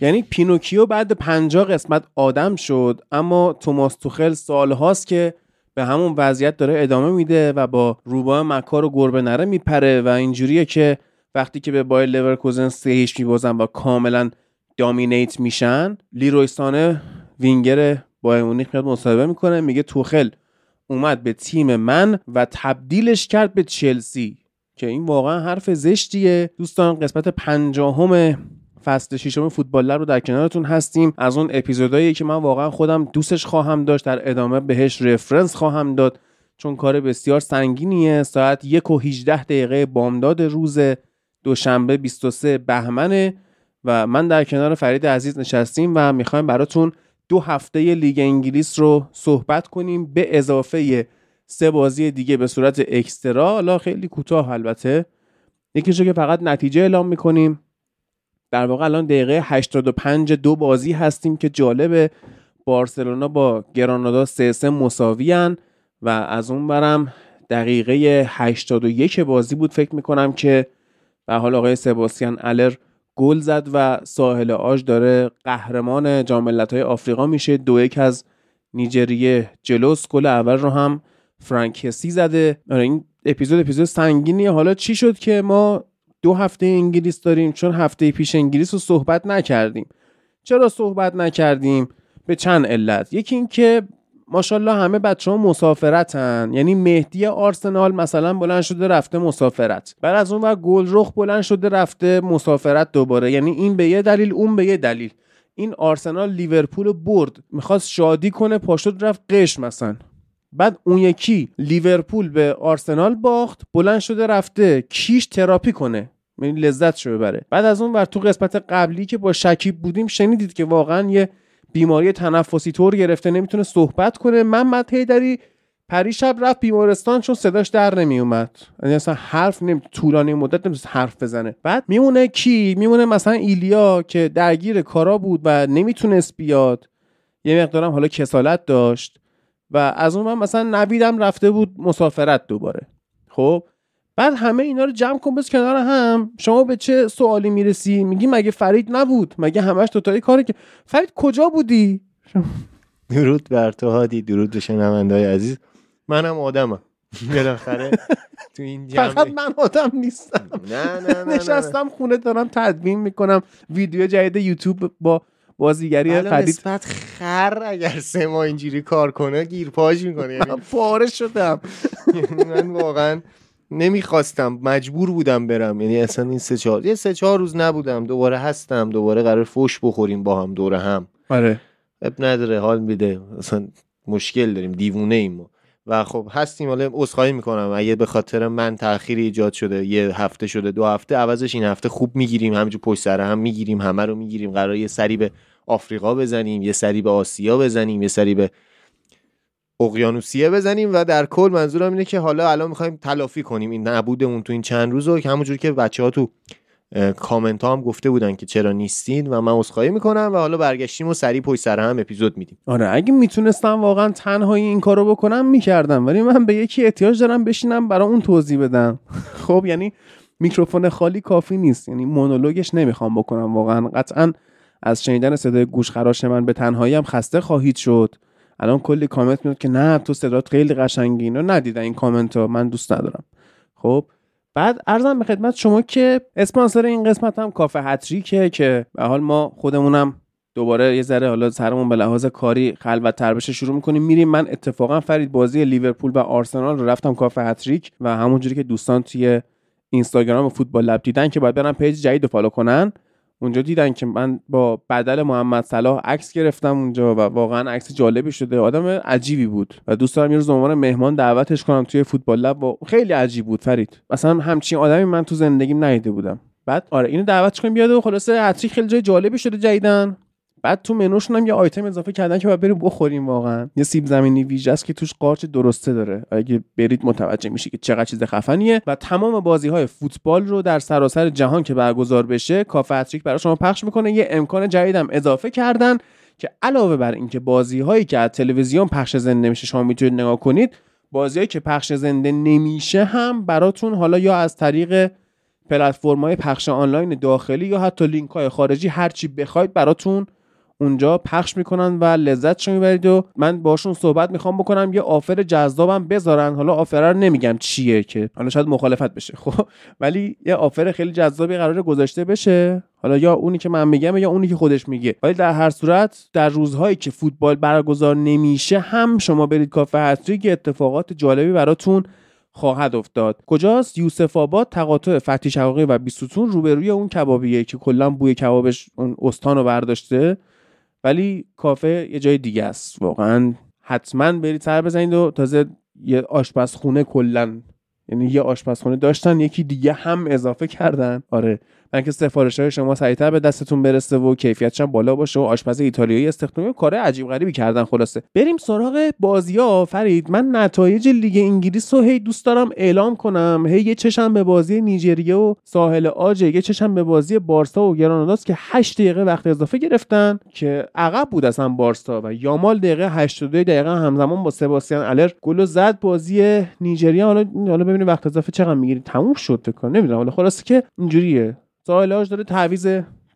یعنی پینوکیو بعد 50 قسمت آدم شد، اما توماس توخل سالهاست که به همون وضعیت داره ادامه میده و با روباه مکار و گربه نره میپره و اینجوریه که وقتی که به بایر لورکوزن 3-0 میبازن و کاملا دامینیت میشن، لیروی سانه وینگر بایر مونیخ میاد مصاحبه میکنه، میگه توخل اومد به تیم من و تبدیلش کرد به چلسی، که این واقعا حرف زشتیه. دوستان قسمت 50 فصل 6 فوتبال لب رو در کنارتون هستیم. از اون اپیزودایی که من واقعا خودم دوستش خواهم داشت، در ادامه بهش رفرنس خواهم داد چون کار بسیار سنگینیه. ساعت 1:18 بامداد روز دوشنبه 23 بهمن و من در کنار فرید عزیز نشستیم و میخوایم براتون 2 هفته لیگ انگلیس رو صحبت کنیم به اضافه 3 بازی دیگه به صورت اکسترا، لا خیلی کوتاه البته. یکیشو که فقط نتیجه اعلام میکنیم، در واقع الان دقیقه 85 2 بازی هستیم که جالبه. بارسلونا با گرانادا 3-3 مساوی ان و از اون برم دقیقه 81 بازی بود فکر میکنم که به حال آقای سباستیان آلر گل زد و ساحل آژ داره قهرمان جام ملت‌های آفریقا میشه. 2-1 از نیجریه جلوس، گل اول رو هم فرانکسی زده. این اپیزود سنگینیه. حالا چی شد که ما 2 هفته انگلیس داریم؟ چون هفته پیش انگلیس رو صحبت نکردیم. چرا صحبت نکردیم؟ به چند علت. یکی این که ماشاءالله همه بچه‌ها مسافرتن، یعنی مهدی آرسنال مثلا بلند شده رفته مسافرت، بعد از اون و گلرخ بلند شده رفته مسافرت دوباره، یعنی این به یه دلیل اون به یه دلیل. این آرسنال لیورپول برد میخواست شادی کنه، پاشد رفت قش مثلا، بعد اون یکی لیورپول به آرسنال باخت بلند شده رفته کیش تراپی کنه، یعنی لذت شو ببره. بعد از اون ور تو قسمت قبلی که با شکیب بودیم شنیدید که واقعا یه بیماری تنفسی طور گرفته نمیتونه صحبت کنه. محمد حیدری پریشب رفت بیمارستان چون صداش در نمی اومد، یعنی اصلا حرف طولانی مدت نمیتونه حرف بزنه. بعد میمونه کی؟ میمونه مثلا ایلیا که درگیر کارا بود و نمیتونست بیاد، یه مقدارم حالا کسالت داشت. و از اون من مثلا نویدم رفته بود مسافرت دوباره. خب بعد همه اینا رو جمع کن بس کنار هم، شما به چه سوالی میرسی؟ میگی مگه فرید نبود؟ مگه همش دوتایی کاری که فرید کجا بودی؟ درود بر تو هادی، درود به شنونده‌های عزیز. منم آدمم بالاخره تو این جمع، فقط من آدم نیستم. نه نشستم خونه دارم تدوین میکنم ویدیو جدید یوتیوب با بازیگری فرید. نسبت خر اگر 3 ماه اینجوری کار کنه گیرپاج میکنه. من پاره شدم. من واقعا نمیخواستم، مجبور بودم برم، یعنی اصلا این 3-4 روز نبودم، دوباره هستم، دوباره قرار فوش بخوریم با هم دوره هم. آره اب نداره، حال میده، اصلا مشکل داریم، دیوونه ایم ما. و خب هستیم. حالا عذرخواهی میکنم اگه به خاطر من تأخیر ایجاد شده، 1 هفته شده 2 هفته، عوضش این هفته خوب میگیریم، همینجور پشت سر هم میگیریم، همه رو میگیریم. قراره یه سری به آفریقا بزنیم، یه سری به آسیا بزنیم، یه سری به اقیانوسیه بزنیم و در کل منظورم اینه که حالا الان میخوایم تلافی کنیم این نبودمون تو این چند روزو، که همونجور که بچه‌ها تو کامنت ها هم گفته بودن که چرا نیستین و من عذرخواهی میکنم و حالا برگشتیم و سری پشت سر هم اپیزود میدیم. آره اگه میتونستم واقعا تنهایی این کارو بکنم میکردم، ولی من به یکی احتیاج دارم بشینم برای اون توضیح بدم. خب یعنی میکروفون خالی کافی نیست، یعنی مونولوگش نمیخوام بکنم واقعا. قطعا از شنیدن صدای گوشخراش من به تنهایی هم خسته خواهید شد. الان کلی کامنت میاد که نه تو صدات خیلی قشنگی، اینو ندیدن این کامنت ها، من دوست ندارم. خب بعد عرضم به خدمت شما که اسپانسر این قسمت هم کافه هتریکه که به حال ما خودمونم دوباره یه ذره حالا سرمون به لحاظ کاری خلوت‌تر بشه شروع می‌کنیم میریم. من اتفاقا فرید بازی لیورپول و آرسنال رو رفتم کافه هتریک و همونجوری که دوستان توی اینستاگرام فوتبال لب دیدن که باید برن پیج جدید رو فالو کنن، اونجا دیدن که من با بدل محمد صلاح عکس گرفتم اونجا و واقعا عکس جالبی شده. آدم عجیبی بود و دوست دارم یه روز به عنوان مهمان دعوتش کنم توی فوتبال لب و خیلی عجیب بود فرید، مثلا همچین آدمی من تو زندگیم ندیده بودم. بعد آره اینو دعوتش کنیم بیاد و خلاصه عطری خیلی جای جالبی شده جدیدن. بعد تو منوشون هم یه آیتم اضافه کردن که بعد بریم بخوریم واقعا. یه سیب زمینی ویژه است که توش قارچ درسته داره. اگه برید متوجه میشی که چقدر چیز خفنیه. و تمام بازی‌های فوتبال رو در سراسر جهان که برگزار بشه کافه هتریک برای شما پخش میکنه. یه امکان جدیدم اضافه کردن که علاوه بر اینکه بازی‌هایی که از تلویزیون پخش زنده میشه شما میتونید نگاه کنید، بازی‌هایی که پخش زنده نمیشه هم براتون حالا یا از طریق پلتفرم‌های پخش آنلاین داخلی یا حتی لینک‌های خارجی هر چی بخواید براتون اونجا پخش میکنن و لذتشو میبرید. و من باشون صحبت میخوام بکنم، یه آفر جذابم بذارن، حالا آفر رو نمیگم چیه که حالا شاید مخالفت بشه خب، ولی یه آفر خیلی جذابی قراره گذاشته بشه، حالا یا اونی که من میگم یا اونی که خودش میگه، ولی در هر صورت در روزهایی که فوتبال برگزار نمیشه هم شما برید کافه هتریک، اتفاقات جالبی براتون خواهد افتاد. کجاست؟ یوسف آباد، تقاطع فتی شقاقی و بیستون، روبروی اون کبابیه که کلا بوی کبابش اون استانو برداشته، ولی کافه یه جای دیگه است. واقعا حتما برید سر بزنید. و تازه یه آشپزخونه کلا، یعنی یه آشپزخونه داشتن یکی دیگه هم اضافه کردن. آره، من که سفارش‌های شما سریعتر به دستتون برسه و کیفیتش هم بالا باشه و آشپز ایتالیایی استخدامی، کار عجیب غریبی کردن. خلاصه بریم سراغ بازی‌ها. فرید، من نتایج لیگ انگلیس رو هی دوست دارم اعلام کنم. هی یه چشم به بازی نیجریه و ساحل آج، یه چشم به بازی بارسا و گرانادا که 8 دقیقه وقت اضافه گرفتن که عقب بود اصلا بارسا، و یامال دقیقه 82 دقیقه همزمان با سباستیان آلر گل زد. بازی نیجریه حالا ببینید وقت اضافه چقدر می‌گیره، تموم شد فکر کنم، نمی‌دونم. حالا خلاصه که اینجوریه، سالاش داره تعویض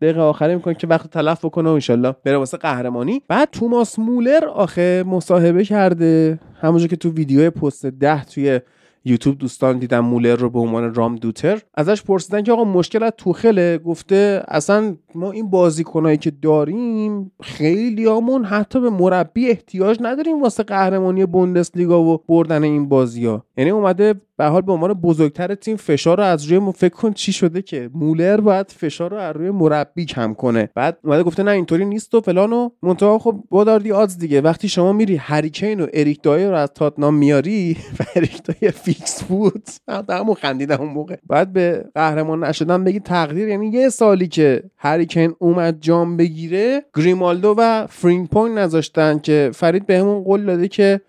دقیقه آخره میکنه که وقت تلف بکنه و انشالله بره واسه قهرمانی. بعد توماس مولر آخه مصاحبه کرده، همونجا که تو ویدیو پست 10 توی یوتیوب دوستان دیدم مولر رو به عنوان رام دوتر، ازش پرسیدن که آقا مشکل از توخله، گفته اصلا ما این بازیکنایی که داریم خیلیامون حتی به مربی احتیاج نداریم واسه قهرمانی بوندسلیگا و بردن این بازی‌ها. یعنی اومده به حال به عنوان بزرگتر تیم فشار رو از روی فکر کن چی شده که مولر باید فشار رو از روی مربی کم کنه. بعد اومده گفته نه اینطوری نیست و فلان و منتها. خب بودار دیاز دیگه، وقتی شما میری هری کین و اریک دایر رو از تاتنام میاری و اریک دایر فیکس بود، همون خندیدم اون موقع. بعد به قهرمان نشدن بگی تقدیر. یعنی یه سالی که هری کین اومد جام بگیره، گریمالدو و فرینگپونگ نذاشتن که فرید بهمون قول داده که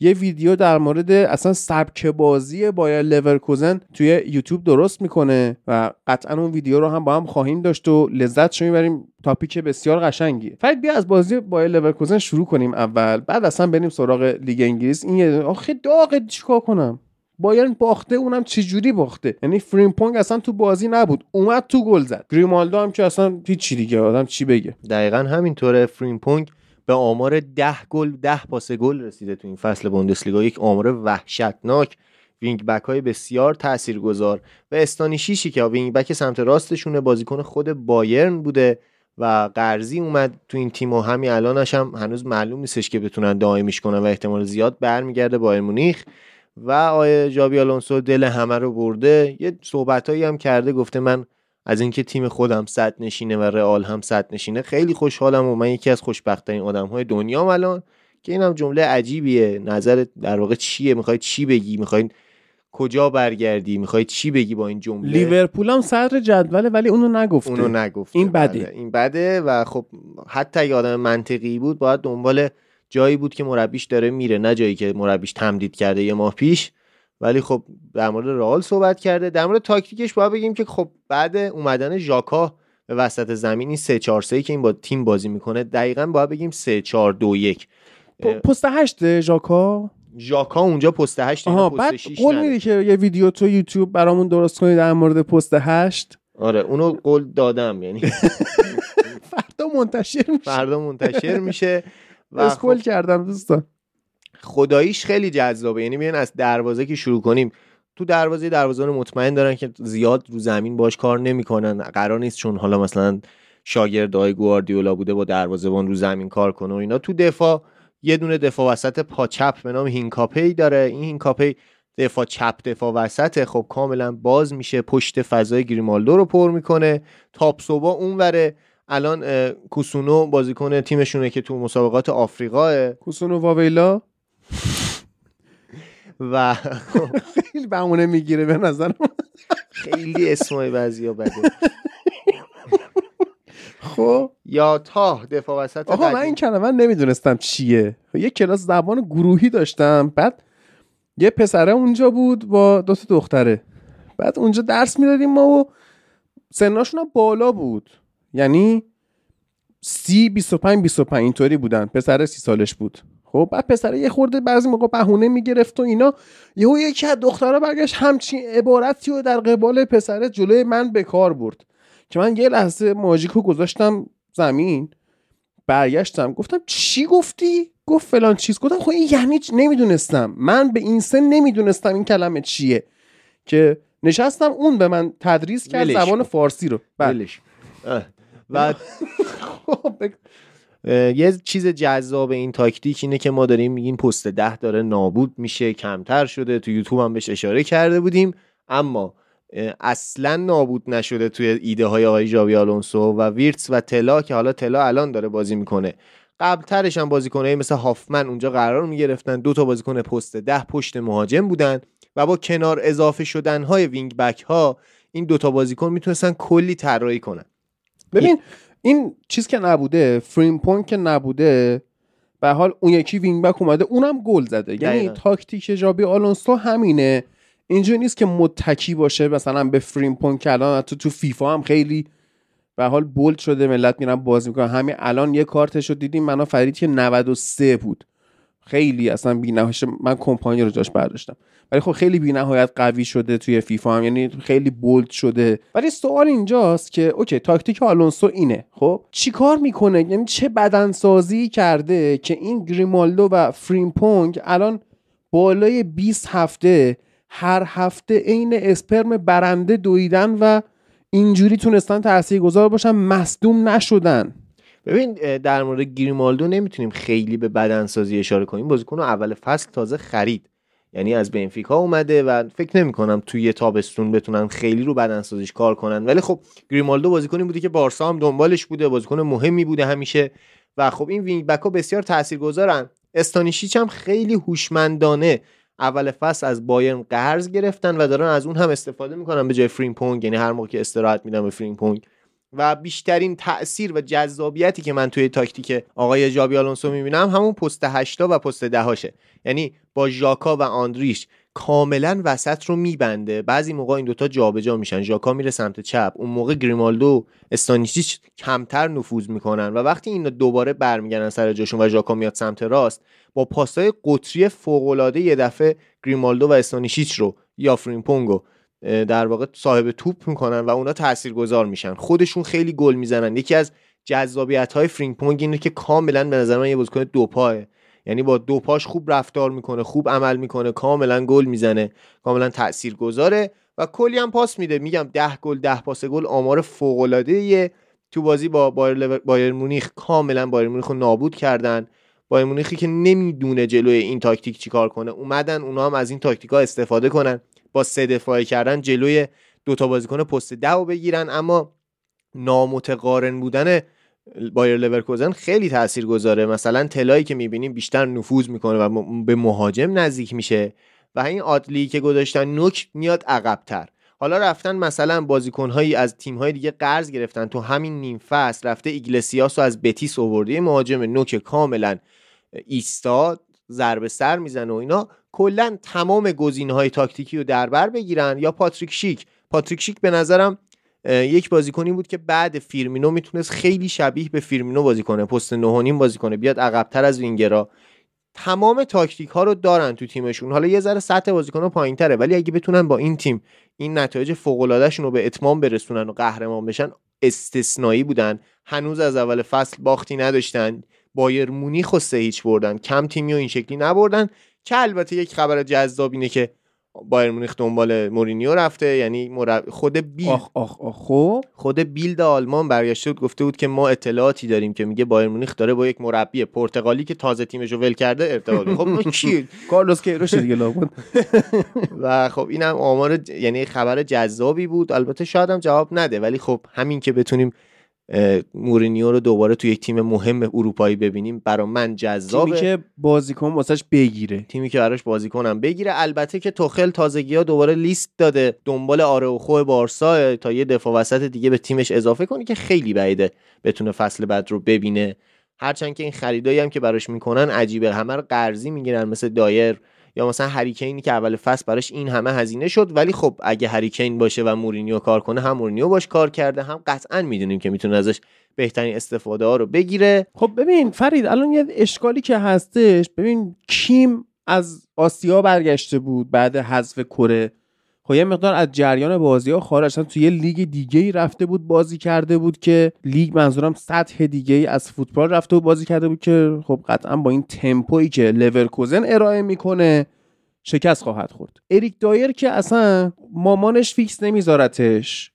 یه ویدیو در مورد اصلا سبک بازی بایر لورکوزن توی یوتیوب درست میکنه و قطعا اون ویدیو رو هم با هم خواهیم داشت و لذتش میبریم. تاپیک بسیار قشنگیه. فرید، بیا از بازی بایر لورکوزن شروع کنیم اول، بعد اصلا بریم سراغ لیگ انگلیس. این آخه داغ، چیکار کنم؟ بایرن باخته، اونم چجوری باخته. یعنی فرینگپونگ اصلا تو بازی نبود، اومد تو گل زد. گریمالدو هم که اصلا هیچ دیگه، آدم چی بگه. دقیقاً همینطوره. فرینگپونگ به آمار 10 پاس گل رسیده تو این فصل بوندسلیگا، یک آمار وحشتناک. وینگ بک های بسیار تاثیرگذار و استانیشیچی که وینگ بک سمت راستشونه، بازیکن خود بایرن بوده و قرضی اومد تو این تیم و همین الانش هم هنوز معلوم نیستش که بتونن دائمیش کنن و احتمال زیاد برمیگرده بایر مونیخ. و آیه ژابی آلونسو دل همه رو برده، یه صحبتایی هم کرده، گفته من از اینکه تیم خودم صد نشینه و رئال هم صد نشینه خیلی خوشحالم و من یکی از خوشبخت‌ترین آدم‌های دنیام الان. که اینم جمله عجیبیه. نظرت در واقع چیه؟ می‌خوای چی بگی؟ می‌خوای کجا برگردی؟ می‌خوای چی بگی با این جمله؟ لیورپول هم صدر جدوله ولی اونو نگفته. این بده. این بده. و خب حتی اگه آدم منطقی بود باید دنبال جایی بود که مربیش داره میره، نه جایی که مربیش تمدید کرده یه ماه پیش. ولی خب در مورد رئال صحبت کرده. در مورد تاکتیکش باید بگیم که خب بعد اومدن ژاکا به وسط زمین، این 3-4-3 که این با تیم بازی میکنه، دقیقاً باید بگیم 3-4-2-1. پست 8 ژاکا اونجا پست 8 اینا پست 6. بعد قول میدی که یه ویدیو تو یوتیوب برامون درست کنی در مورد پست 8؟ آره، اونو قول دادم، یعنی فردا منتشر میشه. اسکرول کردم دوستان. خداییش خیلی جذابه. یعنی بیان از دروازه که شروع کنیم، تو دروازه‌بان مطمئن دارن که زیاد رو زمین باش کار نمی‌کنن، قرار نیست چون حالا مثلا شاگردای گواردیولا بوده با دروازه‌بان رو زمین کار کنه و اینا. تو دفاع یه دونه دفاع وسط پا چپ به نام هینکاپی داره. این هینکاپی دفاع چپ دفاع وسطه، خب کاملا باز میشه، پشت فضای گریمالدو رو پر میکنه. تاپسوبا اونوره. الان کوسونو بازیکن تیمشونه که تو مسابقات آفریقاه، کوسونو واویلا و خیلی بهونه میگیره به نظرم. خیلی اسمای بعضیا بده. خب یا تاه دفاع وسط. آقا من این کلمه نمیدونستم چیه، یه کلاس زبان گروهی داشتم، بعد یه پسره اونجا بود با دو تا دختره، بعد اونجا درس میدادیم ما و سناشون بالا بود، یعنی 25 اینطوری بودن. پسره 30 سالش بود. خب بعد پسره یه خورده بعضی موقع بهونه میگرفت و اینا، یهو یکی از دخترها برگشت همچین عبارتی رو در قبال پسره جلوی من به کار برد که من یه لحظه ماژیکو گذاشتم زمین، برگشتم گفتم چی گفتی؟ گفت فلان چیز. گفتم خب این یعنی نمیدونستم، من به این سن نمیدونستم این کلمه چیه، که نشستم اون به من تدریس کرد زبان فارسی رو. بعد یه چیز جذاب این تاکتیک اینه که ما داریم میگیم پست 10 داره نابود میشه، کمتر شده، تو یوتیوب هم بهش اشاره کرده بودیم، اما اصلا نابود نشده توی ایده های آقای ژابی آلونسو و ویرتس و تلا، که حالا تلا الان داره بازی میکنه. قبل ترش هم بازیکنایی مثل هافمن اونجا قرار میگرفتن، دو تا بازیکن پست 10 پشت مهاجم بودن و با کنار اضافه شدن های وینگ بک ها این دو تا بازیکن میتونستن کلی طراحی کنن. ببین این چیز که نبوده، فرینگپونگ که نبوده، به حال اون یکی وینگ بک اومده اونم گل زده داینا. یعنی تاکتیک ژابی آلونسو همینه، اینجوری نیست که متکی باشه مثلا به فرینگپونگ که الان تو فیفا هم خیلی به حال بولد شده، ملت میرن بازی میکنن. همین الان یه کارتشو دیدیم منو فرید که 93 بود، خیلی اصلا بی‌نهایت، من کمپانی رو جاش برداشتم، ولی خب خیلی بی‌نهایت قوی شده توی فیفا هم، یعنی خیلی بولد شده. ولی سوال اینجاست که اوکی تاکتیک آلونسو اینه، خب چیکار میکنه؟ یعنی چه بدنسازی کرده که این گریمالدو و فرینگپونگ الان بالای 20 هفته هر هفته عین اسپرم برنده دویدن و اینجوری تونستن تاثیرگذار باشن، مصدوم نشدن؟ ببین در مورد گریمالدو نمیتونیم خیلی به بدنسازی اشاره کنیم، بازیکنو اول فصل تازه خرید، یعنی از بنفیکا اومده و فکر نمی‌کنم توی تابستون بتونن خیلی رو بدنسازیش کار کنن. ولی خب گریمالدو بازیکنی بوده که بارسا هم دنبالش بوده، بازیکن مهمی بوده همیشه و خب این وینگ بک‌ها بسیار تاثیرگذارن. استانیشیچ هم خیلی هوشمندانه اول فصل از بایرن قرض گرفتن و دارن از اون هم استفاده می‌کنن به جای فرینگپونگ، یعنی هر موقع که استراحت میدن به فرینگپونگ. و بیشترین تأثیر و جذابیتی که من توی تاکتیک آقای ژابی آلونسو میبینم همون پست 8 و پست 10شه، یعنی با ژاکا و آندریش کاملا وسط رو میبنده. بعضی موقع این دوتا جابجا میشن، ژاکا میره سمت چپ، اون موقع گریمالدو استانیشیچ کمتر نفوذ میکنن و وقتی اینا دوباره برمیگردن سر جاشون و ژاکا میاد سمت راست، با پاسای قطری فوق العاده یه دفعه گریمالدو و استانیشیچ رو یا فرینگپونگ در واقع صاحب توپ میکنن و اونا تاثیرگذار میشن، خودشون خیلی گل میزنن. یکی از جذابیت های فرینگپونگ اینه که کاملا به نظر من یه بازیکن دو پایه، یعنی با دو پاش خوب رفتار میکنه، خوب عمل میکنه، کاملا گل میزنه، کاملا تاثیرگذاره و کلی هم پاس میده. میگم 10 گل 10 پاس گل آمار فوق العاده. تو بازی با بایر مونیخ کاملا بایر مونیخو نابود کردن، بایر مونیخی که نمیدونه جلوی این تاکتیک چیکار کنه، اومدن اونا هم از این تاکتیکا استفاده کنن، با 3 دفاعی کردن جلوی دوتا بازیکن پست 10 رو بگیرن. اما نامتقارن بودن بایر لورکوزن خیلی تاثیرگذاره، مثلا تلایی که میبینیم بیشتر نفوذ میکنه و به مهاجم نزدیک میشه و این آدلی که گذاشتن نوک میاد عقب‌تر. حالا رفتن مثلا بازیکن‌هایی از تیم‌های دیگه قرض گرفتن، تو همین نیم فصل رفته ایگلسیاسو از بتیس آورده، مهاجم نوک کاملا ایستاد، ضربه سر میزنه و اینا. کلا تمام گزینه‌های تاکتیکی رو دربر بگیرن. یا پاتریک شیک به نظرم یک بازیکنی بود که بعد فیرمینو میتونست خیلی شبیه به فیرمینو بازی کنه، پست 9.5 بازی کنه، بیاد عقب‌تر از وینگرا. تمام تاکتیک‌ها رو دارن تو تیمشون، حالا یه ذره سطح بازیکن‌ها پایین‌تره، ولی اگه بتونن با این تیم این نتایج فوق‌العاده‌شون رو به اتمام برسونن و قهرمان بشن، استثنایی بودن. هنوز از اول فصل باختی نداشتن، بایر مونیخ رو 3-0 بردن، کم تیمی رو این شکلی نبردن. که البته یک خبر جذاب اینه که بایر مونیخ دنبال مورینیو رفته، یعنی خود بیل خود بیلد آلمان برگشته بود گفته بود که ما اطلاعاتی داریم که میگه بایر مونیخ داره با یک مربی پرتغالی که تازه تیمش رو ول کرده ارتباط. خب چی کارلوس کیروش دیگه لابد. و خب اینم آمار، یعنی خبر جذابی بود، البته شاید هم جواب نده، ولی خب همین که بتونیم مورینیو رو دوباره تو یک تیم مهم اروپایی ببینیم برای من جذابه. تیمی که بازیکن واسش بگیره، تیمی که براش بازیکنم بگیره. البته که توخل تازگی‌ها دوباره لیست داده، دنبال آراوخو بارسا تا یه دفاع وسط دیگه به تیمش اضافه کنه که خیلی بعیده بتونه فصل بعد رو ببینه. هرچند که این خریدایی هم که براش میکنن عجیبه، همه رو قرضی میگیرن مثل دایر یا مثلا هری کین که اول فصل براش این همه هزینه شد، ولی خب اگه هری کین باشه و مورینیو کار کنه، هم مورینیو باش کار کرده، هم قطعا میدونیم که میتونه ازش بهترین استفاده ها رو بگیره. خب ببین فرید، الان یه اشکالی که هستش، ببین کیم از آسیا برگشته بود بعد حذف کره، خب یه مقدار از جریان بازی‌ها خارج شدن، توی یه لیگ دیگه‌ای رفته بود بازی کرده بود، که لیگ منظورم سطح دیگه‌ای از فوتبال رفته بود بازی کرده بود، که خب قطعاً با این تمپویی که لورکوزن ارائه میکنه شکست خواهد خورد. اریک دایر که اصلا مامانش فیکس نمیذارتش،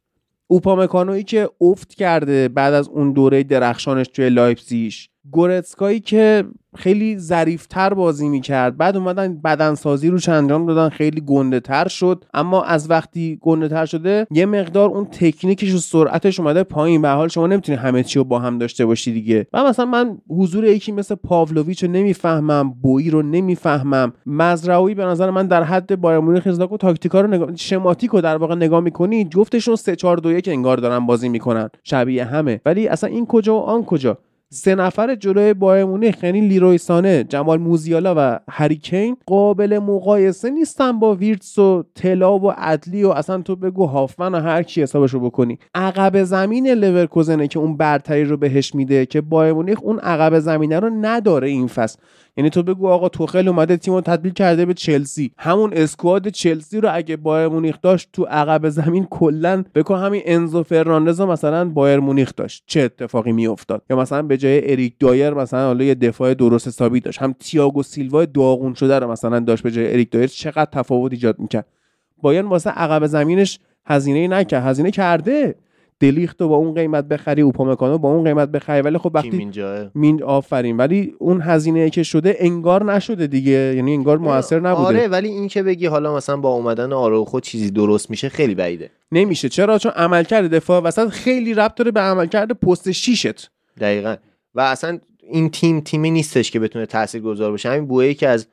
اوپامکانویی که افت کرده بعد از اون دوره درخشانش توی لایپزیگ، گورتسکایی که خیلی ظریف‌تر بازی می‌کرد، بعد اومدن بدنسازی روش انجام دادن، خیلی گنده‌تر شد، اما از وقتی گنده‌تر شده یه مقدار اون تکنیکش و سرعتش اومده پایین. به حال شما نمی‌تونی همه چی رو با هم داشته باشی دیگه. و مثلا من حضور یکی مثل پاولویچ رو نمی‌فهمم، بوئی رو نمی‌فهمم، مزرعویی به نظر من در حد بایر مونیخ زاکو تاکتیکا رو شماتیکو در واقع نگاه می‌کنی، جفتشون 3-4-2-1 انگار دارن بازی می‌کنن، شبیه همه، ولی اصلا این کجا و آن کجا. سه نفر جلوی بایر مونیخ یعنی لیروی سانه، جمال موزیالا و هری کین قابل مقایسه نیستن با ویرتس و تلا و عدلی و اصلا تو بگو هافمن و هر کی حسابشو بکنی. عقب زمین لورکوزنه که اون برتری رو بهش میده که بایر مونیخ اون عقب زمینه رو نداره این فصل. یعنی تو بگو آقا توخل اومده تیمو تبدیل کرده به چلسی، همون اسکواد چلسی رو اگه بایر مونیخ داشت تو عقب زمین کلا بگو همین انزو فرناندز مثلا بایر مونیخ داشت چه اتفاقی میافتاد، یا مثلا به جای اریک دایر مثلا حالا یه دفاع درست حسابی داشت، هم تییاگو سیلوا داغون شده رو مثلا داشت به جای اریک دایر، چقدر تفاوت ایجاد میکرد. بایر واسه عقب زمینش هزینه نکرد، هزینه کرده، دلیختو با اون قیمت بخری، اوپامکانو با اون قیمت بخری، ولی خب وقتی مین آفرین، ولی اون هزینه‌ای که شده انگار نشده دیگه، یعنی انگار موثر نبوده. آره ولی این که بگی حالا مثلا با اومدن آراوخو چیزی درست میشه خیلی بعیده. نمیشه. چرا؟ چون عملکرد دفاع وسط خیلی ربط داره به عملکرد پست شیشت. دقیقاً. و اصلا این تیمی نیستش که بتونه تاثیرگذار باشه. همین بوئی که از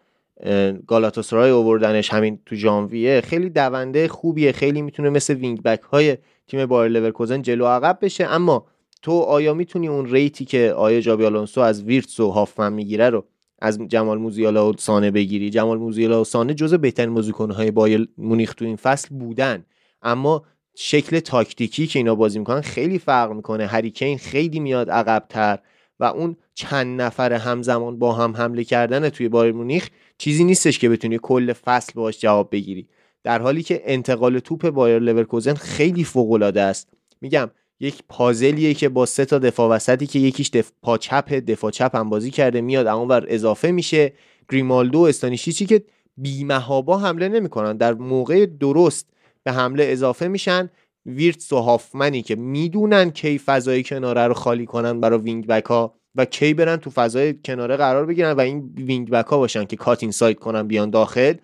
گالاتاسرای آوردنش همین تو ژانویه خیلی دونده خوبیه، خیلی میتونه مثل وینگ بک‌های تیم بایر لورکوزن جلو عقب بشه، اما تو آیا میتونی اون ریتی که آیا ژابی آلونسو از ویرتس و هافمن میگیره رو از جمال موزیالا و سانه بگیری؟ جمال موزیالا و سانه جزو بهترین بازیکن‌های بایر مونیخ تو این فصل بودن، اما شکل تاکتیکی که اینا بازی میکنن خیلی فرق میکنه. هری کین خیلی میاد عقب‌تر و اون چند نفر همزمان با هم حمله کردن توی بایر مونیخ چیزی نیستش که بتونی کل فصل باهاش جواب بگیری، در حالی که انتقال توپ بایر لورکوزن خیلی فوق‌العاده است. میگم یک پازلیه که با سه تا دفاع وسطی که یکیش دفاع چپ هم بازی کرده میاد، اما بر اضافه میشه گریمالدو و استانیشیچی که بی‌محابا حمله نمی‌کنن، در موقع درست به حمله اضافه میشن، ویرتس و هافمنی که میدونن کی فضای کناره رو خالی کنن برای وینگ بک‌ها و کی برن تو فضای کناره قرار بگیرن و این وینگ بک‌ها باشن که کات اینساید کنن بیان داخل.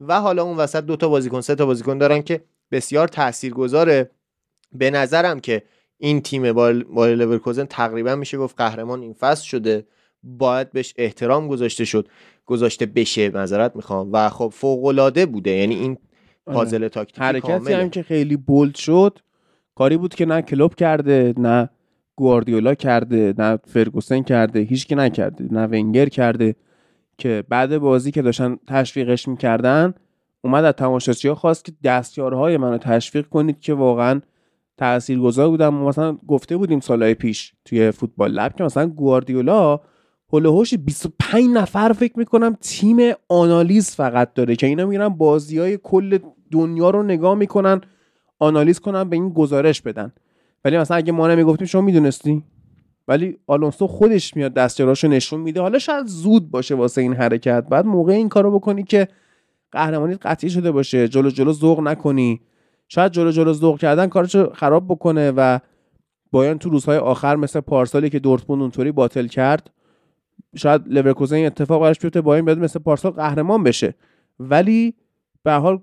و حالا اون وسط سه تا بازیکن دارن که بسیار تاثیرگذاره. به نظرم که این تیم بایر لورکوزن تقریبا میشه گفت قهرمان این فصل شده، باید بهش احترام گذاشته بشه و خب فوق‌العاده بوده. یعنی این پازل تاکتیکی کامله. حرکتی هم که خیلی بولد شد کاری بود که نه کلوب کرده، نه گواردیولا کرده، نه فرگوسن کرده، هیچکی نکرده، نه ونگر کرده، که بعد بازی که داشتن تشویقش میکردن اومد از تماشاچی‌ها خواست که دستیارهای منو تشویق کنید که واقعا تاثیرگذار بودن. مثلا گفته بودیم سالهای پیش توی فوتبال لب که مثلا گواردیولا هولوهوش 25 نفر فکر میکنم تیم آنالیز فقط داره که اینا میرن بازی‌های کل دنیا رو نگاه میکنن، آنالیز کنن، به این گزارش بدن. ولی مثلا اگه ما نمیگفتیم شما میدونستی، ولی آلونسو خودش میاد دستیاراشو نشون میده. حالا شاید زود باشه واسه این حرکت، بعد موقع این کارو بکنی که قهرمانیت قطعی شده باشه، جلو جلو ذوق نکنی، شاید جلو جلو ذوق کردن کارشو خراب بکنه. و باید تو روزهای آخر مثل پارسالی که دورتموند اونطوری باطل کرد، شاید لورکوزن اتفاق براش بیفته، باید مثل پارسال قهرمان بشه. ولی به هر حال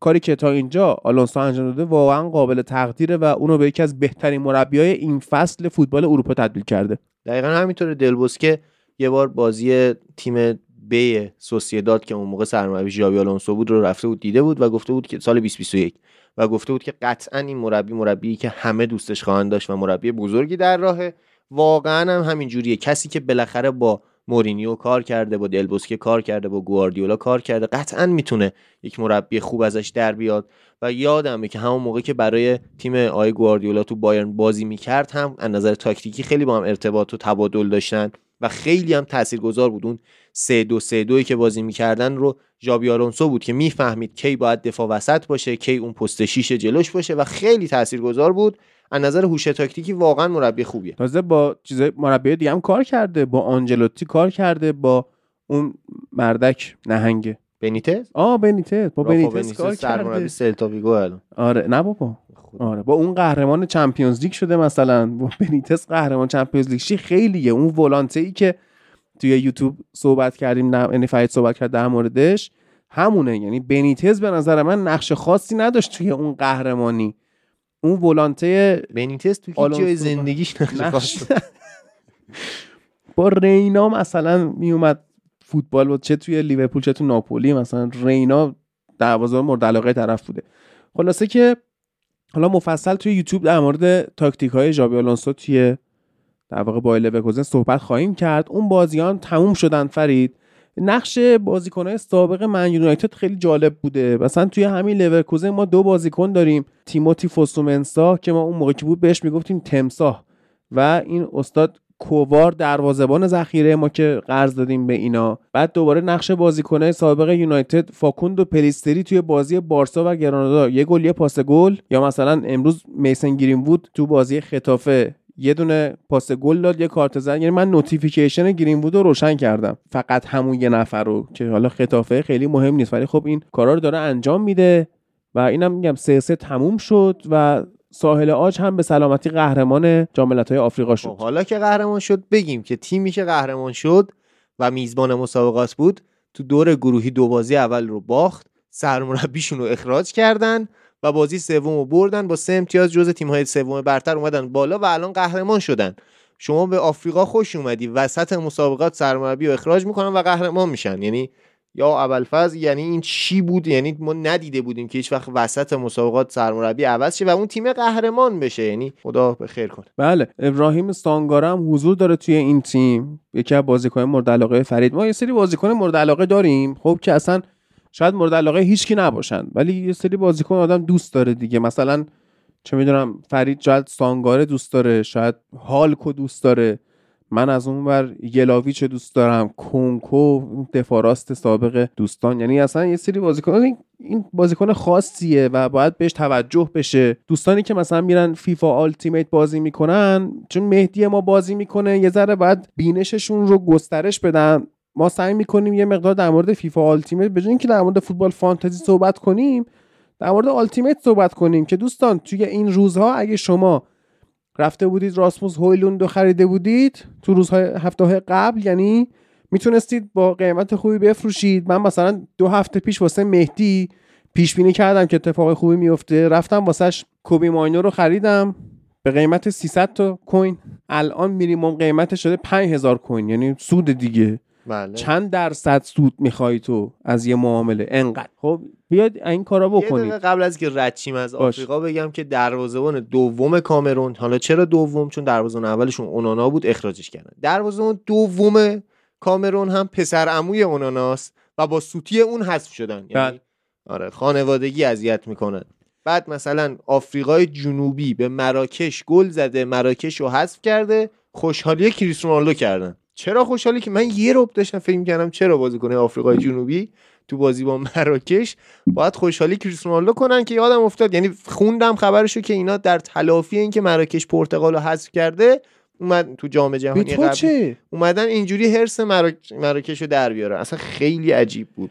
کاری که تا اینجا آلونسو انجام داده واقعا قابل تقدیره و اونو به یکی از بهترین مربیای این فصل فوتبال اروپا تبدیل کرده. دقیقاً همینطوره. دلبوسکه یه بار بازی تیم بی سوسییداد که اون موقع سرمربی ژابی آلونسو بود رو رفته بود دیده بود و گفته بود که سال 2021 و گفته بود که قطعاً این مربیی که همه دوستش خواهند داشت و مربی بزرگی در راهه. واقعاً هم همین جوریه. کسی که بالاخره با مورینیو کار کرده، با دلبوسکه کار کرده، با گواردیولا کار کرده، قطعاً میتونه یک مربی خوب ازش در بیاد. و یادمه که همون موقع که برای تیم آی گواردیولا تو بایرن بازی میکرد هم از نظر تاکتیکی خیلی با هم ارتباط و تبادل داشتن و خیلی هم تاثیرگذار بود. اون 3-2-3-2 که بازی میکردن رو ژابی آلونسو بود که میفهمید کی باید دفاع وسط باشه، کی اون پست 6 جلوش باشه و خیلی تاثیرگذار بود. از نظر هوش تاکتیکی واقعا مربی خوبیه. تازه با چیزای مربی دیگه هم کار کرده، با آنجلوتی کار کرده، با اون مردک نهنگ بنیتز. بنیتز، با بنیتز کار کرده، سرمربی سلتا ویگو الان. آره نه بابا خود. آره با اون قهرمان چمپیونز لیگ شده مثلا. با بنیتز قهرمان چمپیونز لیگ شی خیلیه. اون ولانته ای که توی یوتیوب صحبت کردیم، یعنی فرید صحبت کرد در موردش، همونه. یعنی بنیتز به نظر من نقش خاصی نداشت توی اون قهرمانی. اون ولانته بنیتز توی جای زندگیش نقش با رینا مثلا میومد فوتبال، بود چه توی لیورپول چه تو ناپولی، مثلا رینا دروازه‌بان مورد علاقه طرف بوده. خلاصه که حالا مفصل توی یوتیوب در مورد تاکتیک‌های ژابی آلونسو توی در واقع بایر لورکوزن صحبت خواهیم کرد. اون بازیان تموم شدن فرید. نقش بازیکن‌های سابق من یونایتد خیلی جالب بوده. مثلا توی همین لورکوزن ما 2 بازیکن داریم، تیموتی فوسومنسا که ما اون موقع که بود بهش میگفتیم تمساح و این استاد کووار دروازه‌بان ذخیره ما که قرض دادیم به اینا. بعد دوباره نقش بازیکن‌های سابق یونایتد فاکوندو پلیستری توی بازی بارسا و گرانادا، یه گل یه پاس گل. یا مثلا امروز میسن گرین‌وود تو بازی خطافه یه دونه پاس گل داد، یه کارت زرد. یعنی من نوتیفیکیشن گرین‌وود رو روشن کردم، فقط همون یه نفر رو که حالا خطافه خیلی مهم نیست، ولی خب این کارا رو داره انجام میده. و اینم میگم 3-3 تموم شد و ساحل عاج هم به سلامتی قهرمان جام ملت‌های آفریقا شد. حالا که قهرمان شد بگیم که تیمی که قهرمان شد و میزبان مسابقات بود تو دور گروهی 2 بازی اول رو باخت، سرمربیشون رو اخراج کردن و بازی سومو بردن، با 3 امتیاز جزو تیم‌های سوم برتر اومدن بالا و الان قهرمان شدن. شما به آفریقا خوش اومدی، وسط مسابقات سرمربی رو اخراج میکنن و قهرمان میشن. یعنی یا ابوالفضل، یعنی این چی بود؟ یعنی ما ندیده بودیم که هیچ وقت وسط مسابقات سرمربی عوض شه و اون تیم قهرمان بشه. یعنی خدا به خیر کنه. بله، ابراهیم سانگارا هم حضور داره توی این تیم، یکی از بازیکن‌های مورد علاقه فرید. ما یه سری بازیکن مورد علاقه داریم خب که اصلا شاید مورد علاقه هیچکی نباشن، ولی یه سری بازیکن آدم دوست داره دیگه. مثلا چه میدونم، فرید شاید سانگاره دوست داره، شاید هالکو دوست داره، من از اون ور یلاویچ دوست دارم، کنکو دفاع راست سابق دوستان. یعنی اصلا یه سری بازیکن، این بازیکن خاصیه و باید بهش توجه بشه. دوستانی که مثلا میرن فیفا آلتیمیت بازی میکنن، چون مهدی ما بازی میکنه، یه ذره باید بینششون رو گسترش بدن. ما سعی میکنیم یه مقدار در مورد فیفا آلتیمیت به جای اینکه در مورد فوتبال فانتزی صحبت کنیم، در مورد آلتیمیت صحبت کنیم که دوستان توی این روزها اگه شما رفته بودید راسموس هویلوند رو خریده بودید تو روزهای هفته‌های قبل، یعنی میتونستید با قیمت خوبی بفروشید. من مثلا 2 هفته پیش واسه مهدی پیش بینی کردم که اتفاق خوبی میفته، رفتم واسش کوبی ماینو رو خریدم به قیمت 300 تا کوین، الان مینیمم قیمتش شده 5000 کوین. یعنی سود دیگه. بله. چند درصد سود میخوای تو از یه معامله؟ انقدر. خب بیاید این کارا بکنید. یه دقیقه قبل از که رد شیم از آفریقا بگم که دروازه‌بان دوم کامرون، حالا چرا دوم؟ چون دروازه‌بان اولشون اونانا بود، اخراجش کردن. دروازه‌بان دوم کامرون هم پسر عموی اوناناست و با سوتی اون حذف شدن. یعنی آره، خانوادگی اذیت میکنن. بعد مثلا آفریقای جنوبی به مراکش گل زده، مراکش رو حذف کرده، خوشحالی کریستیانو رونالدو کردن. چرا خوشحالی که من یه رب داشتم فکر می‌کردم چرا بازیکن آفریقای جنوبی تو بازی با مراکش باید خوشحالی کریستیانو رونالدو کنن که یادم افتاد. یعنی خوندم خبرشو که اینا در تلافی این که مراکش پرتغالو حذف کرده اومد تو جام جهانی قبل، اومدن اینجوری هرس مراکشو در بیارن. اصلا خیلی عجیب بود.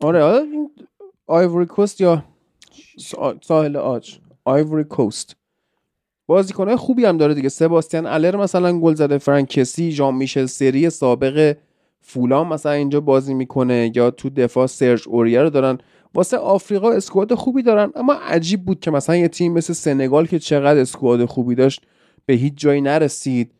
آره این آیوری کوست یا ساحل عاج، آیوری کوست بازیکن‌های خوبی هم داره دیگه. سباستیان آلر مثلا گل زده، فرانکسی، ژان میشل سری سابق فولام مثلا اینجا بازی میکنه، یا تو دفاع سرژ اوریا رو دارن. واسه آفریقا اسکواد خوبی دارن، اما عجیب بود که مثلا یه تیم مثل سنگال که چقدر اسکواد خوبی داشت به هیچ جایی نرسید،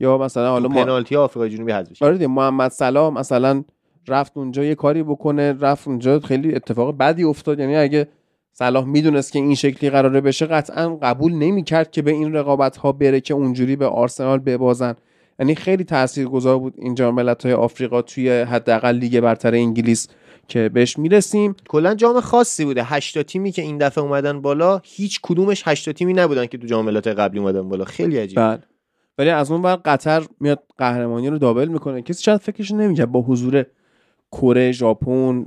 یا مثلا حالا پنالتی آفریقای جنوبی حذف بشه. آره محمد صلاح مثلا رفت اونجا یه کاری بکنه، رفت اونجا خیلی اتفاق بدی افتاد. یعنی اگه صلاح میدونست که این شکلی قراره بشه قطعا قبول نمی‌کرد که به این رقابت‌ها بره که اونجوری به آرسنال ببازن. یعنی خیلی تاثیرگذار بود این جام ملت‌های آفریقا توی حداقل لیگ برتر انگلیس که بهش میرسیم. کلا جام خاصی بوده، 8 تیمی که این دفعه اومدن بالا هیچ کدومش 8 تیمی نبودن که تو جام ملت‌های قبلی اومدن بالا، خیلی عجیبه. ولی از اون ور قطر میاد قهرمانی رو دابل میکنه، کسی شاید فکرش نمیکنه با حضور کره، ژاپن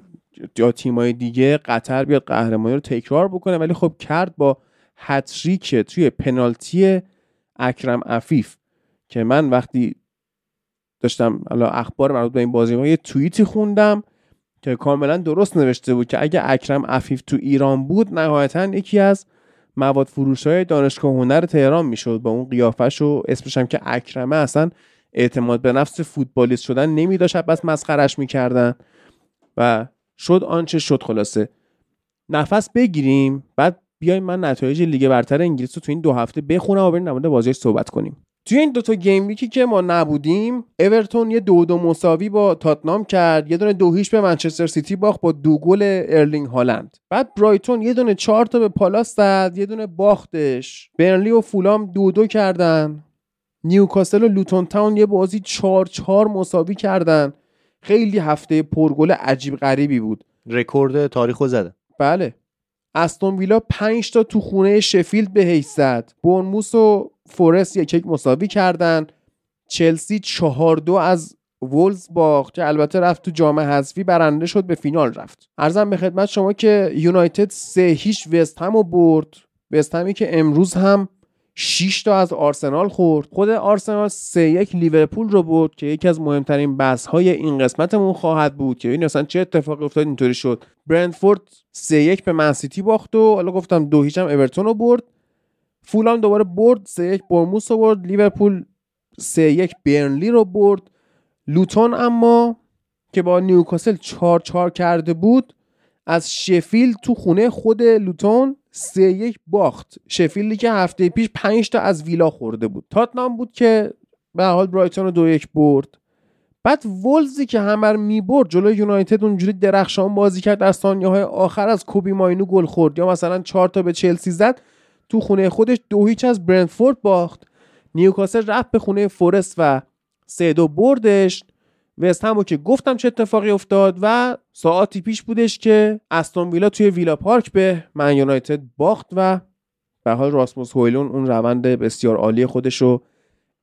یا تیمای دیگه قطر بیاد قهرمانی رو تکرار بکنه، ولی خب کرد با هتریک توی پنالتی اکرم عفیف که من وقتی داشتم اخبار مربوط به این بازی ما یه توییتی خوندم که کاملا درست نوشته بود که اگه اکرم عفیف تو ایران بود نهایتاً یکی از مواد فروش‌های دانشگاه هنر تهران میشد با اون قیافش و اسمش هم که اکرمه، اصلا اعتماد به نفس فوتبالیست شدن نمیداشت، بس مسخرش میکردن و شد آنچه شد. خلاصه نفس بگیریم بعد بیایم من نتایج لیگ برتر انگلیس رو تو این 2 هفته بخونم و بریم در مورد بازیش صحبت کنیم. تو این 2 تا گیم ویکی که ما نبودیم، اورتون یه 2-2 مساوی با تاتنام کرد، یه دونه 2-0 به منچستر سیتی باخت با 2 گل ارلینگ هالند. بعد برایتون یه دونه 4 تا به پالاس زد، یه دونه باختش. برنلی و فولام 2-2 کردن. نیوکاسل و لوتون تاون یه بازی 4-4 مساوی کردن. خیلی هفته پرگل عجیب غریبی بود. رکورد تاریخو زدن. بله. استون ویلا 5 تا تو خونه شفیلد به هیچ زد. بورنموث و فورست 1-1 مساوی کردن. چلسی 4-2 از وولز باخت که البته رفت تو جام حذفی، برنده شد، به فینال رفت. عرضم به خدمت شما که یونایتد 3-0 وست هم رو برد. وست همی که امروز هم 6 تا از آرسنال خورد. خود آرسنال 3-1 لیورپول رو برد که یکی از مهمترین بحث‌های این قسمتمون خواهد بود که این اصلا چه اتفاقی افتاد اینطوری شد. برنتفورد 3-1 به من سیتی باخت و حالا گفتم 2-0 هم اورتون رو برد. فولام دوباره برد 3-1 برموس رو برد. لیورپول 3-1 برنلی رو برد. لوتون اما که با نیوکاسل 4-4 کرده بود از شفیلد تو خونه خود لوتون 3-1 باخت. شفیلدی که هفته پیش 5 تا از ویلا خورده بود. تاتنام بود که به حال برایتون رو 2-1 برد. بعد وولزی که همر میبرد جلوی یونایتد اونجوری درخشان بازی کرد، از ثانیه‌های آخر از کوبی ماینو گل خورد، یا مثلا 4 تا به چلسی زد تو خونه خودش، 2-0 از برنتفورد باخت. نیوکاسل رفت به خونه فورست و 3-2 بردش. وست هم که گفتم چه اتفاقی افتاد و ساعتی پیش بودش که استون ویلا توی ویلا پارک به من یونایتد باخت و به حال راسموس هویلون اون روند بسیار عالی خودش رو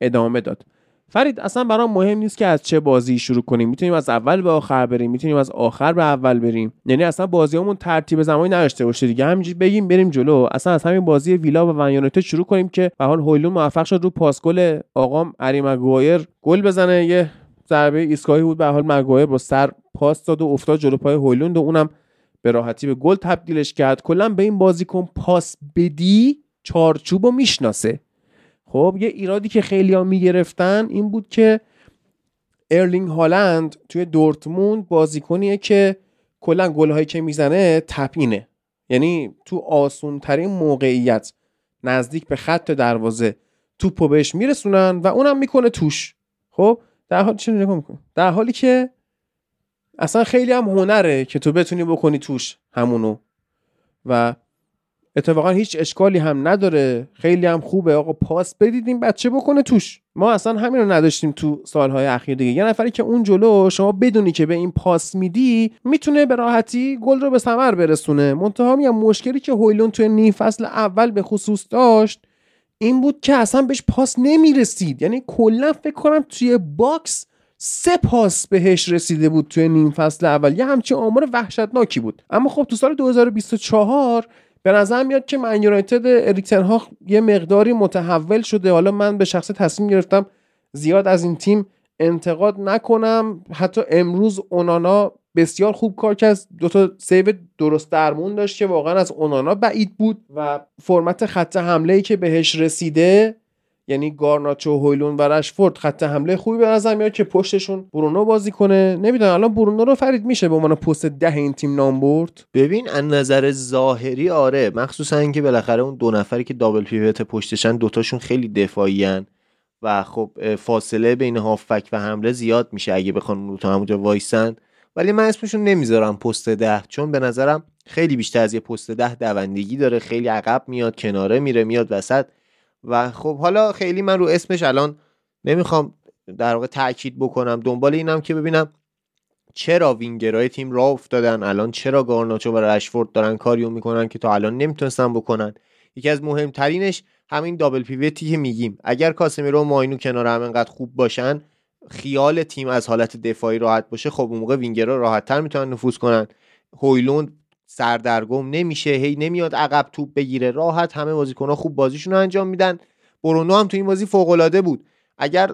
ادامه داد. فرید اصلا برام مهم نیست که از چه بازی شروع کنیم، میتونیم از اول به آخر بریم، میتونیم از آخر به اول بریم، یعنی اصلا بازیامون ترتیب زمانی نداشته باشه دیگه، همینجوری بگیم بریم جلو. اصلا از همین بازی ویلا و من یونایتد شروع کنیم که به حال هویلون موفق شد رو پاس گل آقام هری مگویر گل بزنه. یه ضربه ایستگاهی بود، به حال مگایر با سر پاس داد و افتاد جلو پای هویلوند و اونم به راحتی به گل تبدیلش کرد. کلا به این بازیکن پاس بدی چارچوبو میشناسه. خب یه ایرادی که خیلی‌ها میگرفتن این بود که ارلینگ هالند توی دورتموند بازیکنیه که کلا گل‌هایی که میزنه تپینه، یعنی تو آسون‌ترین موقعیت نزدیک به خط دروازه توپو بهش میرسونن و اونم میکنه توش. خب در حالی که اصلا خیلی هم هنره که تو بتونی بکنی توش همونو و اتفاقا هیچ اشکالی هم نداره، خیلی هم خوبه. آقا پاس بدیدیم بچه بکنه توش، ما اصلا همین رو نداشتیم تو سالهای اخیر دیگه. یه نفری که اون جلو شما بدونی که به این پاس میدی میتونه به راحتی گل رو به ثمر برسونه. منتها میگم مشکلی که هویلون توی نیم فصل اول به خصوص داشت این بود که اصلا بهش پاس نمیرسید، یعنی کلا فکر کنم توی باکس 3 پاس بهش رسیده بود توی نیم فصل اول، یه همچین آمار وحشتناکی بود. اما خب تو سال 2024 به نظر میاد که من یونایتد اریکسن ها یه مقداری متحول شده. حالا من به شخصه تصمیم گرفتم زیاد از این تیم انتقاد نکنم، حتی امروز اونانا بسیار خوب کار کرد، 2 تا سیو درست درمون داشت که واقعا از اونانا بعید بود و فرمت خط حمله‌ای که بهش رسیده یعنی گارناچو، هویلون و راشفورد خط حمله خوبی به نظر میاد که پشتشون برونو بازی کنه. نمیدونم الان برونو رو فرید میشه به عنوان پست 10 این تیم نام برد؟ ببین از نظر ظاهری آره، مخصوصا اینکه بالاخره اون دو نفری که دابل پیوت پشتشن دوتاشون خیلی دفاعی ان و خب فاصله بین هافبک و حمله زیاد میشه اگه بخوان اون رو تا همونجا وایسن، ولی من اسمشون نمیذارم پست 10، چون به نظرم خیلی بیشتر از یه پست 10 دوندگی داره، خیلی عقب میاد، کناره میره، میاد وسط و خب حالا خیلی من رو اسمش الان نمیخوام در واقع تاکید بکنم. دنبال اینم که ببینم چرا وینگرهای تیم راه افتادن الان، چرا گارناچو و راشفورد دارن کاریو میکنن که تا الان نمیتونستن بکنن. یکی از مهمترینش همین دابل پیوتی که میگیم، اگر کاسمیرو و ماینو کنار هم انقدر خوب باشن، خیال تیم از حالت دفاعی راحت باشه، خب اون موقع وینگرها راحت‌تر میتونن نفوذ کنن. هویلوند سردرگم نمیشه، هی نمیاد عقب توپ بگیره، راحت همه بازیکن‌ها خوب بازیشون رو انجام میدن. برونو هم تو این بازی فوق‌العاده بود. اگر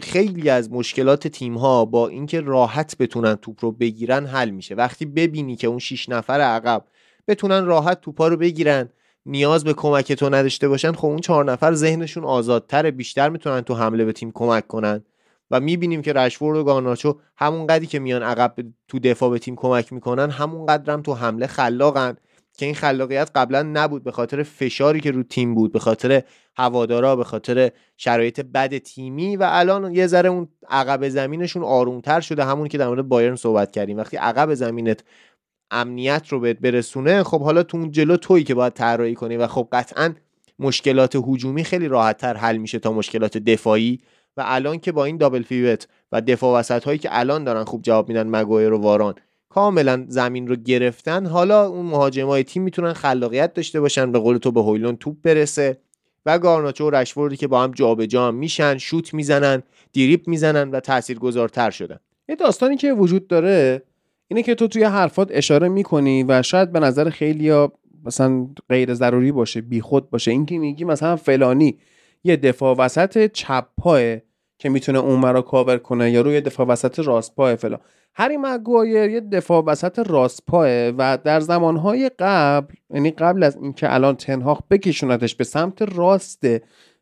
خیلی از مشکلات تیم‌ها با اینکه راحت بتونن توپ رو بگیرن حل میشه، وقتی ببینی که اون 6 نفر عقب بتونن راحت توپا رو بگیرن، نیاز به کمک تو نداشته باشن، خب اون 4 نفر ذهنشون آزادتره، بیشتر میتونن تو حمله به تیم کمک کنن و میبینیم که راشفورد و گارناچو همون قدری که میان عقب تو دفاع به تیم کمک میکنن، همون قدرم تو حمله خلاقن که این خلاقیت قبلا نبود به خاطر فشاری که رو تیم بود، به خاطر هوادارا، به خاطر شرایط بد تیمی و الان یه ذره اون عقب زمینشون آرومتر شده. همون که در مورد بایرن صحبت کردیم، وقتی عقب زمینت امنیت رو بهت برسونه، خب حالا تو اون جلو تویی که باید طراحی کنی و خب قطعاً مشکلات هجومی خیلی راحت‌تر حل میشه تا مشکلات دفاعی و الان که با این دابل پیوت و دفاع وسط هایی که الان دارن خوب جواب میدن، مگویر و واران کاملا زمین رو گرفتن، حالا اون مهاجمای تیم میتونن خلاقیت داشته باشن، به قول تو به هویلون توپ برسه و گارناچو و راشفوردی که با هم جابجا میشن، شوت میزنن، دریپ میزنن و تاثیرگذارتر شدن. این داستانی که وجود داره اینه که تو توی حرفات اشاره میکنی و شاید به نظر خیلیا مثلا غیر ضروری باشه، بیخود باشه، اینکه میگی مثلا فلانی یه دفاع وسط چپ پایه که میتونه اونورا کاور کنه یا روی دفاع وسط راست پایه فلان. هری مگویر یه دفاع وسط راست پایه و در زمانهای قبل، یعنی قبل از اینکه الان تنهاخ بکشونتش به سمت راست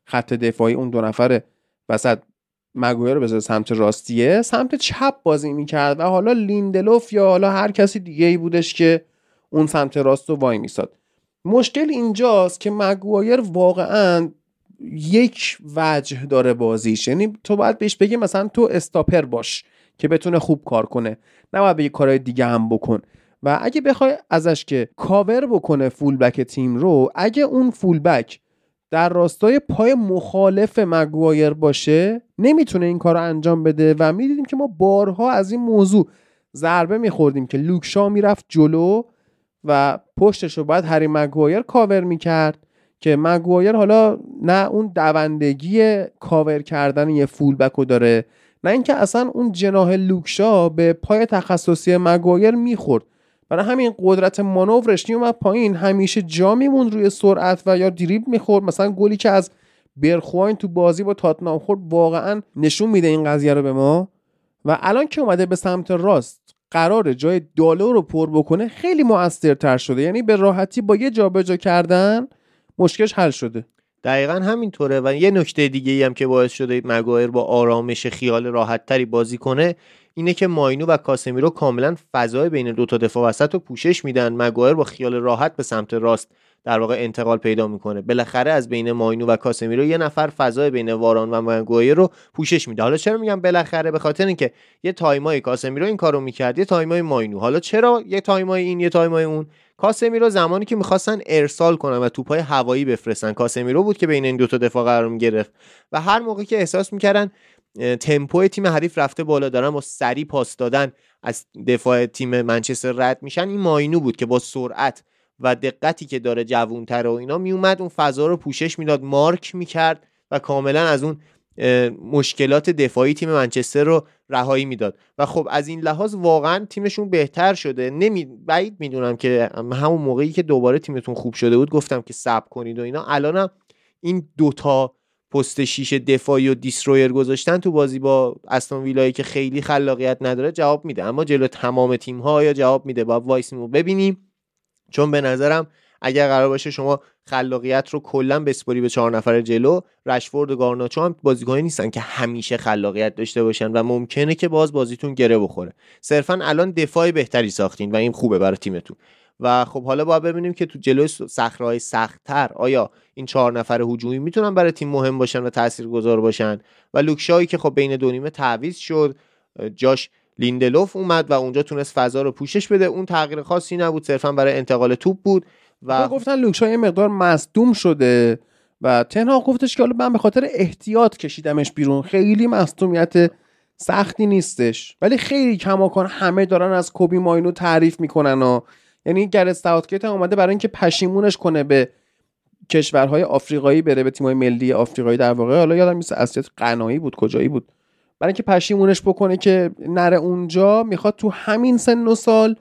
خط دفاعی، اون دو نفر وسط مگویر رو بذاره سمت راستیه، سمت چپ بازی میکرد و حالا لیندلوف یا حالا هر کسی دیگه ای بودش که اون سمت راست رو وای میساد. مشکل اینجاست که مگویر واقعاً یک وجه داره بازیش، یعنی تو باید بهش بگی مثلا تو استاپر باش که بتونه خوب کار کنه، نباید بگی کارهای دیگه هم بکن و اگه بخوای ازش که کاور بکنه فول بک تیم رو، اگه اون فول بک در راستای پای مخالف مگوایر باشه نمیتونه این کار رو انجام بده و میدیدیم که ما بارها از این موضوع ضربه میخوردیم که لوکشا میرفت جلو و پشتش رو باید هری مگوایر کاور میکرد که مگوایر حالا نه اون دوندگی کاور کردن یه فول بکو داره، نه اینکه اصلا اون جناح لوکشا به پای تخصصی مگوایر میخورد، برای همین قدرت مانورش نیومد پایین، همیشه جا میموند روی سرعت و یا دریبل میخورد. مثلا گلی که از برخواین تو بازی با تاتنام خورد واقعا نشون میده این قضیه رو به ما و الان که اومده به سمت راست قرار جای دالو رو پر بکنه خیلی موثرتر شده، یعنی به راحتی با یه جابجا کردن مشکلش حل شده. دقیقاً همینطوره و یه نکته دیگه ای هم که باعث شده مگایر با آرامش خیال راحت تری بازی کنه اینه که ماینو و کاسمیرو کاملا فضای بین دو تا دفاع وسط رو پوشش میدن، مگایر با خیال راحت به سمت راست در واقع انتقال پیدا میکنه. بالاخره از بین ماینو و کاسمیرو یه نفر فضای بین واران و مگایر رو پوشش میده. حالا چرا میگم بالاخره؟ به خاطر اینکه یه تایمای کاسمیرو این کارو میکرد، یه تایمای ماینو. حالا چرا یه تایمای این یه تایمای اون؟ کاسمیرو زمانی که می‌خواستن ارسال کنن و توپ‌های هوایی بفرستن، کاسمیرو بود که بین این دو تا دفاع قرار می‌گرفت و هر موقعی که احساس می‌کردن تمپوی تیم حریف رفته بالا، دارن با سری پاس دادن از دفاع تیم منچستر رد میشن، این ماینو بود که با سرعت و دقتی که داره جوان‌تر و اینا میومد اون فضا رو پوشش میداد، مارک میکرد و کاملا از اون مشکلات دفاعی تیم منچستر رو رهایی میداد و خب از این لحاظ واقعا تیمشون بهتر شده. بعید میدونم که همون موقعی که دوباره تیمتون خوب شده بود گفتم که صبر کنید و اینا، الانم این دوتا پست شیش دفاعی و دیسترویر گذاشتن تو بازی با استون ویلایی که خیلی خلاقیت نداره جواب میده، اما جلو تمام تیم‌ها یا جواب میده، باید وایسیم و ببینیم، چون به نظرم اگر قرار باشه شما خلاقیت رو کلا بسپاری به 4 نفر جلو، راشفورد و گارناچو هم بازیکنانی نیستن که همیشه خلاقیت داشته باشن و ممکنه که بازیتون گره بخوره. صرفا الان دفاعی بهتری ساختین و این خوبه برای تیمتون. و خب حالا باید ببینیم که تو جلوی صخره‌های سخت‌تر آیا این 4 نفر هجومی میتونن برای تیم مهم باشن و تاثیرگذار باشن. و لوکشایی که خب بین دو نیمه تعویض شد، جاش لیندلوف اومد و اونجا تونست فضا رو پوشش بده. اون تغییر خاصی نبود، صرفا برای انتقال توپ بود. و گفتن لوکشا یه مقدار مصدوم شده و تنها گفتش که حالا من به خاطر احتیاط کشیدمش بیرون، خیلی مصدومیت سختی نیستش. ولی خیلی کماکان همه دارن از کوبی ماینو تعریف میکنن و یعنی گرس تاوتکیت هم اومده برای اینکه پشیمونش کنه، به کشورهای آفریقایی بره، به تیم‌های ملی آفریقایی در واقع. حالا یادم نیست اصلیت قنایی بود کجایی بود، برای اینکه پشیمونش بکنه که نره اونجا. میخواد تو همین سن و سال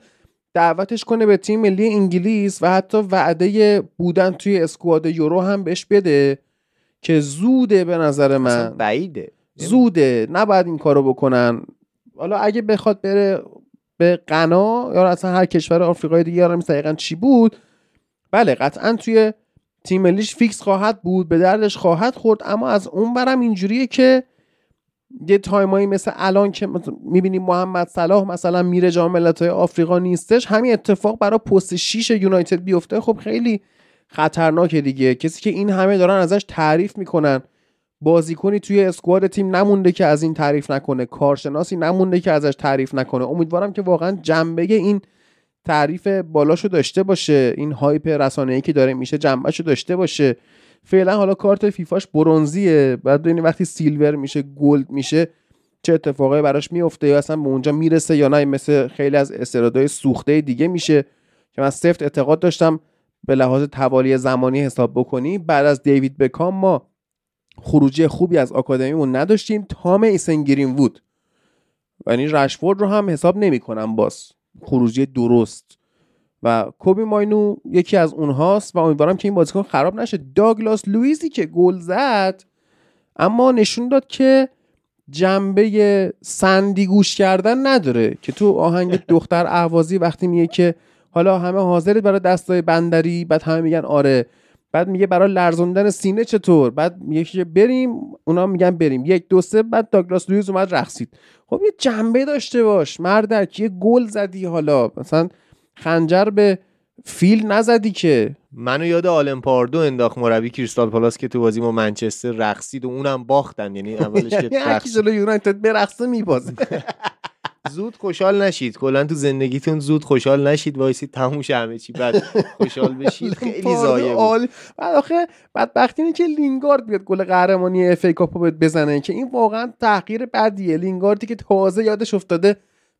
دعوتش کنه به تیم ملی انگلیس و حتی وعده بودن توی اسکواد یورو هم بهش بده که زوده. به نظر من بعیده، زوده، نباید این کارو بکنن. حالا اگه بخواد بره به غنا یا اصلا هر کشور آفریقای دیگه، یارم دقیقاً چی بود، بله قطعاً توی تیم ملیش فیکس خواهد بود، به دردش خواهد خورد. اما از اون برم اینجوریه که یه تایمایی مثل الان که میبینیم محمد صلاح مثلا میره جام ملت‌های آفریقا نیستش، همین اتفاق برای پست 6 یونایتد بیفته خب خیلی خطرناکه دیگه. کسی که این همه دارن ازش تعریف میکنن، بازیکنی توی اسکواد تیم نمونده که از این تعریف نکنه، کارشناسی نمونده که ازش تعریف نکنه. امیدوارم که واقعا جنبه این تعریف بالاشو داشته باشه، این هایپ رسانه‌ای که داره میشه جنبهشو داشته باشه. فعلا حالا کارت فیفاش برنزیه، بعد این وقتی سیلور میشه، گلد میشه، چه اتفاقایی براش میفته، یا اصلا به اونجا میرسه یا نه، مثل خیلی از استعدادهای سوخته دیگه میشه که من سفت اعتقاد داشتم به لحاظ توالی زمانی حساب بکنی. بعد از دیوید بکام ما خروجی خوبی از آکادمیمون نداشتیم. تام ایسن گرین وود یعنی راشفورد رو هم حساب نمیکنم باز خروجی درست، و کوبی ماینو یکی از اونهاست و امیدوارم که این بازیکن خراب نشه. داگلاس لوئیزی که گل زد اما نشون داد که جنبه سندی گوش کردن نداره، که تو آهنگ دختر اهوازی وقتی میگه که حالا همه حاضرید برای دستای بندری، بعد همه میگن آره، بعد میگه برای لرزوندن سینه چطور، بعد میگه که بریم، اونا میگن بریم، 1 2 3، بعد داگلاس لوئیز اومد رقصید. خب یه جنبه داشته باش مردک، یه گل زدی، حالا مثلا خنجر به فیل نزدی. که منو یاد آلن پاردو انداخت، مربی کریستال پالاس، که تو بازی ما منچستر رقصید و اونم باختن. یعنی اولش که هرکی جلوی یونایتد برقصه میبازه. زود خوشحال نشید، کلا تو زندگیتون زود خوشحال نشید، وایسید تموم شه همه چی بعد خوشحال بشید. خیلی زایه بود. بعد آخه بدبختی اینه که لینگارد بیاد گل قهرمانی اف ای کاپو بزنه، که این واقعا تحقیر بدیه. لینگاردی که تازه یادش افتاده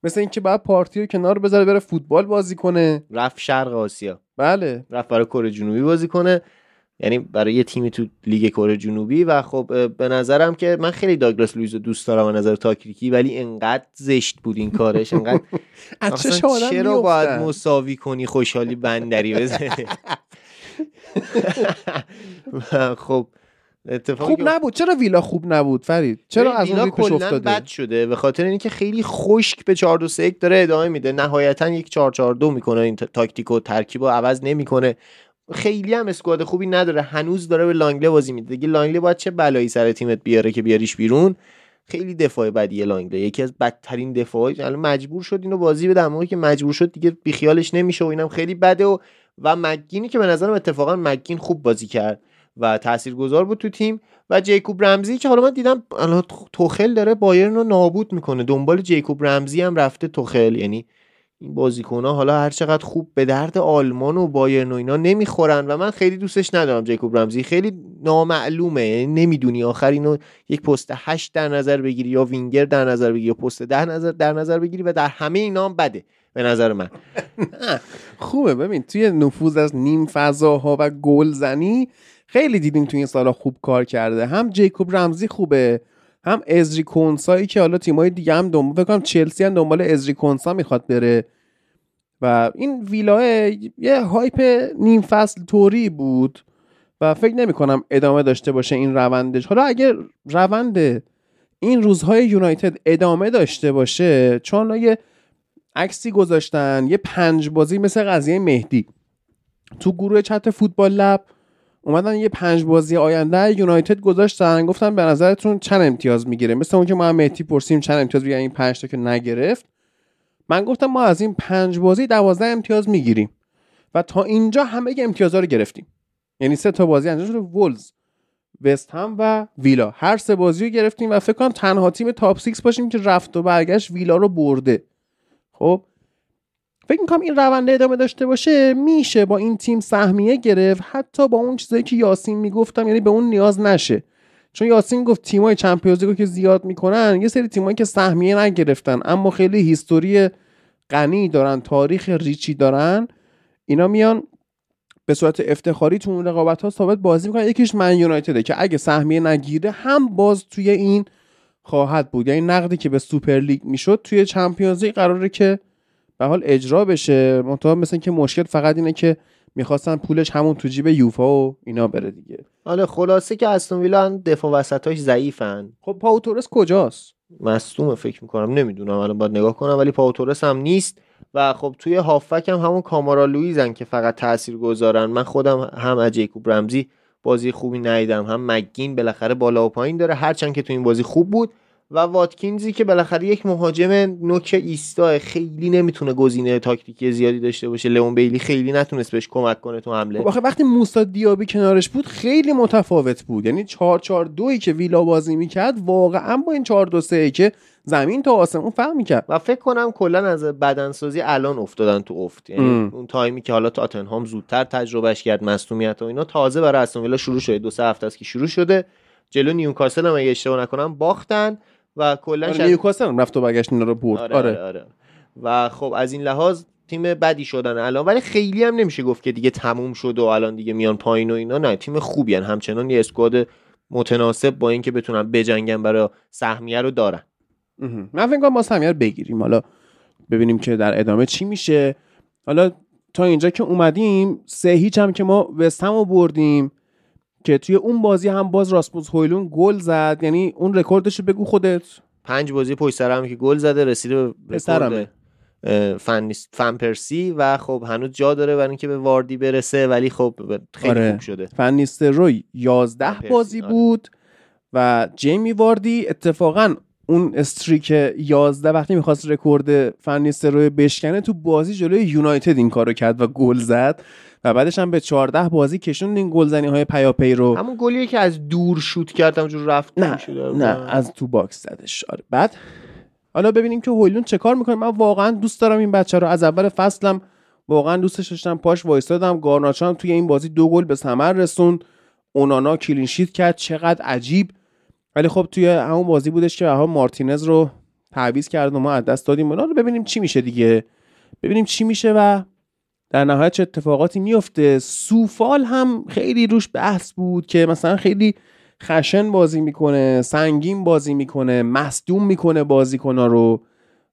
مثل این که بعد پارتی رو کنار بذاره بره فوتبال بازی کنه، رفت شرق آسیا، بله رفت برای کره جنوبی بازی کنه، یعنی برای یه تیمی تو لیگ کره جنوبی. و خب به نظرم که من خیلی داگلاس لوئیز رو دوست دارم از نظر تاکتیکی، ولی انقدر زشت بود این کارش، انقدر اصلا چرا باید مساوی کنی خوشحالی بندری بزنه. خب خوب نبود. چرا ویلا خوب نبود فرید؟ چرا از اون پیش افتاده؟ بد شده به خاطر اینکه خیلی خشک به 4-2-3-1 داره ادامه میده. نهایتا یک 4-4-2 میکنه، این تاکتیکو ترکیبو عوض نمیکنه. خیلی هم اسکواد خوبی نداره، هنوز داره به لانگله بازی میده. دیگه لانگله باید چه بلایی سر تیمت بیاره که بیاریش بیرون؟ خیلی دفاع بدیه لانگله، یکی از بدترین دفاعاش. الان مجبور شد اینو بازی بده، اما که مجبور شد دیگه بیخیالش نمیشه و اینم خیلی بده. و مگینی که به نظرم اتفاقا مگین خوب بازی کرد و تاثیرگذار بود تو تیم. و جیکوب رمزی که حالا من دیدم الان توخل داره بایرن رو نابود میکنه، دنبال جیکوب رمزی هم رفته توخل. یعنی این بازیکن ها حالا هر چقدر خوب به درد آلمان و بایرن و اینا نمیخورن و من خیلی دوستش ندارم. جیکوب رمزی خیلی نامعلومه، یعنی نمیدونی آخر اینو یک پست 8 در نظر بگیری یا وینگر در نظر بگیری یا پست 10 در نظر بگیری، و در همه اینا هم بده به نظر من. خوبه ببین توی نفوذ از نیم فضاها و گلزنی خیلی دیدیم تو این سالا خوب کار کرده. هم جیکوب رمزی خوبه، هم ازری کنسایی که حالا تیمای دیگه هم دنبال، فکرم چلسی هم دنبال ازری کنسا میخواد بره. و این ویلاه یه هایپ نیم فصل توری بود و فکر نمی کنم ادامه داشته باشه این روندش. حالا اگر روند این روزهای یونایتد ادامه داشته باشه، چون یه عکسی گذاشتن یه 5 بازی مثل قضیه مهدی تو گروه چت فوتبال لب اومدن یه 5 بازی آینده یونایتد گذاشتن، گفتن به نظرتون چند امتیاز میگیره؟ مثل اون که ما هم مهدی پرسیم چند امتیاز میگیریم، این 5 تا که نگرفت، من گفتم ما از این 5 بازی 12 امتیاز میگیریم و تا اینجا همه امتیازا رو گرفتیم. یعنی 3 تا بازی انجام شده، وولز، وست هم و ویلا، هر 3 بازی رو گرفتیم و فکر کنم تنها تیم تاپ 6 باشیم که رفت و برگشت ویلا رو برده. خب فکر می‌کنم این روند ادامه داشته باشه میشه با این تیم سهمیه گرفت، حتی با اون چیزایی که یاسین میگفتم، یعنی به اون نیاز نشه، چون یاسین گفت تیمای چمپیونز لیگو که زیاد میکنن یه سری تیمایی که سهمیه نگرفتن اما خیلی هیستوری غنی دارن، تاریخ ریچی دارن، اینا میان به صورت افتخاری تو اون رقابت‌ها ثابت بازی میکنن. یکیش من یونایتده که اگه سهمیه نگیره هم باز توی این خواهد بود، یعنی نقدی که به سوپر لیگ میشد توی چمپیونز لیگ قراره که به حال اجرا بشه. منتها مثلا که مشکل فقط اینه که میخواستن پولش همون تو جیب یوفا و اینا بره دیگه. حالا خلاصه که استون ویلا دفاع وسطاش ضعیفن. خب پائو تورس کجاست؟ مصدومه فکر میکنم، نمیدونم الان باید نگاه کنم، ولی پائو تورس هم نیست و خب توی هافبک هم همون کامارا لوئیزن که فقط تاثیرگذارن. من خودم هم از جیکوب رمزی بازی خوبی ندیدم، هم مگین بالاخره بالا و پایین داره، هرچند که تو این بازی خوب بود، و واتکینزی که بالاخره یک مهاجم نوک ایستا خیلی نمیتونه گزینه تاکتیکی زیادی داشته باشه. لئون بیلی خیلی نتونست بهش کمک کنه تو حمله. آخه وقتی موسی دیابی کنارش بود خیلی متفاوت بود، یعنی 4-4-2 که ویلا بازی میکرد واقعا با این 4-2-3 که زمین تا آسمون فرق میکرد. و فکر کنم کلا از بدنسازی الان افتادن تو افت، یعنی اون تایمی که حالا تاتنهام زودتر تجربهش کرد، مصونیت و اینا تازه برای استون ویلا شروع شده، 2-3 هفته است که شروع شده. جلو نیوکاسل هم اگه اشتباه نکنم باختن و کلا نیوکاسل هم رفت و برگشت اینا رو برد. آره. و خب از این لحاظ تیم بدی شدن الان، ولی خیلی هم نمیشه گفت که دیگه تموم شد و الان دیگه میان پایین و اینا، نه تیم خوبی هستن، همچنان یه اسکواد متناسب با اینکه بتونن بجنگن برای سهمیه رو دارن. من فکر کنم ما سهمیه رو بگیریم، حالا ببینیم که در ادامه چی میشه. حالا تا اینجا که اومدیم 3-0 هم که ما وستهمو بردیم که توی اون بازی هم باز راسموس هویلون گل زد، یعنی اون رکوردش رو بگو خودت. 5 بازی پشت سر هم که گل زده، رسیده به رکورد فن پرسی و خب هنوز جا داره برای اینکه به واردی برسه، ولی خب خیلی خوب شده. فن نیستروی 11 بازی بود و جیمی واردی اتفاقا اون استریک 11 وقتی میخواست رکورد فن نیستروی بشکنه تو بازی جلوی یونایتد این کارو کرد و گل زد و بعدش هم به 14 بازی کشوند این گلزنی‌های پیاپی رو. همون گلیه که از دور شوت کرد همونجور رفت، نه از تو باکس زدش. آره. بعد حالا ببینیم که هویلون چه کار میکنه. من واقعا دوست دارم این بچه رو، از اول فصلم واقعا دوستش داشتم، پاش وایسادم. گارناچو هم توی این بازی 2 گل به ثمر رسوند، اونانا کلین شیت کرد، چقدر عجیب. ولی خب توی همون بازی بودش که آها مارتینز رو تعویض کرد و ما از دست دادیم. حالا ببینیم چی میشه دیگه، ببینیم چی میشه و در نهایت چه اتفاقاتی میفته. سوفال هم خیلی روش بحث بود که مثلا خیلی خشن بازی میکنه، سنگین بازی میکنه، مصدوم میکنه بازیکن‌ها رو.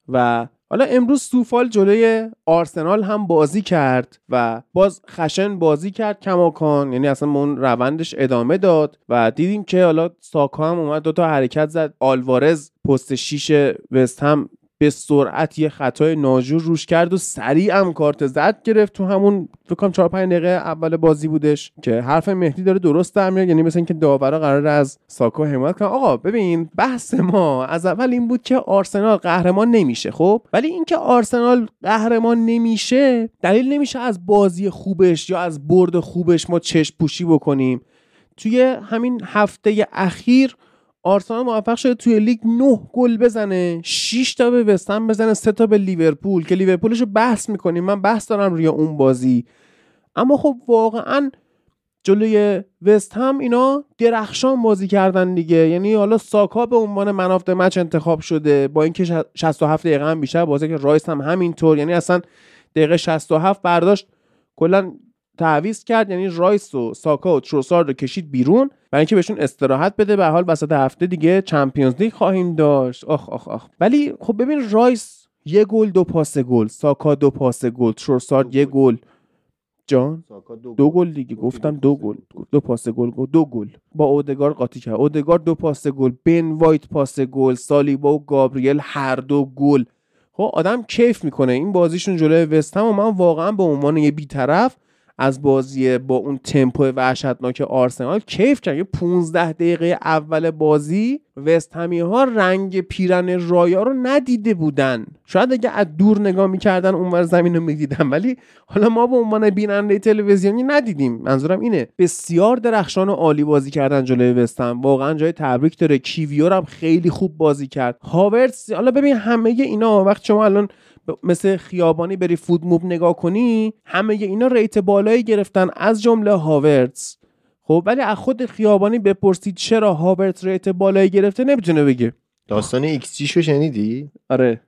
و حالا امروز سوفال جلوی آرسنال هم بازی کرد و باز خشن بازی کرد کماکان، یعنی اصلا اون روندش ادامه داد و دیدیم که حالا ساکا هم اومد 2 تا حرکت زد. آلوارز پست 6 وست هم به سرعت یه خطای ناجور روش کرد و سریع هم کارت زرد گرفت تو همون فکر کنم 4-5 دقیقه اول بازی بودش. که حرف مهدی داره درست در میاد، یعنی مثلا اینکه داورا قراره از ساکا حمایت کنن. آقا ببین بحث ما از اول این بود که آرسنال قهرمان نمیشه، خب ولی اینکه آرسنال قهرمان نمیشه دلیل نمیشه از بازی خوبش یا از برد خوبش ما چشم پوشی بکنیم. توی همین هفته اخیر آرسنال موفق شده توی لیگ 9 گل بزنه، 6 تا به وست هم بزنه، 3 تا به لیورپول که لیورپولشو بحث میکنیم، من بحث دارم روی اون بازی. اما خب واقعا جلوی وست هم اینا درخشان بازی کردن دیگه، یعنی حالا ساکا به عنوان من آف د مچ انتخاب شده با اینکه 67 دقیقه هم بیشتر بازی که رایس هم همینطور، یعنی اصلا دقیقه 67 برداشت کلا تعویض کرد، یعنی رایس و ساکا و تروسارد رو کشید بیرون برای اینکه بهشون استراحت بده. به حال وسط هفته دیگه چمپیونز لیگ خواهیم داشت. آخ. ولی خب ببین رایس 1 گل 2 پاس گل، ساکا 2 پاس گل، تروسارد 1 گل، جان ساکا 2 گل دیگه، گفتم 2 گل 2 پاس گل 2 گل با اودگارد قاطی کرد، اودگارد 2 پاس گل، بن وایت پاس گل، سالیبا و گابریل هر 2 گل. خب آدم کیف میکنه این بازیشون جلوی وست هم و من واقعا به عنوان یه بی‌طرف از بازی با اون تمپو وحشتناک آرسنال کیف کرد. 15 دقیقه اول بازی وستهمی‌ها رنگ پیرن رایا رو ندیده بودن. شاید اگه از دور نگاه می‌کردن اونور زمین رو می‌دیدن، ولی حالا ما به عنوان بیننده تلویزیونی ندیدیم. منظورم اینه بسیار درخشان و عالی بازی کردن جلوی وستهم، واقعا جای تبریک داره. کیویور هم خیلی خوب بازی کرد. هاورتز، حالا ببین همه اینا وقت شما الان مثل خیابانی بری فود موب نگاه کنی، همه اینا ریت بالایی گرفتن از جمله هاورتز. خب ولی از خود خیابانی بپرسید چرا هاورتز ریت بالایی گرفته نمیتونه بگه. داستان ایکس جی شو شنیدی؟ آره.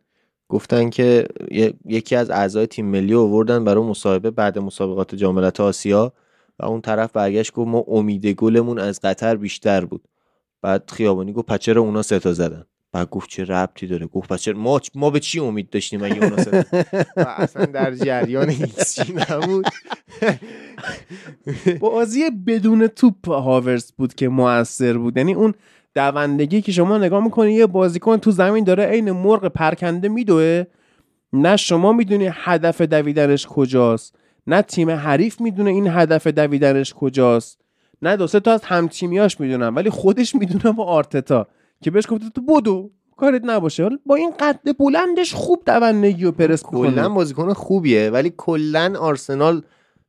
گفتن که یکی از اعضای تیم ملی آوردن برای مصاحبه بعد مسابقات جام ملت‌های آسیا و اون طرف برگشت گفت ما امید گلمون از قطر بیشتر بود. بعد خیابانی گفت پچر اونا سه تا زدن. بعد گفت چه ربطی داره؟ گفت پچر ما به چی امید داشتیم اگه اونا سه اصلا در جریان ایکس جی نبود. بازی بدون توپ هاورتز بود که موثر بود. یعنی اون دوندگی که شما نگاه میکنی یه بازیکن تو زمین داره عین مرغ پرکنده میدوه، نه شما میدونی هدف دویدنش کجاست، نه تیم حریف میدونه این هدف دویدنش کجاست، نه دو سه تا از همتیمیاش میدونن، ولی خودش میدونه با آرتتا که بهش گفته تو بدو کارت نباشه. با این قد بلندش خوب دوندگی و پرس میکنه. کلا بازیکن خوبیه، ولی کلا آرسنال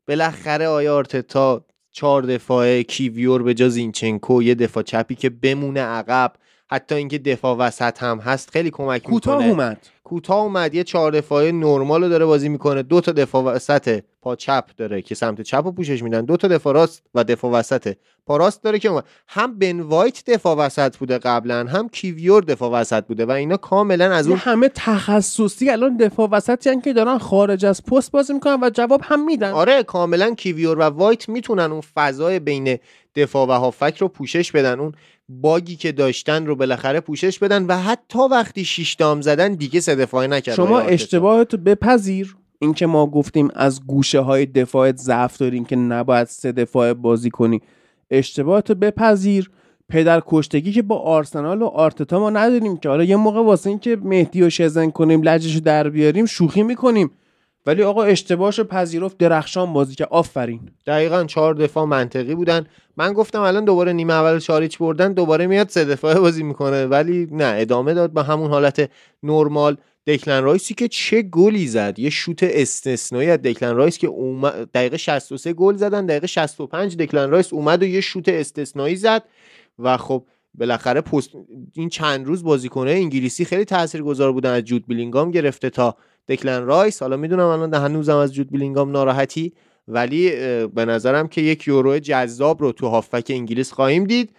بالاخره آیا آرتتا 4 دفاعه، کیویور به جا زینچنکو، یه دفاع چپی که بمونه عقب، حتی اینکه دفاع وسط هم هست خیلی کمک میکنه. کوتاه اومد یه 4 دفاعه نرمالو داره بازی میکنه. 2 تا دفاع وسط پا چپ داره که سمت چپو پوشش میدن، 2 تا دفاع راست و دفاع وسط پا راست داره که اومد. هم بن وایت دفاع وسط بوده قبلا، هم کیویور دفاع وسط بوده و اینا کاملا از اون همه تخصصی الان دفاع وسطی ان که دارن خارج از پست بازی میکنن و جواب هم میدن. آره کاملا کیویور و وایت میتونن اون فضای بین دفاع و هافک رو پوشش بدن، اون باگی که داشتن رو بالاخره پوشش بدن و حتی وقتی 6 دام زدن دیگه سه دفاعی نکردن. شما اشتباهتو بپذیر، این که ما گفتیم از گوشه های دفاعت ضعف دارین که نباید سه دفاعه بازی کنی، اشتباهتو بپذیر. پدر کشتگی که با آرسنال و آرتتا ما نداریم که حالا یه موقع واسه این که مهدی و شزن کنیم لجشو در بیاریم شوخی میکنیم، ولی آقا اشتباهشو پذیرفت، درخشان بازی که آفرین. دقیقاً 4 دفاع منطقی بودن. من گفتم الان دوباره نیمه اول 4-0 بردن، دوباره میاد 3 دفاعه بازی میکنه، ولی نه، ادامه داد به همون حالت نرمال. دکلن رایسی که چه گلی زد، یه شوت استثنایی از دکلن رایس که دقیقه 63 گل زدن، دقیقه 65 دکلن رایس اومد و یه شوت استثنایی زد و خب بالاخره این چند روز بازیکن‌های انگلیسی خیلی تاثیرگذار بودن، از جود بیلینگام گرفته تا دکلن رایس. حالا میدونم الان هنوزم از جود بیلینگام ناراحتی، ولی به نظرم که یک یورو جذاب رو تو هافبک انگلیس خواهیم دید.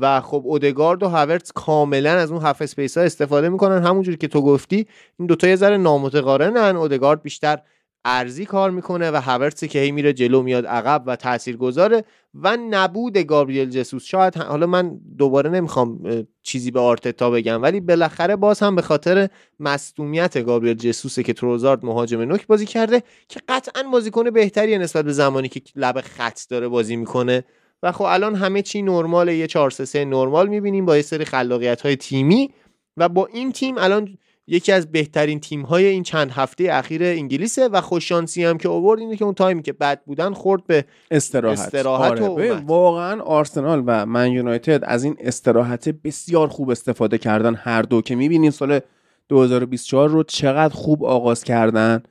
و خب اودگارد و هاورتز کاملا از اون هاف اسپیس ها استفاده میکنن، همونجوری که تو گفتی این دوتا یه ذره نامتقارنن. اودگارد بیشتر عرضی کار میکنه و هاورتز که هی میره جلو میاد عقب و تاثیرگذاره. و نبود گابریل جسوس شاید حالا من دوباره نمیخوام چیزی به آرتتا بگم، ولی بالاخره باز هم به خاطر مصدومیت گابریل جسوسه که تروزارد مهاجم نوک بازی کرده که قطعاً بازیکن بهتریه نسبت به زمانی که لب خط داره بازی میکنه. و خب الان همه چی نرماله، یه 4-3-3 نرمال میبینیم با یه سری خلاقیت‌های تیمی و با این تیم الان یکی از بهترین تیم‌های این چند هفته اخیر انگلیسه. و خوششانسی هم که آورد اینه که اون تایمی که بد بودن خورد به استراحت. آره واقعا آرسنال و من یونایتد از این استراحت بسیار خوب استفاده کردن هر دو، که میبینیم سال 2024 رو چقدر خوب آغاز کردن.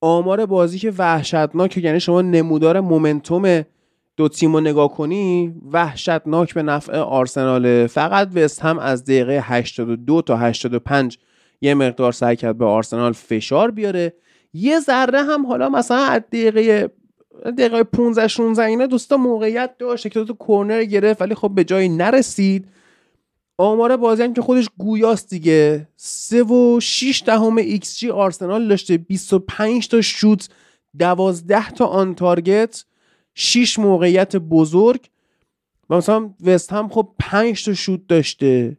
آمار بازی که وحشتناک، یعنی شما نمودار مومنتوم دو تیمو نگاه کنی وحشتناک به نفع آرسناله. فقط وستهم از دقیقه 82 تا 85 یه مقدار سعی کرد به آرسنال فشار بیاره، یه ذره هم حالا مثلا از دقیقه 15 16 اینا دوستا موقعیت داشت که تو کورنر گرفت ولی خب به جایی نرسید. آمار بازی هم که خودش گویاست دیگه، 3.6 ایکس جی آرسنال داشته، 25 تا شوت، 12 تا آن تارگت، 6 موقعیت بزرگ. و مثلا وستهم خب 5 تا شوت داشته،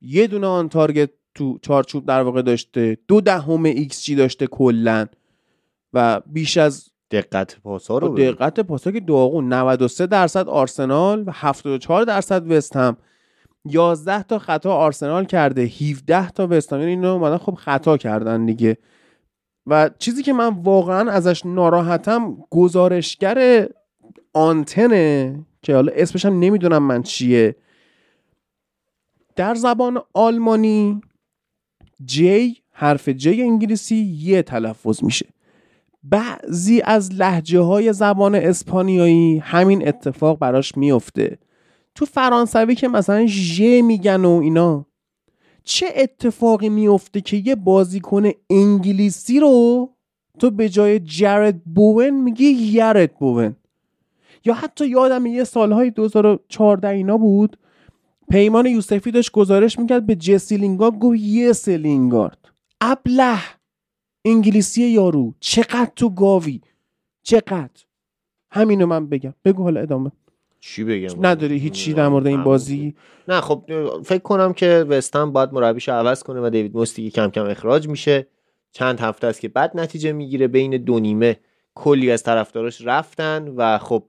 یه دونه آن تارگت تو چارچوب در واقع داشته، 0.2 ایکس جی داشته کلا و بیش از دقت پاسا رو ببین. دقت پاسا که داغون، 93% آرسنال و 74% وستهم. 11 تا خطا آرسنال کرده، 17 تا وستهم. یعنی اینا اومدن خب خطا کردن دیگه. و چیزی که من واقعا ازش ناراحتم گزارشگر آنتنه که حالا اسمش هم نمیدونم من چیه. در زبان آلمانی جی، حرف جی انگلیسی یه تلفظ میشه. بعضی از لهجه های زبان اسپانیایی همین اتفاق براش میفته. تو فرانسوی که مثلا ژ میگن و اینا، چه اتفاقی میفته که یه بازیکن انگلیسی رو تو به جای جرد بوون میگی یرد بوون؟ یا حتی یادم یه سالهای 2014 اینا بود، پیمان یوسفی داشت گزارش میکرد به جسی لینگارد، گفت یس لینگارد. ابله انگلیسی یارو، چقدر تو گاوی، چقدر. همینو من بگم، بگو حالا ادامه. چی بگم؟ نداری هیچی در مورد این بازی؟ نه خب فکر کنم که وستهم باید مربیش عوض کنه و دیوید موستی کم کم اخراج میشه. چند هفته است که بد نتیجه میگیره، بین دو نیمه کلی از طرفداراش رفتن و خب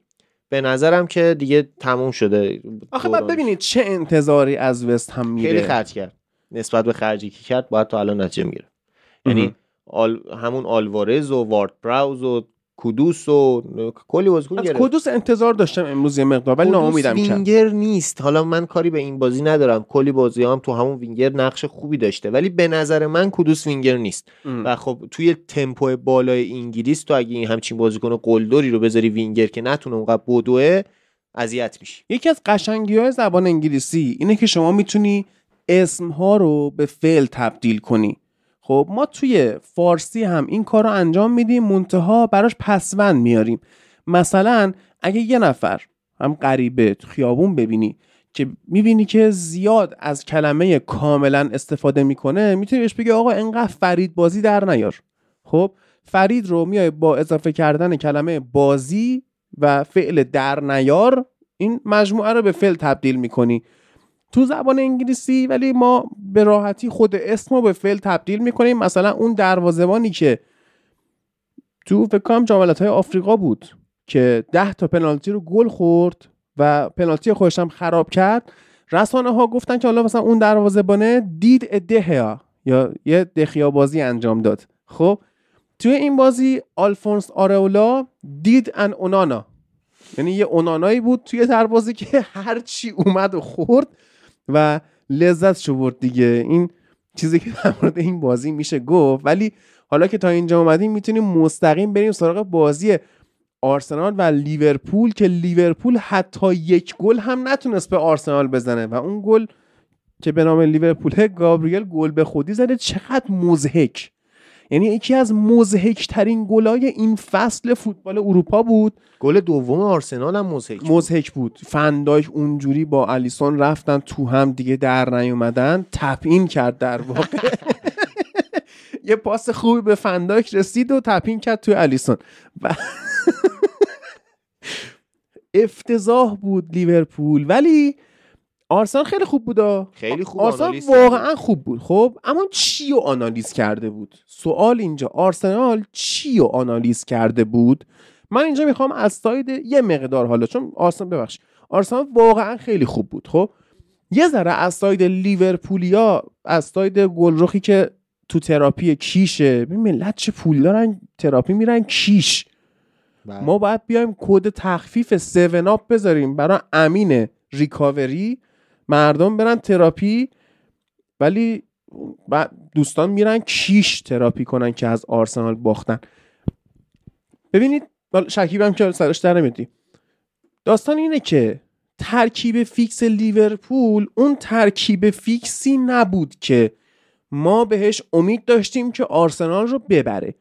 به نظرم که دیگه تموم شده. آخه بعد ببینید چه انتظاری از وستهم میره. خیلی خرج کرد نسبت به خرجی که کرد، باید تا الان نتیجه میگیره. یعنی همون آلوارز و وارد براوز و کدوس و کلی بازیکن گرفت. از کدوس انتظار داشتم امروز یه مقدار، ولی ناامیدم شدم. وینگر نیست، حالا من کاری به این بازی ندارم، کلی بازی هم تو همون وینگر نقش خوبی داشته، ولی به نظر من کدوس وینگر نیست. و خب توی تمپو بالای انگلیس تو اگه این همچین بازیکن قلدری رو بذاری وینگر که نتونه اونقدر بدوه، اذیت میشی. یکی از قشنگی‌های زبان انگلیسی اینه که شما میتونی اسم‌ها رو به فعل تبدیل کنی. خب ما توی فارسی هم این کار رو انجام میدیم، منتها براش پسوند میاریم. مثلا اگه یه نفر هم غریبه تو خیابون ببینی که میبینی که زیاد از کلمه کاملا استفاده میکنه، میتونی بهش بگی آقا انقدر فرید بازی در نیار. خب فرید رو میای با اضافه کردن کلمه بازی و فعل در نیار، این مجموعه رو به فعل تبدیل میکنی. تو زبان انگلیسی ولی ما به راحتی خود اسمو به فعل تبدیل میکنیم. مثلا اون دروازه‌بانی که تو فکر کنم جاملت‌های آفریقا بود که 10 تا پنالتی رو گل خورد و پنالتی خودش هم خراب کرد، رسانه‌ها گفتن که حالا مثلا اون دروازه‌بانه دید ادهیا یا یه دخیا بازی انجام داد. خب توی این بازی آلفونس آرئولا دید ان اونانا، یعنی یه اونانایی بود توی دروازه که هر چی اومد و خورد و لذت برد دیگه. این چیزی که در مورد این بازی میشه گفت. ولی حالا که تا اینجا اومدیم میتونیم مستقیم بریم سراغ بازی آرسنال و لیورپول که لیورپول حتی یک گل هم نتونست به آرسنال بزنه و اون گل که به نام لیورپول، گابریل گل به خودی زده. چقدر مضحک، یعنی یکی از مضحک ترین گلای این فصل فوتبال اروپا بود. گل دوم آرسنال هم مضحک بود. فندایک اونجوری با الیسون رفتن تو هم دیگه، در نیومدن، تپین کرد در واقع. یه پاس خوبی به فندایک رسید و تپین کرد تو الیسون. افتضاح بود لیورپول، ولی آرسنال خیلی خوب بود. خیلی خوب، آرسنال واقعا خوب بود. خب اما چی رو آنالیز کرده بود؟ سوال اینجا، آرسنال چی رو آنالیز کرده بود؟ من اینجا میخوام از ساید یه مقدار، حالا چون آرسنال واقعا خیلی خوب بود، خب یه ذره از ساید لیورپولیا، از ساید گلرخی که تو تراپی کیشه. ببین ملت چه پول دارن، تراپی میرن کیش. ما باید بیایم کد تخفیف 7 آپ بذاریم برای امین ریکاوری، مردم برن تراپی، ولی دوستان میرن کیش تراپی کنن که از آرسنال باختن. ببینید شکیبم که سرش در نمیدی. داستان اینه که ترکیب فیکس لیورپول اون ترکیب فیکسی نبود که ما بهش امید داشتیم که آرسنال رو ببره.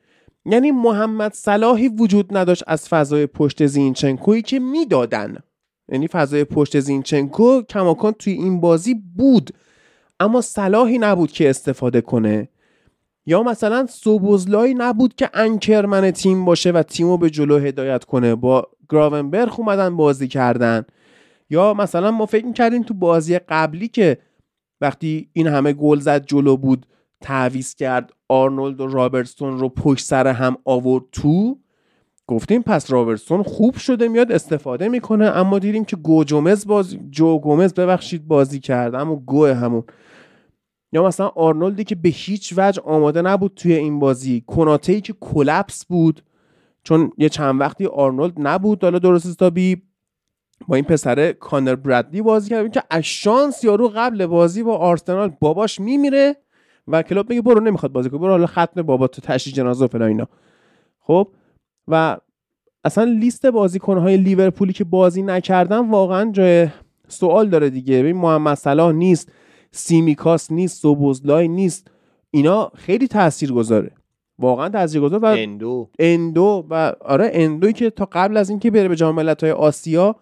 یعنی محمد صلاحی وجود نداشت از فضای پشت زینچنکویی که میدادن، یعنی فضای پشت زینچنکو کماکان توی این بازی بود، اما صلاحی نبود که استفاده کنه، یا مثلا سوبوزلایی نبود که انکرمن تیم باشه و تیمو به جلو هدایت کنه. با گراونبرخ اومدن بازی کردن. یا مثلا ما فکر می‌کردیم تو بازی قبلی که وقتی این همه گل زد جلو بود، تعویض کرد آرنولد و رابرتسون رو پشت سر هم آورد تو، گفتیم پس رابرتسون خوب شده میاد استفاده میکنه، اما دیدیم که جو گومز بازی کرد، اما گوه همون. یا مثلا آرنولدی که به هیچ وجه آماده نبود توی این بازی، کناته‌ای که کلپس بود چون یه چند وقتی آرنولد نبود، حالا درستابی با این پسره کانر برادلی بازی کرد که از شانس یارو قبل بازی با آرسنال باباش میمیره و کلوب میگه برو نمیخواد بازی کنه، برو حالا ختم بابا تو تشییع جنازه و فلان اینا. خب و اصلا لیست بازیکن‌های لیورپولی که بازی نکردن واقعا جای سوال داره دیگه. ببین محمد صلاح نیست، سیمیکاس نیست، سوبوزلای نیست، اینا خیلی تاثیرگذاره، واقعا تاثیرگذار. و اندو و آره اندویی که تا قبل از اینکه بره به جام ملت‌های آسیا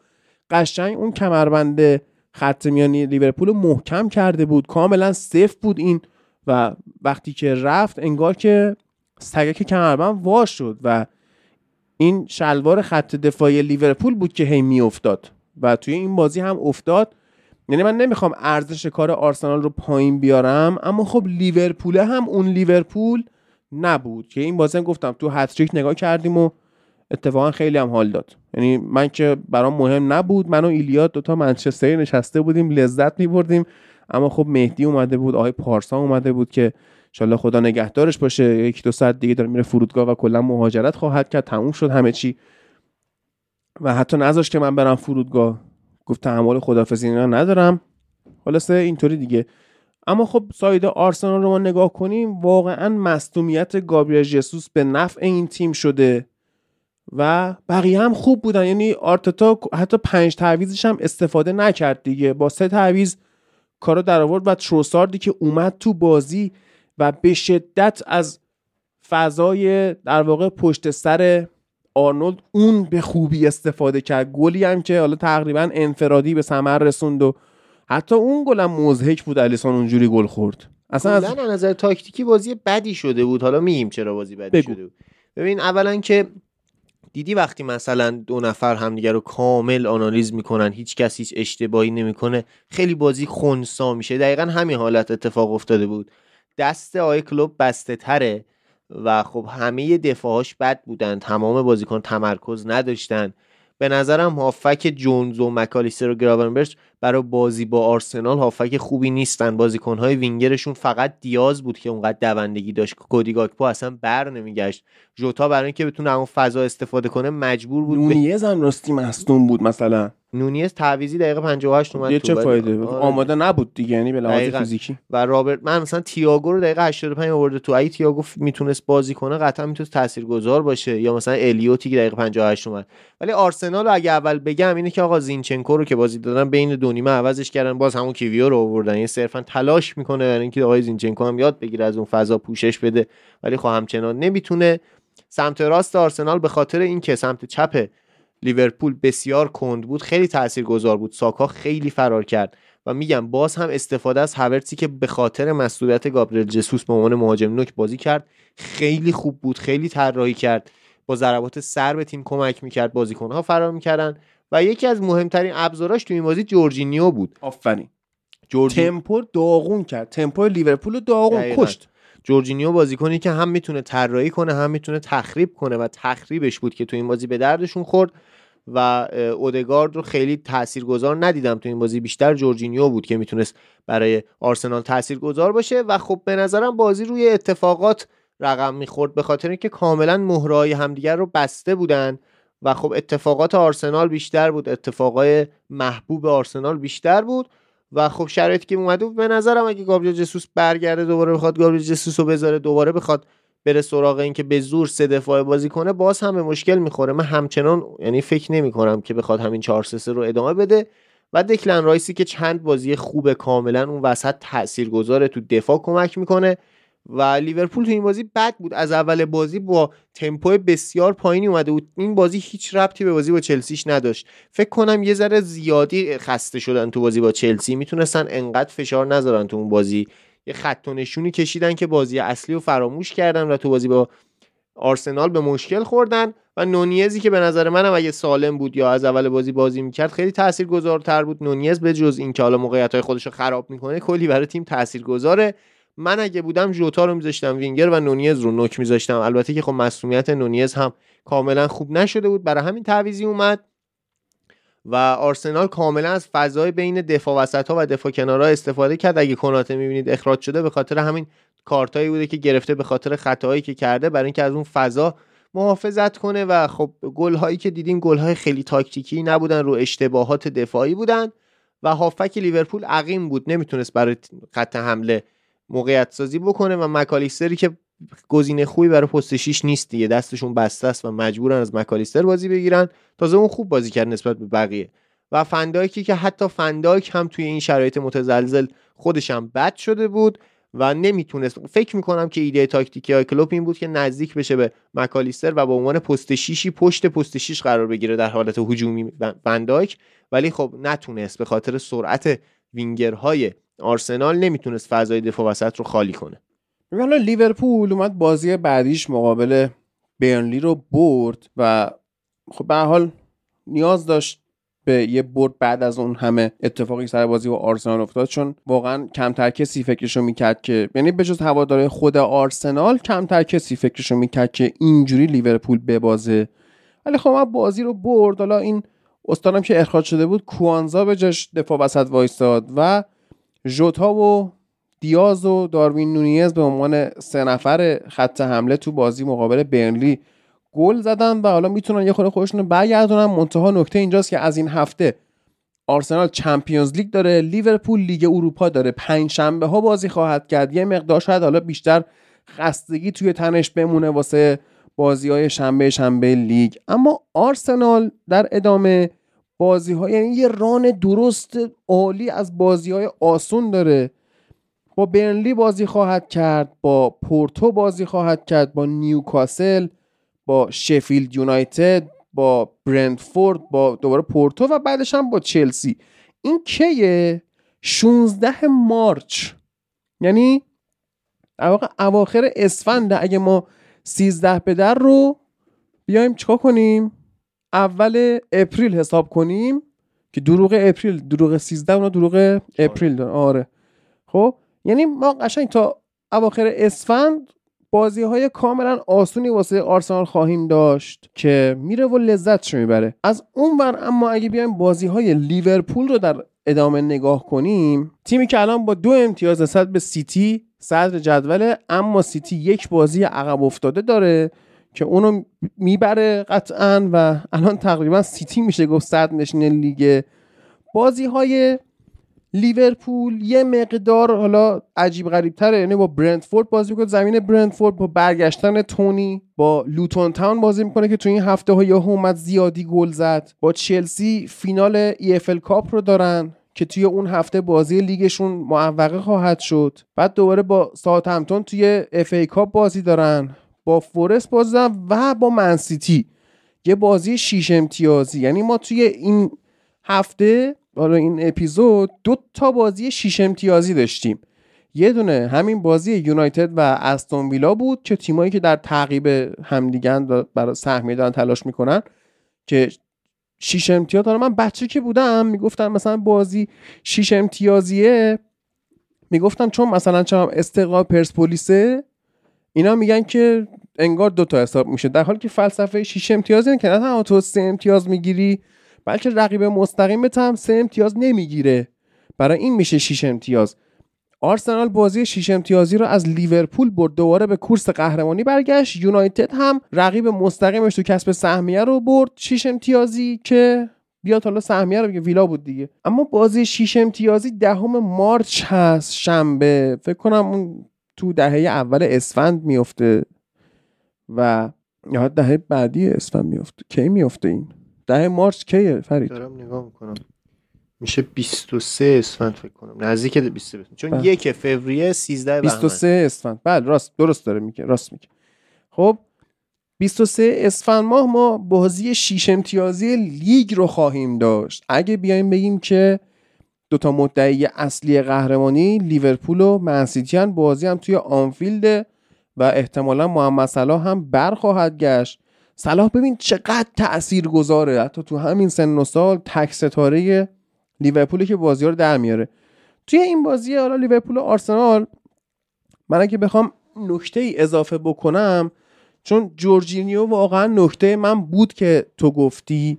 قشنگ اون کمربند خط میانی لیورپول محکم کرده بود، کاملا سیف بود این، و وقتی که رفت انگار که سگه که کمربند وا شد و این شلوار خط دفاعی لیورپول بود که هی میافتاد و توی این بازی هم افتاد. یعنی من نمیخوام ارزش کار آرسنال رو پایین بیارم، اما خب لیورپول هم اون لیورپول نبود که این بازی هم گفتم تو هتریک نگاه کردیم و اتفاقا خیلی هم حال داد. یعنی من که برام مهم نبود، من و ایلیاد دوتا منچستری نشسته بودیم لذت میبردیم، اما خب مهدی اومده بود، آقای پارسا اومده بود که انشالله خدا نگهدارش باشه، یک دو ساعت دیگه داره میره فرودگاه و کلا مهاجرت خواهد کرد، تموم شد همه چی و حتی نذاشت که من برم فرودگاه، گفت تحمل خدافظی اینا ندارم، خلاصه اینطوری دیگه. اما خب ساید آرسنال رو ما نگاه کنیم، واقعا مصدومیت گابریل ژسوس به نفع این تیم شده و بقیه هم خوب بودن. یعنی آرتتا حتی 5 تعویضش هم استفاده نکرد دیگه، با 3 تعویض کارو در آورد و تروساردی که اومد تو بازی و به شدت از فضای در واقع پشت سر آرنولد اون به خوبی استفاده کرد، گلی هم که حالا تقریبا انفرادی به ثمر رسوند و حتی اون گلم مضحک بود، الیسون اونجوری گل خورد. اصلا از نظر تاکتیکی بازی بدی شده بود. حالا میگیم چرا بازی بدی شده بود. ببین اولا که دیدی وقتی مثلا دو نفر همدیگه رو کامل آنالیز میکنن، هیچ کس هیچ اشتباهی نمیکنه، خیلی بازی خنثی میشه. دقیقاً همین حالت اتفاق افتاده بود. دست آی کلوب بسته تره و خب همه دفاعاش بد بودن، تمام بازیکن تمرکز نداشتن. به نظرم هافک جونز و مکالیستر و گراونبرچ برای بازی با آرسنال هافک خوبی نیستن. بازیکن‌های وینگرشون فقط دیاز بود که اونقدر دوندگی داشت، کودی گاکپو اصلا بر نمیگشت، ژوتا برای اینکه بتونه اون فضا استفاده کنه مجبور بود. نونیز هم راستی مصدوم بود، مثلا نونیز تعویضی دقیقه 58 اومد، چه فایده بود؟ آماده نبود دیگه، یعنی به لحاظ فیزیکی. و رابرت من مثلا تییاگو رو دقیقه 85 آورده تو، ای تییاگو میتونست بازی کنه قطعا میتونست تاثیرگذار باشه، یا مثلا الیوتی که دقیقه 58 اومد. ولی آرسنال رو اگه اول بگم اینه که آقا زینچنکو رو که بازی دادن بین دو نیمه عوضش کردن، باز همون کیویو رو آوردن، یعنی صرفا تلاش میکنه برای اینکه آقای زینچنکو هم یاد بگیره از اون فضا پوشش بده، ولی خب همچنان نمیتونه. سمت راست آرسنال به خاطر اینکه سمت چپ لیورپول بسیار کند بود خیلی تاثیرگذار بود، ساکا خیلی فرار کرد و میگم باز هم استفاده از هاورتز که به خاطر مسئولیت گابریل جسوس به عنوان مهاجم نوک بازی کرد خیلی خوب بود، خیلی طراحی کرد، با ضربات سر به تیم کمک میکرد، بازیکن‌ها فرار میکردن و یکی از مهمترین ابزاراش تو این بازی جورجینیو بود. آفرین تمپو داغون کرد، تمپو لیورپول رو داغون کشت. جورجینیو بازیکنی که هم میتونه طراحی کنه هم میتونه تخریب کنه و تخریبش بود که تو این بازی به دردشون خورد و اودگارد رو خیلی تاثیرگذار ندیدم تو این بازی، بیشتر جورجینیو بود که میتونست برای آرسنال تاثیرگذار باشه و خب به نظرم بازی روی اتفاقات رقم میخورد به خاطر اینکه کاملا مهرهای همدیگر رو بسته بودن و خب اتفاقات آرسنال بیشتر بود، اتفاقای محبوب آرسنال بیشتر بود و خب شرایطی که اومده به نظرم اگه گابریل جسوس برگرده دوباره بخواد گابریل جسوس رو بذاره، دوباره بخواد بره سراغ این که به زور سه دفاعه بازی کنه، باز هم به مشکل میخوره. من همچنان یعنی فکر نمی کنم که بخواد همین 4-3-3 رو ادامه بده و دکلن رایسی که چند بازی خوب کاملا اون وسط تاثیرگذاره، تو دفاع کمک میکنه و لیورپول تو این بازی بد بود، از اول بازی با تمپو بسیار پایینی اومده بود. این بازی هیچ ربطی به بازی با چلسیش نداشت، فکر کنم یه ذره زیادی خسته شدن تو بازی با چلسی، میتونستن انقدر فشار نذارن تو اون بازی، یه خط و نشونی کشیدن که بازی اصلی رو فراموش کردن و تو بازی با آرسنال به مشکل خوردن و نونیزی که به نظر منم اگه سالم بود یا از اول بازی میکرد خیلی تاثیرگذارتر بود. نونیز به جز اینکه حالا موقعیت‌های خودش رو خراب میکنه کلی برای تیم تاثیرگذاره. من اگه بودم ژوتا رو میذاشتم وینگر و نونیز رو نوک میذاشتم، البته که خب مسئولیت نونیز هم کاملا خوب نشده بود برای همین تعویضی اومد و آرسنال کاملا از فضای بین دفاع وسط‌ها و دفاع کنارها استفاده کرد. اگه کناته می‌بینید اخراج شده، به خاطر همین کارتایی بوده که گرفته به خاطر خطاهایی که کرده، برای اینکه از اون فضا محافظت کنه. و خب گل‌هایی که دیدیم گل‌های خیلی تاکتیکی نبودن، رو اشتباهات دفاعی بودن و هافک لیورپول عقیم بود، نمیتونست برای خط حمله موقعیت سازی بکنه و مکالیستری که گزینه خوبی برای پست 6 نیست دیگه، دستشون بسته است و مجبورن از مکالیستر بازی بگیرن. تازه اون خوب بازی کرد نسبت به بقیه. و فندایکی که حتی فندایک هم توی این شرایط متزلزل خودش هم بد شده بود و نمیتونست. فکر میکنم که ایده تاکتیکی های کلوپ این بود که نزدیک بشه به مکالیستر و به عنوان پست 6 پشت پست 6 قرار بگیره در حالت هجومی فندایک، ولی خب نتونست به خاطر سرعت وینگرهای آرسنال نمیتونست فضای دفاع وسط رو خالی کنه. حالا لیورپول اومد بازی بعدیش مقابل برنلی رو برد و خب به هر حال نیاز داشت به یه برد بعد از اون همه اتفاقی سر بازی با آرسنال افتاد، چون واقعا کمتر کسی فکرشو میکرد که، یعنی به جز هوادارهای خود آرسنال، کمتر کسی فکرشو میکرد که اینجوری لیورپول ببازه. ولی خب ما بازی رو برد. حالا این استادم که اخراج شده بود، کوانزا به جاش دفاع وسط وایستاد و ژوتا و دیاز و داروین نونیز به عنوان 3 نفر خط حمله تو بازی مقابل برنلی گل زدن و حالا میتونن یه خورده خودشون رو برگردونن. منتها نکته اینجاست که از این هفته آرسنال چمپیونز لیگ داره، لیورپول لیگ اروپا داره، 5 شنبه‌ها بازی خواهد کرد. یه مقدار شاید حالا بیشتر خستگی توی تنش بمونه واسه بازی‌های شنبه لیگ. اما آرسنال در ادامه بازی‌ها، یعنی یه ران درست عالی از بازی‌های آسون داره. با برنلی بازی خواهد کرد، با پورتو بازی خواهد کرد، با نیوکاسل، با شفیلد یونایتد، با برنتفورد، با دوباره پورتو و بعدش هم با چلسی. این کیه؟ 16 مارچ، یعنی اواخر اسفند. اگه ما 13 بدر رو بیایم چیکار کنیم؟ اول اپریل حساب کنیم که دروغ اپریل، دروغ 13 اونا دروغ اپریل دارن. آره خب یعنی ما قشنگ تا اواخر اسفند بازی‌های کاملا آسونی واسه آرسنال خواهیم داشت که میره و لذتش میبره. از اونور اما اگه بیایم بازی‌های لیورپول رو در ادامه نگاه کنیم، تیمی که الان با 2 امتیاز نسبت به سیتی صدر جدوله، اما سیتی 1 بازی عقب افتاده داره که اونو میبره قطعاً و الان تقریبا سیتی میشه گفت صدر نشین لیگ. بازی‌های لیورپول یه مقدار حالا عجیب غریب تره، یعنی با برنتفورد بازی میکنه زمین برنتفورد، با برگشتن تونی، با لوتون تاون بازی میکنه که تو این هفته ها یهو اومد زیادی گل زد، با چلسی فینال EFL کاپ رو دارن که توی اون هفته بازی لیگشون معوقه خواهد شد، بعد دوباره با ساوثهمپتون توی FA کاپ بازی دارن، با فورست بازی دارن و با منسیتی یه بازی 6 امتیازی. یعنی ما توی این هفته، حالا این اپیزود، 2 تا بازی 6 امتیازی داشتیم. یه دونه همین بازی یونایتد و استون ویلا بود که تیمایی که در تعقیب همدیگن برای سهمیه دارن تلاش میکنن که 6 امتیاز دارن. من بچه که بودم میگفتن مثلا بازی 6 امتیازیه، میگفتم چون مثلا استقلال پرسپولیسه، اینا میگن که انگار 2 تا حساب میشه، در حالی که فلسفه 6 امتیاز اینه که نه تنها تو 3 امتیاز میگیری بلکه رقیب مستقیمت هم 3 امتیاز نمیگیره، برای این میشه 6 امتیاز. آرسنال بازی 6 امتیازی رو از لیورپول برد، دوباره به کورس قهرمانی برگشت. یونایتد هم رقیب مستقیمش تو کسب سهمیه رو برد، 6 امتیازی که بیاد حالا سهمیه رو بگه، ویلا بود دیگه. اما بازی 6 امتیازی 10 مارچ هست، شنبه، فکر کنم اون تو دهه اول اسفند میفته و یا دهه بعدی اسفند میفته. کی میفته این؟ 10 مارس کیه فرید؟ دارم نگاه میکنم، میشه 23 اسفند فکر کنم، نزدیک 23، چون 1 فوریه 13 بهمن 23 اسفند. بله راست، درست داره میگه، راست میگه. خب 23 اسفند ماه ما بازی 6 امتیازی لیگ رو خواهیم داشت. اگه بیایم بگیم که 2 تا مدعی اصلی قهرمانی لیورپول و منسیتی ان، بازی هم توی آنفیلد و احتمالاً محمد صلاح هم برخواهد گشت. صلاح ببین چقدر تأثیر گذاره، حتی تو همین سن و سال تک ستاره لیورپولی که بازی رو در میاره. توی این بازی حالا لیورپول و آرسنال، من اگه بخوام نکته ای اضافه بکنم، چون جورجینیو واقعا نکته من بود که تو گفتی،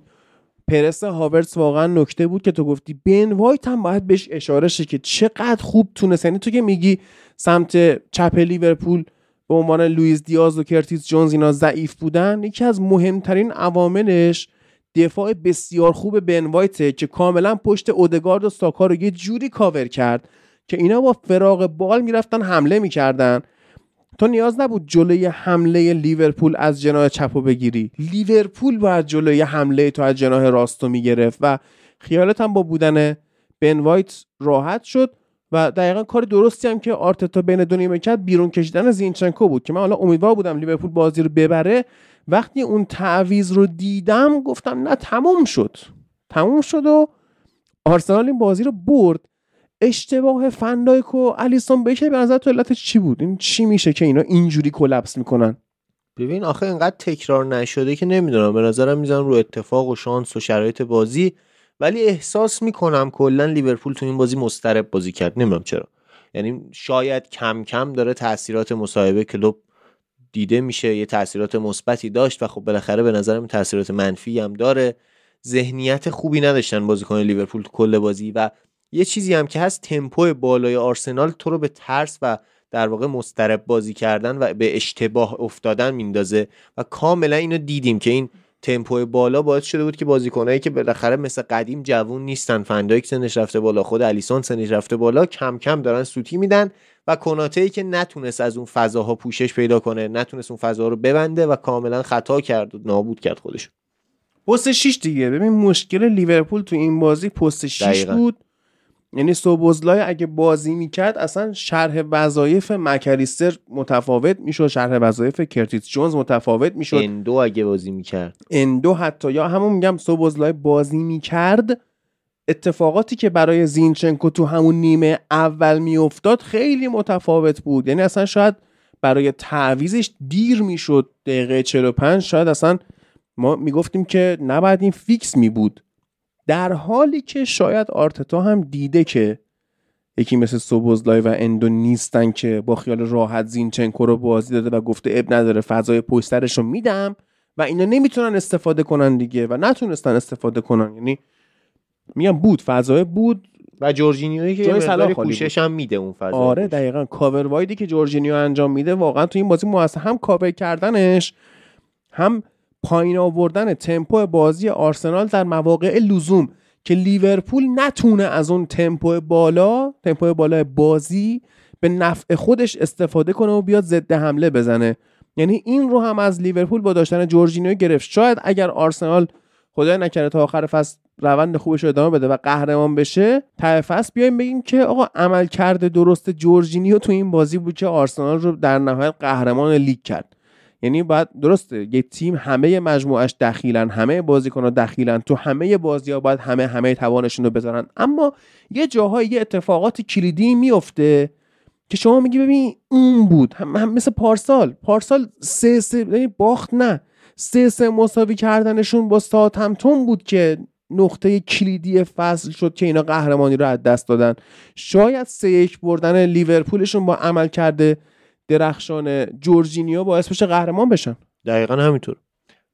پرس هاورتز واقعا نکته بود که تو گفتی. بن وایت هم باید بهش اشاره شه که چقدر خوب تونست. یعنی تو که میگی سمت چپ لیورپول به عنوان لوئیس دیاز و کرتیس جونز اینا ضعیف بودن، یکی از مهمترین عواملش دفاع بسیار خوب بن وایت که کاملا پشت اودگارد و ساکا رو یه جوری کاور کرد که اینا با فراغ بال میرفتن حمله میکردن. تو نیاز نبود جلوی حمله لیورپول از جناح چپو بگیری، لیورپول باید جلوی حمله تو از جناح راستو میگرفت و خیالت هم با بودن بن وایت راحت شد. و دقیقا کار درستی هم که آرتتا بین دو نیمه کرد بیرون کشیدن زینچنکو بود که من حالا امیدوار بودم لیورپول بازی رو ببره. وقتی اون تعویض رو دیدم گفتم نه، تموم شد و آرسنال این بازی رو برد. اشتباه فندایک و الیسون بشه به نظر تو علتش چی بود؟ این چی میشه که اینا اینجوری کلپس میکنن؟ ببین آخه اینقدر تکرار نشده که نمیدونم، به نظرم میذارم رو اتفاق و شانس و شرایط بازی، ولی احساس میکنم کلا لیورپول تو این بازی مضطرب بازی کرد. نمیدونم چرا، یعنی شاید کم کم داره تاثیرات مصاحبه کلوب دیده میشه، یه تاثیرات مثبتی داشت و خب بالاخره به نظرم تاثیرات منفی هم داره. ذهنیت خوبی نداشتن بازیکن لیورپول تو کل بازی و یه چیزی هم که هست تمپو بالای آرسنال تو رو به ترس و در واقع مضطرب بازی کردن و به اشتباه افتادن میندازه و کاملا اینو دیدیم که این تمپو بالا باعث شده بود که بازیکنایی که بالاخره مثل قدیم جوون نیستن، فندایک سنش رفته بالا، خود الیسون سنش رفته بالا، کم کم دارن سوتی میدن و کناته‌ای که نتونست از اون فضاها پوشش پیدا کنه، نتونست اون فضاها رو ببنده و کاملا خطا کرد و نابود کرد خودش. پست 6 دیگه. ببین مشکل لیورپول تو این بازی پست 6 بود. یعنی سوبوزلای اگه بازی میکرد اصلا شرح وظایف مکالیستر متفاوت میشد، شرح وظایف کرتیس جونز متفاوت میشد، اندو اگه بازی میکرد، اندو حتی، یا همون میگم سوبوزلای بازی میکرد، اتفاقاتی که برای زینچنکو تو همون نیمه اول میافتاد خیلی متفاوت بود. یعنی اصلا شاید برای تعویزش دیر میشد، دقیقه 45 شاید اصلا ما میگفتیم که نباید این فیکس میبود، در حالی که شاید آرتتا هم دیده که یکی مثل سوبوزلای و اندو نیستن که با خیال راحت زینچنکو رو بازی داده و گفته اب نداره فضای پشت سرش رو میدم و اینا نمیتونن استفاده کنن دیگه و نتونستن استفاده کنن. یعنی میگم بود، فضای بود و جورجینیوی که مقدار کوشش هم میده اون فضا. آره دقیقاً کاور وایدی که جورجینیو انجام میده واقعا تو این بازی موثر، هم کاور کردنش هم پایین آوردن تمپو بازی آرسنال در مواقع لزوم که لیورپول نتونه از اون تمپو بالا بازی به نفع خودش استفاده کنه و بیاد ضد حمله بزنه. یعنی این رو هم از لیورپول با داشتن جورجینیو گرفت. شاید اگر آرسنال خدای نکرده تا آخر فصل روند خوبش رو ادامه بده و قهرمان بشه، ته فصل بیایم بگیم که آقا عملکرد درست جورجینیو تو این بازی بود که آرسنال رو در نهایت قهرمان لیگ کرد. یعنی باید درسته یه تیم همه مجموعش دخیلن، همه بازیکن‌ها دخیلن، تو همه بازی‌ها باید همه توانشون رو بذارن، اما یه جاهای یه اتفاقات کلیدی میفته که شما میگی ببین اون بود. هم مثل پارسال 3-3 باخت، نه 3-3 مساوی کردنشون با ساوثهمپتون بود که نقطه کلیدی فصل شد که اینا قهرمانی رو از دست دادن. شاید 3-1 بردن لیورپولشون با عمل کرده درخشان جورجینیو باعث بشه قهرمان بشن. دقیقاً همینطور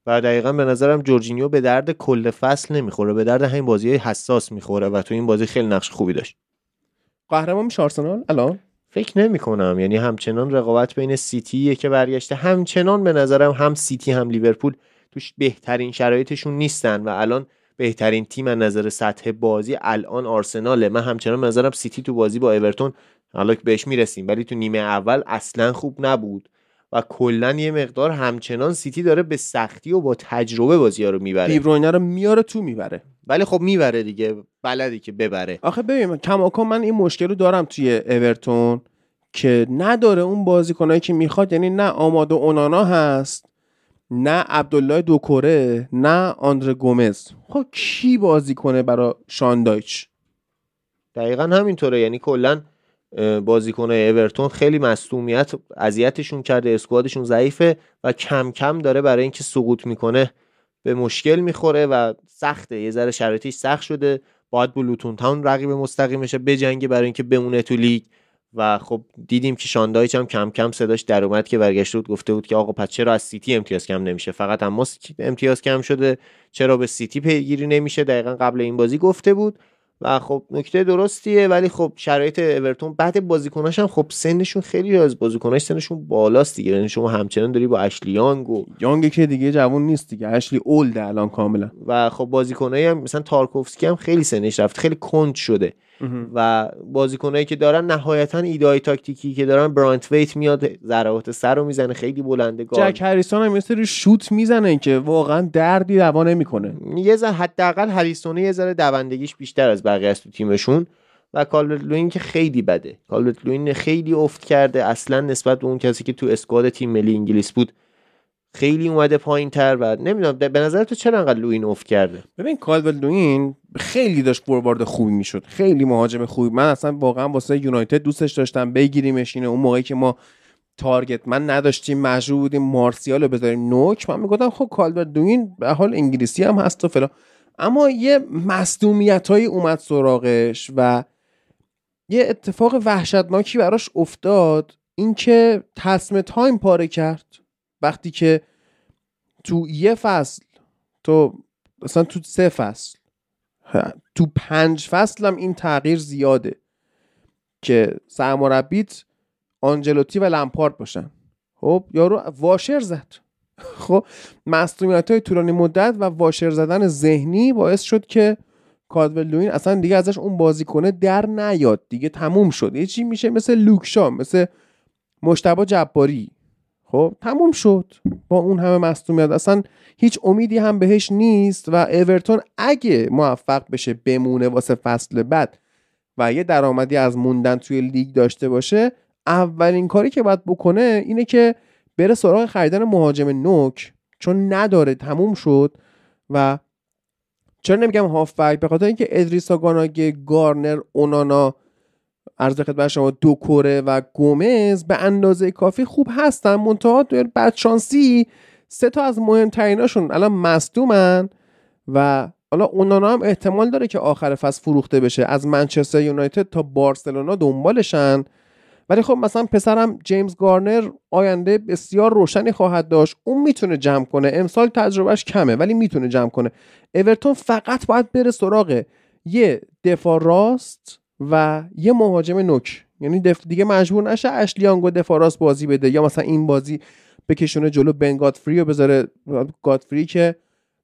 و دقیقاً به نظرم جورجینیو به درد کل فصل نمیخوره، به درد همین بازی‌های حساس میخوره و تو این بازی خیلی نقش خوبی داشت. قهرمان میشه آرسنال الان؟ فکر نمی‌کنم، یعنی همچنان رقابت بین سیتی که برگشته، همچنان به نظرم هم سیتی هم لیورپول توش بهترین شرایطشون نیستن و الان بهترین تیم از نظر سطح بازی الان آرسناله. من همچنان به نظرم سیتی تو بازی با اورتون، حالا که بهش میرسیم، ولی تو نیمه اول اصلا خوب نبود و کلا یه مقدار همچنان سیتی داره به سختی و با تجربه بازی‌ها رو میبره. دیبروینه رو میاره تو میبره، ولی خب میبره دیگه، بلدی که ببره. آخه ببین کماکان من این مشکل رو دارم توی اورتون که نداره اون بازیکنایی که میخواد، یعنی نه آماد و اونانا هست، نه عبدالله دوکوره، نه آندره گومز. خب کی بازی کنه برای شاندایچ؟ دقیقاً همینطوره، یعنی کلا بازیکن‌های اورتون خیلی مصدومیت اذیتشون کرده، اسکوادشون ضعیفه و کم کم داره برای اینکه سقوط میکنه به مشکل میخوره و سخته، یه ذره شرایطش سخت شده. باید با لوتون تاون رقیب مستقیمش بجنگه برای اینکه بمونه تو لیگ و خب دیدیم که شاندایچ هم کم کم صداش در اومد که برگشته بود گفته بود که آقا پس چرا از سیتی امتیاز کم نمیشه، فقط اماس امتیاز کم شده، چرا به سیتی پیگیری نمیشه، دقیقاً قبل این بازی گفته بود و خب نکته درستیه. ولی خب شرایط اورتون بعد بازیکناش هم خب سنشون خیلی از بازیکناش سنشون بالاست دیگه، یعنی شما همچنان داری با اشلی یانگ و یانگ که دیگه جوان نیست دیگه، اشلی اولد الان کاملا، و خب بازیکنایی هم مثلا تارکوفسکی هم خیلی سنش رفت، خیلی کند شده و بازیکنایی که دارن نهایتا ایدهای تاکتیکی که دارن، برانت ویت میاد ضربات سر رو میزنه خیلی بلنده، جک هریسون هم مثل شوت میزنه که واقعا دردی دوا نمیکنه، یه ذره حداقل هریسون یه ذره دوندگیش بیشتر از بقیه است تو تیمشون. و کالورت لوین که خیلی بده، کالورت لوین خیلی افت کرده اصلا نسبت به اون کسی که تو اسکواد تیم ملی انگلیس بود خیلی اومده پایین‌تر و نمیدونم به نظر تو چرا انقدر لوین افت کرده؟ ببین کالورت لوین خیلی داشت فوروارد خوبی میشد، خیلی مهاجم خوبی، من اصلا واقعا واسه یونایتد دوستش داشتم، بگیریمش. اینه اون موقعی که ما تارگت من نداشتیم، مجبور بودیم مارسیال رو بذاریم نوک، من میگفتم خب کالورت لوین به حال انگلیسی هم هست و فلان، اما یه مصدومیتای اومد سراغش و یه اتفاق وحشتناکی براش افتاد، اینکه تصمیم تایم پاره کرد. وقتی که تو یه فصل، تو مثلا تو 3 فصل، تو 5 فصل هم این تغییر زیاده که سرمربیت آنجلوتی و لمپارد باشن، خب یارو واشر زد. خب مصدومیت‌های طولانی مدت و واشر زدن ذهنی باعث شد که کادولوین اصلا دیگه ازش اون بازیکنه در نیاد، دیگه تموم شد، یه چی میشه مثل لوکشا، مثل مجتبی جباری، خب تموم شد با اون همه مصدومیت، اصلا هیچ امیدی هم بهش نیست. و اورتون اگه موفق بشه بمونه واسه فصل بعد و یه درآمدی از موندن توی لیگ داشته باشه، اولین کاری که باید بکنه اینه که بره سراغ خریدن مهاجم نوک، چون نداره، تموم شد. و چرا نمیگم هافبک؟ به خاطر اینکه ادریسا گاناگه، گارنر، اونانا، عرض خدمت شما، دوکوره و گومز به اندازه کافی خوب هستن، منتها بدشانسی 3 تا از مهمتریناشون الان مصدومن و حالا اونانا هم احتمال داره که آخر فصل فروخته بشه، از منچستر یونایتد تا بارسلونا دنبالشن. ولی خب مثلا پسرم جیمز گارنر آینده بسیار روشنی خواهد داشت، اون میتونه جمع کنه، امسال تجربهش کمه ولی میتونه جمع کنه. اورتون فقط باید بره سراغ یه دفاع راست و یه مهاجم نوک، یعنی دیگه مجبور نشه اشلیانگو دفاع راست بازی بده، یا مثلا این بازی بکشونه جلو بن گادفری رو بذاره، گادفری که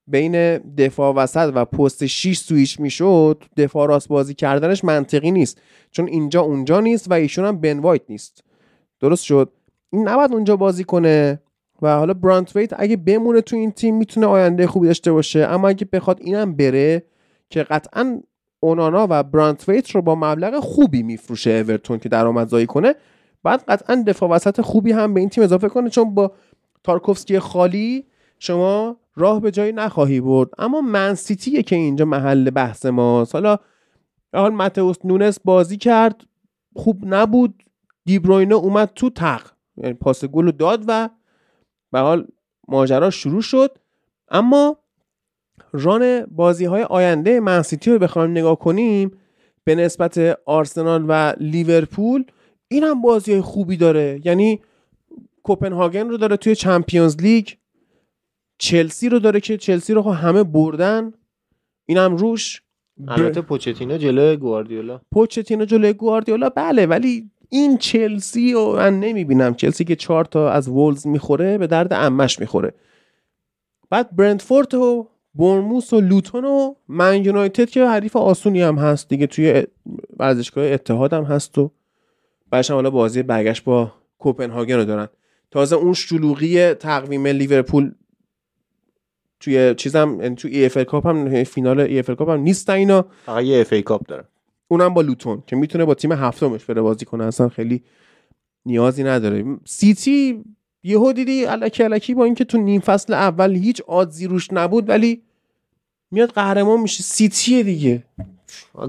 بین دفاع وسط و پست 6 سویچ میشد، دفاع راست بازی کردنش منطقی نیست چون اینجا اونجا نیست و ایشون هم بن وایت نیست، درست شد، این نباید اونجا بازی کنه. و حالا برانت وایت اگه بمونه تو این تیم میتونه آینده خوبی داشته باشه، اما اگه بخواد اینم بره که قطعاً اونانا و برانت وایت رو با مبلغ خوبی میفروشه اورتون که درآمدزایی کنه، بعد قطعاً دفاع وسط خوبی هم به این تیم اضافه کنه، چون با تارکوفسکی خالی شما راه به جایی نخواهی برد. اما منسیتیه که اینجا محل بحث ماست. حالا ماتئوس نونس بازی کرد، خوب نبود، دیبروینه اومد تو تق، یعنی پاس گل رو داد و به حال ماجرا شروع شد. اما ران بازی‌های آینده منسیتی رو بخوایم نگاه کنیم به نسبت آرسنال و لیورپول، این هم بازی‌های خوبی داره، یعنی کوپنهاگن رو داره توی چمپیونز لیگ، چلسی رو داره که چلسی رو همه بردن، این هم روش البته پوچتینو جلوی گواردیولا، بله، ولی این چلسی رو من نمیبینم، چلسی که 4 تا از وولز میخوره به درد عمش میخوره، بعد برنتفورد و بورنموث و لوتون و من یونایتد که حریف آسونی هم هست دیگه، توی ورزشگاه اتحاد هم هست و بعدش هم حالا بازی برگشت با کوپنهاگن رو دارن. تازه اون شلوغی تقویم لیورپول توی چیزم، تو ای اف ال کاپ هم، فینال ای اف ال کاپ هم نیستن، اینا فقط یه اف ای کاپ دارن، اونم با لوتون که میتونه با تیم هفتمش بره بازی کنه، اصلا خیلی نیازی نداره. سیتی یهو دیدی الکی با اینکه تو نیم فصل اول هیچ آدزی روش نبود ولی میاد قهرمان میشه، سیتیه دیگه،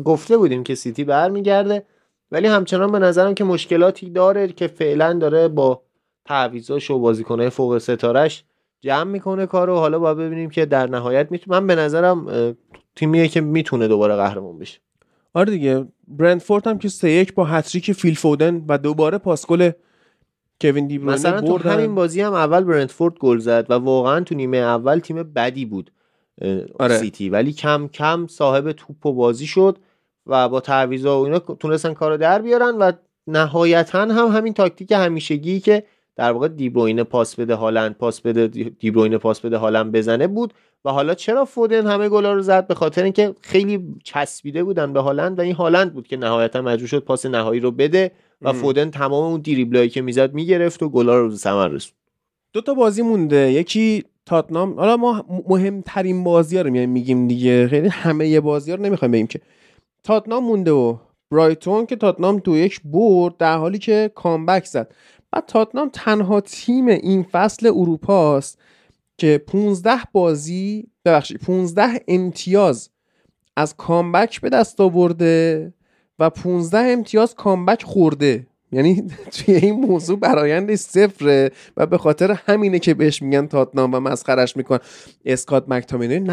گفته بودیم که سیتی برمیگرده، ولی همچنان به نظرم که مشکلاتی داره که فعلا داره با تعویضاش و بازیکن‌های فوق ستاره‌اش جمع میکنه کارو. حالا باید ببینیم که در نهایت من به نظرم تیمیه که میتونه دوباره قهرمان بشه. آره دیگه، برندفورد هم که 3-1 با هتریک فیل فودن و دوباره پاسگل کوین دی بروینه بردن. مثلا تو همین بازی هم اول برندفورد گل زد و واقعا تو نیمه اول تیم بدی بود سیتی، ولی کم کم صاحب توپ و بازی شد و با تعویضا و اینا تونستن کارو در بیارن و نهایتا هم همین تاکتیک همیشگی که در واقع دی بروینه پاس بده هالند، پاس بده دی بروینه، پاس بده هالند بزنه بود. و حالا چرا فودن همه گلا رو زد؟ به خاطر اینکه خیلی چسبیده بودن به هالند و این هالند بود که نهایتا مجبور شد پاس نهایی رو بده و فودن تمام اون دریبلایی که میزد میگرفت و گلا رو ثمر رسوند. دو تا بازی مونده، یکی تاتنام. حالا ما مهمترین بازی‌ها رو میگیم دیگه، خیلی همه بازی‌ها رو نمی‌خوایم بگیم که تاتنام مونده و برایتون که تاتنام 2-1 برد در حالی که کامبک زد. بعد تاتنام تنها تیم این فصل اروپا است که 15 امتیاز از کامبک به دست آورده و 15 امتیاز کامبک خورده. یعنی توی این موضوع برآیند صفره و به خاطر همینه که بهش میگن تاتنام و مسخرهش میکنن. اسکات مکتامینی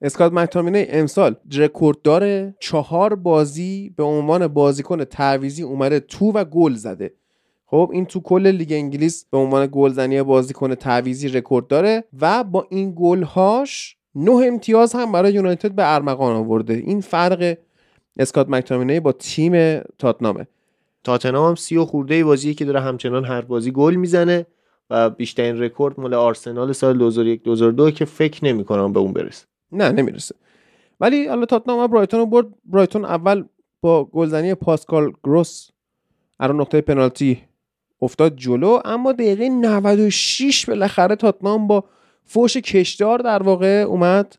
اسکات مکتامینی امسال رکورد داره، 4 بازی به عنوان بازیکن تعویضی اومده تو و گل زده. خب این تو کل لیگ انگلیس به عنوان گلزنی بازیکن تعویضی رکورد داره و با این گلهاش 9 امتیاز هم برای یونایتد به ارمغان آورده. این فرق اسکات مکتامینی با تیم تاتنامه. تاتنام هم 30 خورده بازیه که داره همچنان هر بازی گل میزنه و بیشترین رکورد مال آرسنال سال 2001-2002 که فکر نمی‌کنم به اون برسه. نه نمیرسه. ولی حالا تاتنام برایتون رو برد. برایتون اول با گلزنی پاسکال گروس از نقطه پنالتی افتاد جلو، اما دقیقه 96 بالاخره تاتنام با فوش کشدار در واقع اومد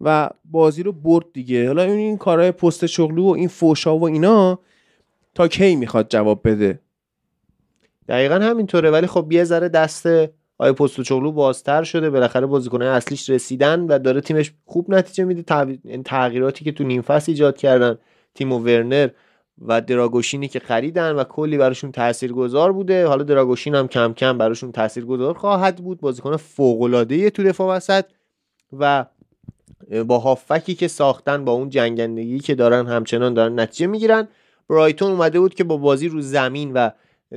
و بازی رو برد دیگه. حالا این کارهای پست شغلو و این فوشا و اینا تا کی میخواد جواب بده؟ دقیقا همینطوره، ولی خب یه ذره دست آیه پست شغلو بازتر شده، بالاخره بازیکن‌های اصلیش رسیدن و داره تیمش خوب نتیجه میده. تغییراتی که تو نیم فصل ایجاد کردن، تیم ورنر و دراگوشینی که خریدن و کلی براشون تاثیرگذار بوده، حالا دراگوشین هم کم کم براشون تاثیرگذار خواهد بود. بازیکن فوق‌العاده‌ای تو دفاع وسط و با هافکی که ساختن، با اون جنگندگی که دارن همچنان دارن نتیجه میگیرن. برایتون اومده بود که با بازی رو زمین و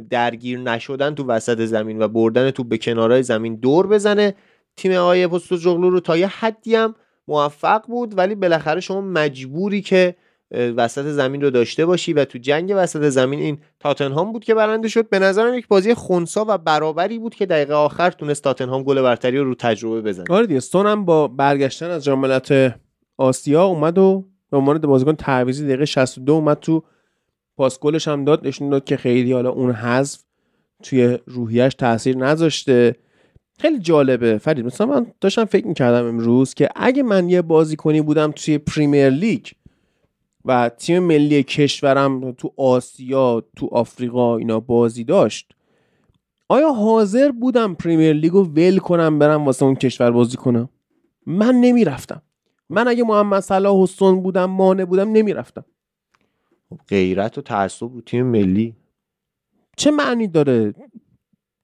درگیر نشدن تو وسط زمین و بردن تو به کنارهای زمین دور بزنه تیم آقای پوستوجوغلو رو، تا یه حدی هم موفق بود، ولی بالاخره شما مجبوری که وسط زمین رو داشته باشی و تو جنگ وسط زمین این تاتنهام بود که برنده شد. به نظرم یک بازی خنثا و برابری بود که دقیقه آخر تونست تاتنهام گل برتری رو تجربه بزنه. آره دیگه، سون هم با برگشتن از جام ملت آسیا اومد و به عنوان بازیکن تعویضی دقیقه 62 اومد تو، پاس گلش هم داد، نشون داد که خیلی حالا اون حذف توی روحیه‌اش تاثیر نذاشته. خیلی جالبه فرید، مثلا من داشتم فکر می‌کردم امروز که اگه من یه بازیکنی بودم توی پریمیر لیگ و تیم ملی کشورم تو آسیا، تو آفریقا اینا بازی داشت، آیا حاضر بودم پریمیر لیگو ول کنم برم واسه اون کشور بازی کنم؟ من نمیرفتم. من اگه محمد صلاح و سون بودم، مانع بودم، نمیرفتم. غیرت و تعصب رو تیم ملی چه معنی داره؟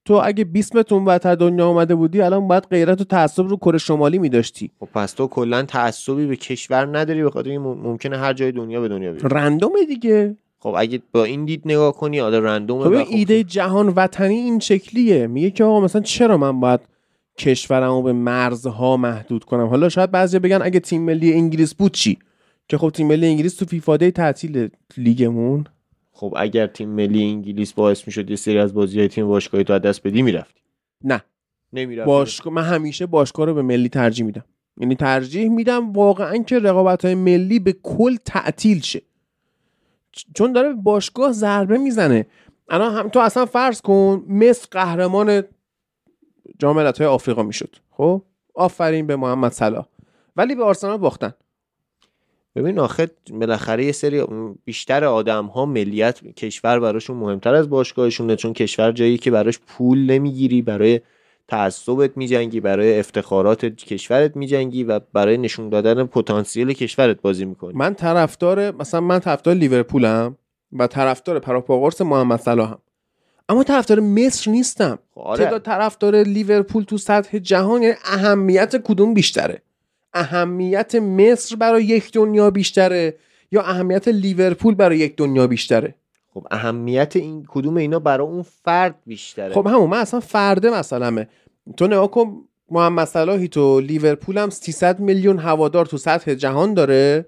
تو اگه 20 متر اونورتر دنیا اومده بودی الان باید غیرت و تعصب رو کره شمالی می‌داشتی. خب پس تو کلا تعصبی به کشور نداری، به خاطر این ممکنه هر جای دنیا به دنیا بیاد. رندومه دیگه. خب اگه با این دید نگاه کنی آره رندومه. خب ایده جهان وطنی این شکلیه، میگه که آقا مثلا چرا من باید کشورمو به مرزها محدود کنم؟ حالا شاید بعضیا بگن اگه تیم ملی انگلیس بود چی؟ که خب تیم ملی انگلیس تو فیفا دی تعطیل لیگمون. خب اگر تیم ملی انگلیس باعث میشد یه سری از بازی‌های تیم باشگاهی تو دست بدی میرفتی؟ نه نمیرفت. من همیشه باشگاه رو به ملی ترجیح میدم، یعنی ترجیح میدم واقعا که رقابت‌های ملی به کل تعطیل شه، چون داره باشگاه ضربه میزنه. الان هم تو اصلا فرض کن مصر قهرمان جام ملت‌های آفریقا میشد، خب آفرین به محمد صلاح، ولی به آرسنال باختن. ببین آخه بالاخره یه سری بیشتر آدم ها ملیت کشور براشون مهمتر از باشگاهشونه، چون کشور جایی که براش پول نمیگیری، برای تعصبت میجنگی، برای افتخارات کشورت میجنگی و برای نشون دادن پتانسیل کشورت بازی میکنی. من طرفدار لیورپولم و طرفدار پراپاگورس محمد صلاحم، اما طرفدار مصر نیستم. آره. تعداد طرفدار لیورپول تو سطح جهان، یعنی اهمیت کدوم بیشتره؟ اهمیت مصر برای یک دنیا بیشتره یا اهمیت لیورپول برای یک دنیا بیشتره؟ خب اهمیت این کدوم اینا برای اون فرد بیشتره. خب همون، من اصلا فرده مثلمه. تو نگاه کن محمد صلاحی تو لیورپول هم 300 میلیون هوادار تو سطح جهان داره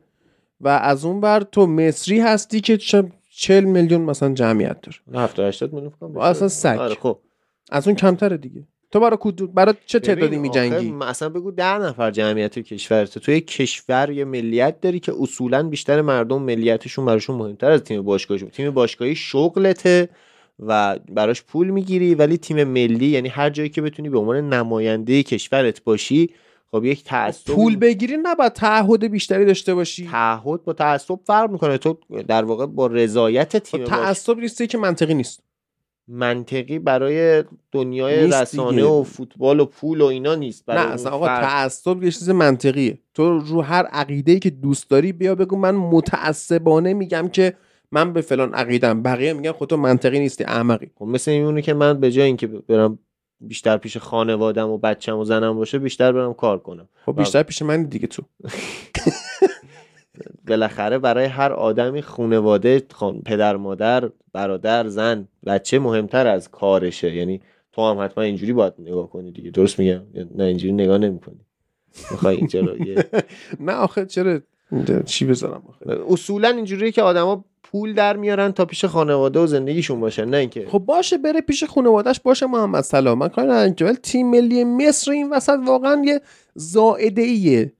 و از اون بر تو مصری هستی که 40 میلیون مثلا جمعیت داره. 70-80 میلیون فکر کنم. اصلا سگ. آره خب. از اون کمتره دیگه. تو برای چه تعدادی می‌جنگی؟ مثلا بگو 10 نفر جمعیت کشورت. تو یک کشور یا ملیت داری که اصولاً بیشتر مردم ملیتشون براشون مهمتر از تیم باشگاهشون. تیم باشگاهی شغلته و براش پول میگیری، ولی تیم ملی یعنی هر جایی که بتونی به عنوان نماینده کشورت باشی، خب یک تعصب پول بگیری نه با تعهد بیشتری داشته باشی. تعهد با تعصب فرق میکنه. تو در واقع با رضایت تیم تعصب نیستی که منطقی نیست. منطقی برای دنیای رسانه و فوتبال و پول و اینا نیست. برای نه اصلا آقا تعصب یه چیز منطقیه. تو رو هر عقیده‌ای که دوست داری بیا بگو من متعصبانه میگم که من به فلان عقیدم، بقیه میگن خودت منطقی نیستی، احمقی. خب مثل اینونه که من به جای اینکه برم بیشتر پیش خانوادم و بچم و زنم باشه، بیشتر برم کار کنم. خب بیشتر پیش من دیگه. تو بالاخره برای هر آدمی خانواده، پدر، مادر، برادر، زن، بچه مهمتر از کارشه. یعنی تو هم حتما اینجوری باید نگاه کنی دیگه. درست میگم؟ نه اینجوری نگاه نمی‌کنی. می‌خوای اینجوری یه نه آخه چرا چی بذارم آخه؟ اصولا اینجوریه که آدما پول در میارن تا پیش خانواده و زندگیشون باشن، نه اینکه خب باشه بره پیش خانواده‌اش باشه. محمد صلاح من کاری ندارم. تیم ملی مصر این وسط واقعا یه زائده‌ایه.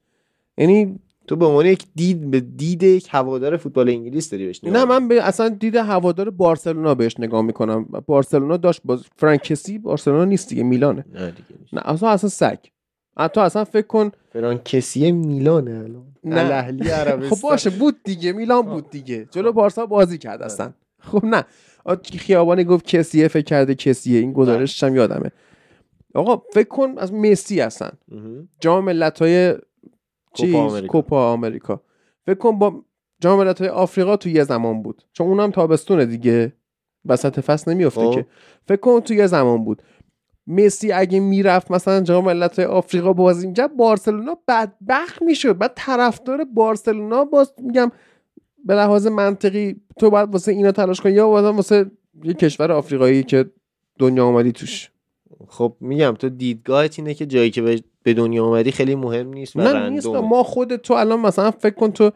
یعنی تو به عنوان یک دید به دید یک هوادار فوتبال انگلیس داری بهش نگاه؟ نه من اصلا دید هوادار بارسلونا بهش نگاه میکنم. بارسلونا داشت باز فرانکسی بارسلونا نیست دیگه، میلانه. نه دیگه نیست. نه اصلا سگ. تو اصلا فکر کن فرانکسی میلانه الان. الاهلی عربستان. خب باشه بود دیگه، میلان بود دیگه. جلو بارسا بازی کرد اصلا. خب نه خیابانی گفت کسیه، فکر کرده کسیه. این گزارشش هم یادمه. آقا فکر کن از مسی اصلا جام ملت‌های کوپا آمریکا فکر کن با جام ملت‌های آفریقا تو یه زمان بود، چون اونم تابستونه دیگه، وسط فصل نمیافته که. فکر کن تو یه زمان بود. مسی اگه میرفت مثلا جام ملت‌های آفریقا بازی می‌کرد، بارسلونا بدبخت میشد. بعد طرفدار بارسلونا باز میگم به لحاظ منطقی تو باید واسه اینا تلاش کنی یا واسه یه کشور آفریقایی که دنیا اومدی توش. خب میگم تو دیدگاهت اینه که جایی که به دنیا اومدی خیلی مهم نیست. نه نیست. ما خود تو الان مثلا فکر کن تو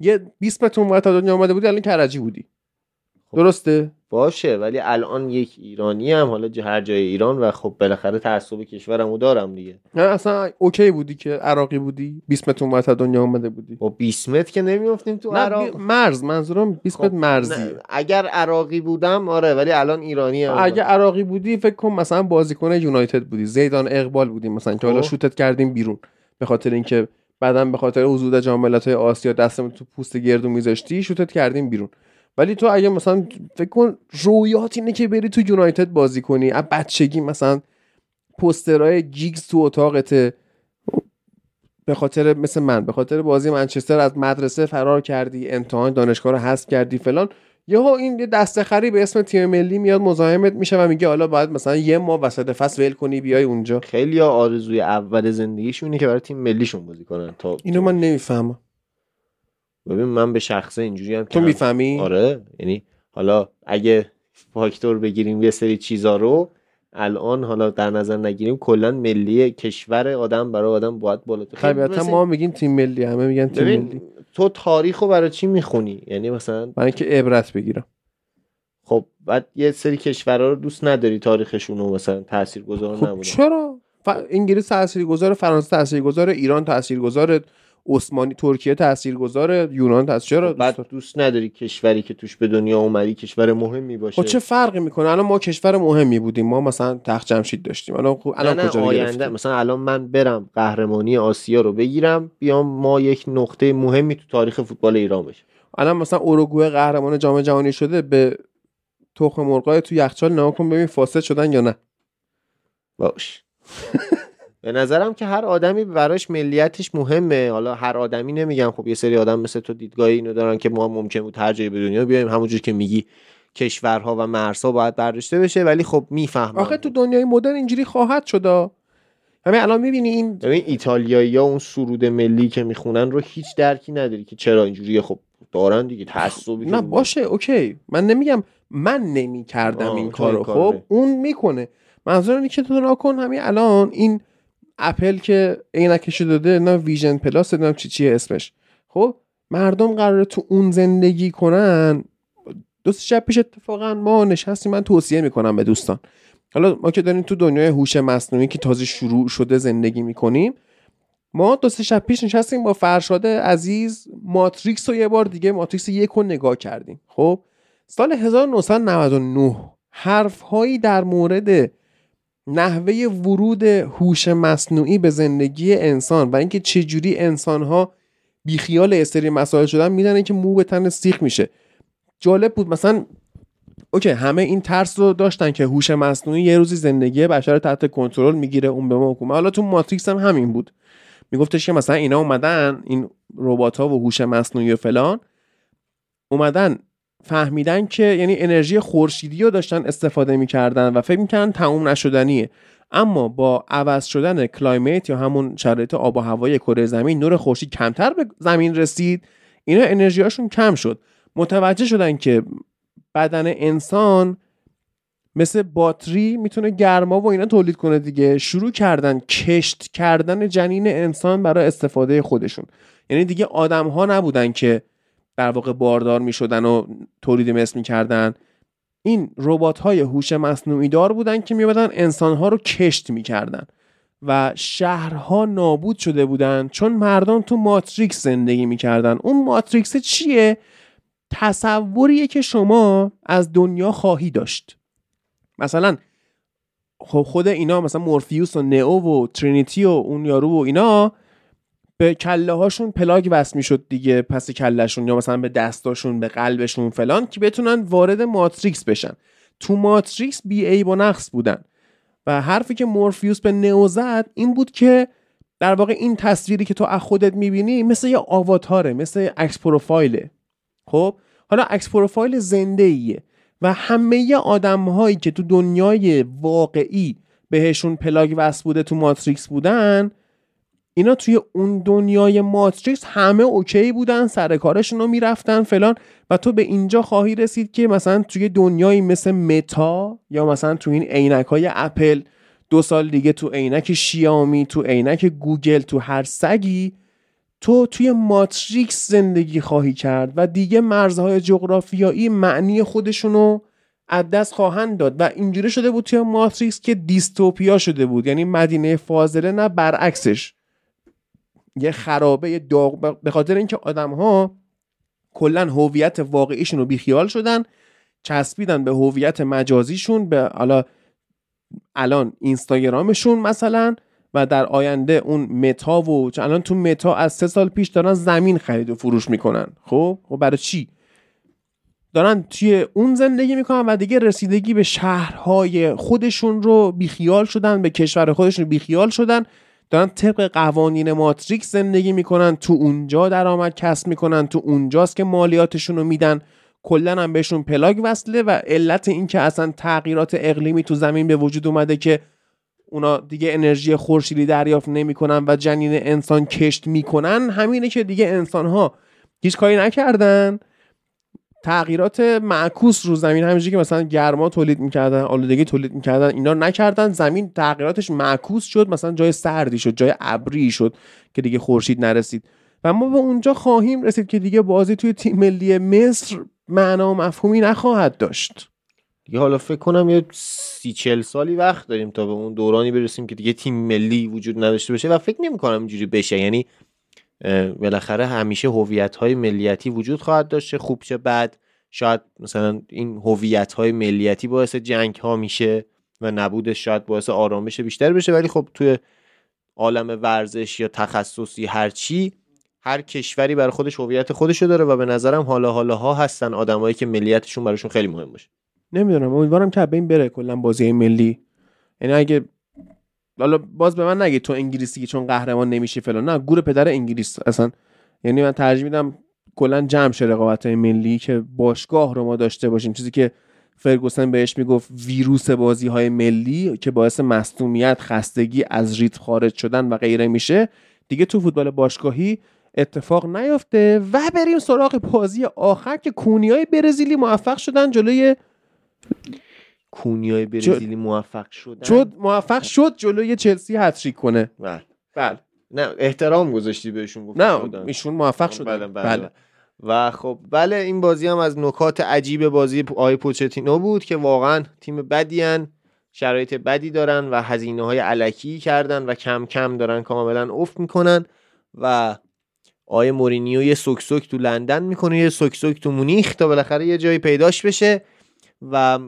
یه 20 متر اونور تا دنیا اومده بودی، الان کرجی بودی. خب درسته باشه، ولی الان یک ایرانی هم حالا هر جای ایران و خب بالاخره تعصب کشورمو دارم دیگه. نه اصلا اوکی بودی که عراقی بودی 20 متر اونور تا دنیا اومده بودی. با 20 متر که نمیافتیم تو عراق. مرز منظورم 20 متر مرزی. اگر عراقی بودم آره، ولی الان ایرانی ام. اگه عراقی بودی فکر کن مثلا بازیکن یونایتد بودی، زیدان اقبال بودی مثلا که حالا شوتت کردیم بیرون به خاطر اینکه بعداً به خاطر حضور جام ملت‌های آسیا دستم تو پوست گردو می‌ذاشتی، شوتت کردیم بیرون. ولی تو اگه مثلا فکر کن رویات اینه که بری تو یونایتد بازی کنی از بچگی، مثلا پوسترهای گیگز تو اتاقته، به خاطر مثل من به خاطر بازی منچستر از مدرسه فرار کردی، امتحان دانشگاه رو حذف کردی فلان، یهو این دستخری به اسم تیم ملی میاد مزاحمت میشه و میگه حالا باید مثلا یه ماه وسط فصل ول کنی بیای اونجا. خیلی آرزوی اول زندگیشونه که برای تیم ملیشون بازی کنن. تا اینو من نمیفهمم. ببین من به شخصه اینجوری هم. تو میفهمی؟ آره، یعنی حالا اگه فاکتور بگیریم یه سری چیزا رو الان حالا در نظر نگیریم، کلا ملی کشور آدم برای آدم باید بالاتر. طبیعتا ما میگیم تیم ملی، همه میگن تیم ملی. تو تاریخو برای چی میخونی؟ یعنی مثلا برای اینکه عبرت بگیرم. خب بعد یه سری کشورها رو دوست نداری تاریخشون رو مثلا تاثیرگذار نبوده. خب چرا؟ انگلیس تاثیرگذار، فرانسه تاثیرگذار، ایران تاثیرگذار، عثمانی ترکیه تاثیرگذاره، یونان تاثیرگذاره. بعد دوست نداری کشوری که توش به دنیا اومدی کشور مهمی باشه؟ خب چه فرقی میکنه؟ الان ما کشور مهمی بودیم، ما مثلا تخت جمشید داشتیم. الان کجا گرفتیم؟ مثلا الان من برم قهرمانی آسیا رو بگیرم، بیام ما یک نقطه مهمی تو تاریخ فوتبال ایران بشه. الان مثلا اوروگوئه قهرمان جام جهانی شده، به تخم مرغای تو یخچال نگاه کن ببین فاسد شدن یا نه. باش. به نظرم که هر آدمی براش ملیتش مهمه. حالا هر آدمی نمیگم، خب یه سری آدم مثل تو دیدگاه اینو دارن که ما ممکنه بود هر جایی به دنیا بیایم، همونجوری که میگی کشورها و مرزها باید برداشته بشه، ولی خب میفهمم آخه تو دنیای مدرن اینجوری خواهد شد. همین الان می‌بینی این ایتالیایی‌ها اون سرود ملی که میخونن رو هیچ درکی نداری که چرا اینجوریه. خب دارن دیگه تعصبی. نه باشه اوکی، من نمیگم من نمی‌کردم این کارو، خب اون میکنه. منظور اینه که تو ناکن. همین الان این اپل که عینکشو داده، نه ویژن پلاس، نه چیه اسمش، خب مردم قراره تو اون زندگی کنن. دو سه شب پیش اتفاقا ما نشستیم، من توصیه میکنم به دوستان، حالا ما که داریم تو دنیای هوش مصنوعی که تازه شروع شده زندگی میکنیم، ما دو سه شب پیش نشستیم با فرشاد عزیز ماتریکس رو یه بار دیگه، ماتریکس 1 رو نگاه کردیم. خب سال 1999 حرف‌هایی در مورد نحوه ورود هوش مصنوعی به زندگی انسان و اینکه چه جوری انسان‌ها بیخیال استری مسائل شدن میدن که مو به تن سیخ میشه، جالب بود. مثلا اوکی همه این ترس رو داشتن که هوش مصنوعی یه روزی زندگی بشر رو تحت کنترل میگیره، اون به ما حکومه. حالا تو ماتریکس هم همین بود، میگفتش که مثلا اینا اومدن، این ربات‌ها و هوش مصنوعی و فلان اومدن فهمیدن که یعنی انرژی خورشیدی رو داشتن استفاده می‌کردن و فکر می‌کردن تموم نشدنیه، اما با عوض شدن کلایمیت یا همون شرایط آب و هوای کره زمین، نور خورشید کمتر به زمین رسید، اینا انرژی‌هاشون کم شد. متوجه شدن که بدن انسان مثل باتری میتونه گرما و اینا تولید کنه دیگه، شروع کردن کشت کردن جنین انسان برای استفاده خودشون. یعنی دیگه آدم‌ها نبودن که در واقع باردار میشدن و تولید مثل میکردن، این ربات‌های هوش مصنوعی دار بودن که میومدن انسان‌ها رو کشت میکردن و شهرها نابود شده بودن چون مردم تو ماتریکس زندگی میکردن. اون ماتریکس چیه؟ تصوریه که شما از دنیا خواهی داشت. مثلا خب خود اینا مثلا مورفیوس و نئو و ترینیتی و اون یارو و اینا به کله هاشون پلاگ وصل میشد دیگه، پس کلهشون یا مثلا به دستاشون، به قلبشون فلان، که بتونن وارد ماتریکس بشن. تو ماتریکس بی عیب و نقص بودن و حرفی که مورفیوس به نئو زد این بود که در واقع این تصویری که تو از خودت میبینی مثل یه آواتاره، مثل یه عکس پروفایله. خب حالا عکس پروفایل زنده ایه و همه آدم‌هایی که تو دنیای واقعی بهشون پلاگ وصل بوده، تو ماتریکس بودن، اینا توی اون دنیای ماتریکس همه اوکی بودن، سر کارشون رو میرفتن فلان. و تو به اینجا خواهی رسید که مثلا توی دنیایی مثل متا یا مثلا تو این عینک‌های اپل، 2 سال دیگه تو عینک شیائومی، تو عینک گوگل، تو هر سگی تو توی ماتریکس زندگی خواهی کرد و دیگه مرزهای جغرافیایی معنی خودشونو از دست خواهند داد. و اینجوری شده بود توی ماتریکس که دیستوپیا شده بود، یعنی مدینه فاضله نه برعکسش، یه خرابه، یه داغ، به خاطر اینکه آدم‌ها کلا هویت واقعیشون رو بیخیال شدن، چسبیدن به هویت مجازیشون، به الان اینستاگرامشون مثلا، و در آینده اون متا. و الان تو متا از 3 سال پیش دارن زمین خرید و فروش میکنن. خب برای چی دارن توی اون زندگی میکنن؟ و دیگه رسیدگی به شهرهای خودشون رو بیخیال شدن، به کشور خودشون بیخیال شدن، دارن طبق قوانین ماتریکس زندگی میکنن، تو اونجا درآمد کسب میکنن، تو اونجاست که مالیاتشون رو میدن، کلا هم بهشون پلاگ وصله. و علت این که اصلا تغییرات اقلیمی تو زمین به وجود اومده که اونا دیگه انرژی خورشیدی دریافت نمی‌کنن و جنین انسان کشت می‌کنن، همینه که دیگه انسان‌ها هیچ کاری نکردن. تغییرات معکوس رو زمین، همینجوری که مثلا گرما تولید می‌کردن، آلودگی تولید می‌کردن، اینا نکردن، زمین تغییراتش معکوس شد، مثلا جای سردی شد، جای ابری شد که دیگه خورشید نرسید. و ما به اونجا خواهیم رسید که دیگه بازی توی تیم ملی مصر معنا و مفهومی نخواهد داشت. دیگه حالا فکر کنم یه 30-40 سالی وقت داریم تا به اون دورانی برسیم که دیگه تیم ملی وجود نداشته باشه و فکر نمی‌کنم اینجوری بشه. یعنی بالاخره همیشه هویت‌های ملیتی وجود خواهد داشت، خوب چه بد. شاید مثلا این هویت‌های ملیتی باعث جنگ‌ها میشه و نبودش شاید باعث آرامش بیشتر بشه، ولی خب توی عالم ورزش یا تخصصی هر چی، هر کشوری برای خودش هویت خودشو داره و به نظرم حالا هستن آدمایی که ملیتشون براشون خیلی مهم باشه. نمیدونم، امیدوارم که به این بره کلا بازی ملی. یعنی اگه حالا باز به من نگید تو انگلیسی چون قهرمان نمیشی فلان، نه گور پدر انگلیس اصلا. یعنی من ترجیح میدم کلا جمع شه رقابت‌های ملی، که باشگاه رو ما داشته باشیم، چیزی که فرگوسن بهش میگفت ویروس بازی‌های ملی که باعث مصدومیت، خستگی، از ریتم خارج شدن و غیره میشه، دیگه تو فوتبال باشگاهی اتفاق نیفته. و بریم سراغ بازی آخر که کونیای برزیلی موفق شدن جلوی جلوی چلسی هتریک کنه. بله نه احترام گذاشتی بهشون، گفت نه ایشون موفق شدن. بله. و خب بله، این بازی هم از نکات عجیب بازی آی پوچتینو بود که واقعا تیم بدیان، شرایط بدی دارن و هزینه‌های الکی کردن و کم کم دارن کاملا افت میکنن و آی مورینیو یه سوکسوک تو لندن میکنه، یه سوکسوک تو مونیخ تا بالاخره یه جایی پیداش بشه. و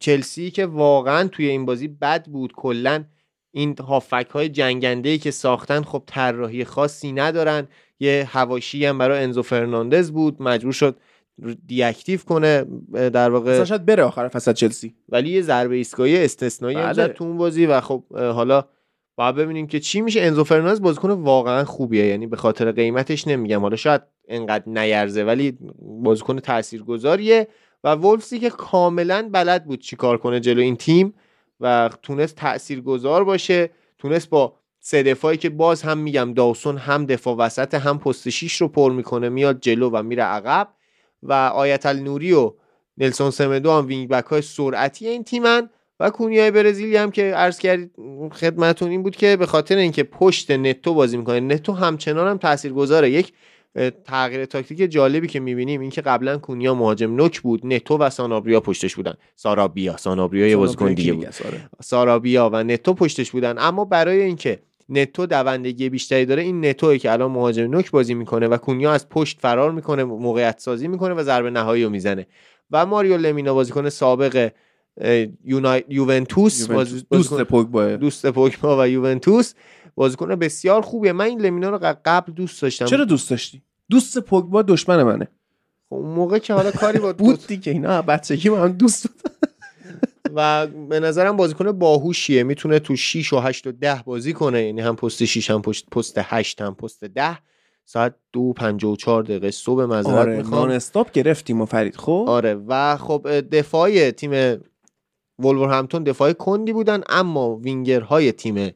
چلسی که واقعا توی این بازی بد بود، کلا این هافک‌های جنگنده‌ای که ساختن خب طراحی خاصی ندارن. یه حواشی هم برای انزو فرناندز بود، مجبور شد دیاکتیو کنه در واقع، شاید بره آخر فصل چلسی، ولی یه ضربه ایستگاهی استثنایی زد تو اون بازی و خب حالا باید ببینیم که چی میشه. انزو فرناندز بازیکن واقعا خوبیه، یعنی به خاطر قیمتش نمیگم، حالا شاید انقدر نیرزه، ولی بازیکن تاثیرگذاریه و وولفسی که کاملا بلد بود چیکار کنه جلو این تیم و تونست تاثیرگذار باشه، تونست با سه دفاعی که باز هم میگم داوسون هم دفاع وسط هم پست 6 رو پر میکنه، میاد جلو و میره عقب. و آیت النوری و نلسون سمدو هم وینگ بک های سرعتی این تیمن. و کونیای برزیلی هم که عرض کردید خدمتتون این بود که به خاطر اینکه پشت نتو بازی میکنه، نتو همچنان هم تاثیرگذاره. یک تغییر تاکتیک جالبی که میبینیم این که قبلا کونیا مهاجم نوک بود، نتو و سانابریا پشتش بودن. سانابریا یه بازیکن دیگه بود، سارابیا و نتو پشتش بودن. اما برای اینکه نتو دوندگی بیشتری داره، این نتویی که الان مهاجم نوک بازی میکنه و کونیا از پشت فرار میکنه، موقعیت سازی میکنه و ضربه نهایی رو میزنه. و ماریو لمینا بازیکن سابق یوونتوس، دوست پوگبا و یوونتوس، بازیکن بسیار خوبیه. من این لمینا رو قبل دوست داشتم. چرا دوست داشتی؟ دوست پوگبا دشمن منه. اون موقع که حالا کاری با بود دیگه، اینا بچگی من دوست و به نظرم بازیکن باهوشیه، میتونه تو 6 و 8 و 10 بازی کنه، یعنی هم پست 6 هم پست 8 هم پست 10. ساعت 2:54 دقیقه صبح معذرت میخوام. آره، نان استاپ گرفتیم و فرید خب. آره و خب دفاع تیم ولورهمپتون دفاع کندی بودن، اما وینگرهای تیم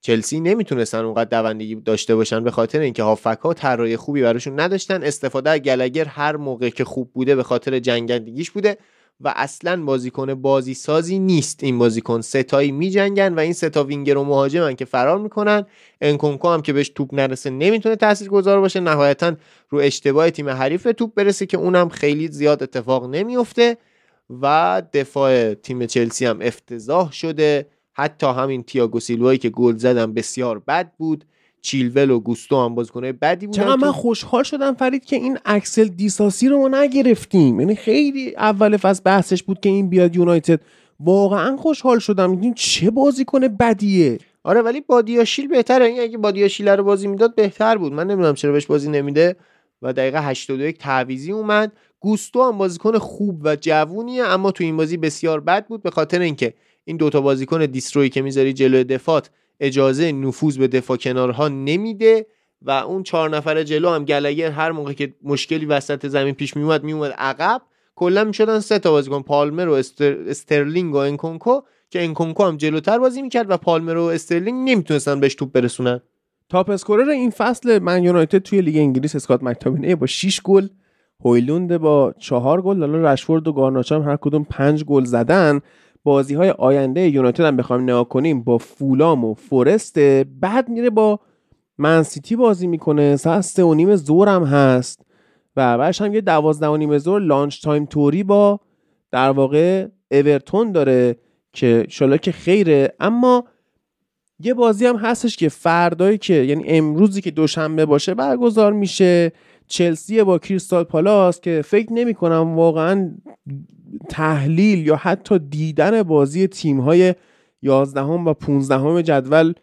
چلسی نمیتونستن اونقدر دوندگی داشته باشن به خاطر اینکه هافک‌ها طراحی خوبی براشون نداشتن. استفاده از گلگر هر موقع که خوب بوده به خاطر جنگندگیش بوده و اصلا بازیکن بازی سازی نیست. این بازیکن ستایی می جنگن و این ستا وینگر و مهاجمن که فرار میکنن. انکونکو هم که بهش توپ نرسه نمیتونه تاثیرگذار باشه، نهایتا رو اشتباه تیم حریف توپ برسه که اونم خیلی زیاد اتفاق نمیفته. و دفاع تیم چلسی هم افتضاح شده، حتی همین تییاگو سیلوایی که گل زدن بسیار بد بود، چیلول و گوستو هم بازیکنای بدی بودن. چرا من خوشحال شدم فرید که این اکسل دیساسی رو ما نگرفتیم، یعنی خیلی اول فصل بحثش بود که این بیاد یونایتد، واقعا خوشحال شدم. میدونی چه بازیکن بدیه. آره ولی بادیاشیل بهتره، این اگه بادیاشیل رو بازی میداد بهتر بود، من نمیدونم چرا بهش بازی نمیده. و دقیقه 82 تعویضی اومد. گوستو هم بازیکن خوب و جوونیه، اما تو این بازی بسیار بد بود به خاطر اینکه این دوتا بازیکن دیستروی که میذاری جلوی دفات اجازه نفوذ به دفاع کنارها نمیده و اون 4 نفر جلو هم گلگر هر موقع که مشکلی وسط زمین پیش میومد عقب. کلا میشدن 3 تا بازیکن، پالمر و استرلینگ و انکونکو، که انکونکو هم جلوتر بازی میکرد و پالمر و استرلینگ نمیتونستن بهش توپ برسونن. تاپ اسکورر این فصل من یونایتد توی لیگ انگلیس اسکات مک‌تامینه با 6 گل، هویلوند با 4 گل، حالا راشفورد و گارناچو هم هر کدوم 5 گل زدن. بازی‌های آینده یونایتد هم بخوایم نگاه کنیم با فولام و فورست، بعد میره با منسیتی بازی میکنه، ساعت 3:30 ظهر هم هست و بعدش هم یه 12:30 ظهر لانچ تایم توری با در واقع اورتون داره که شالا که خیره. اما یه بازی هم هستش که فردایی که یعنی امروزی که دوشنبه باشه برگزار میشه، چلسی با کریستال پالاس که فکر نمی‌کنم واقعاً تحلیل یا حتی دیدن بازی تیم‌های 11ام و 15ام جدول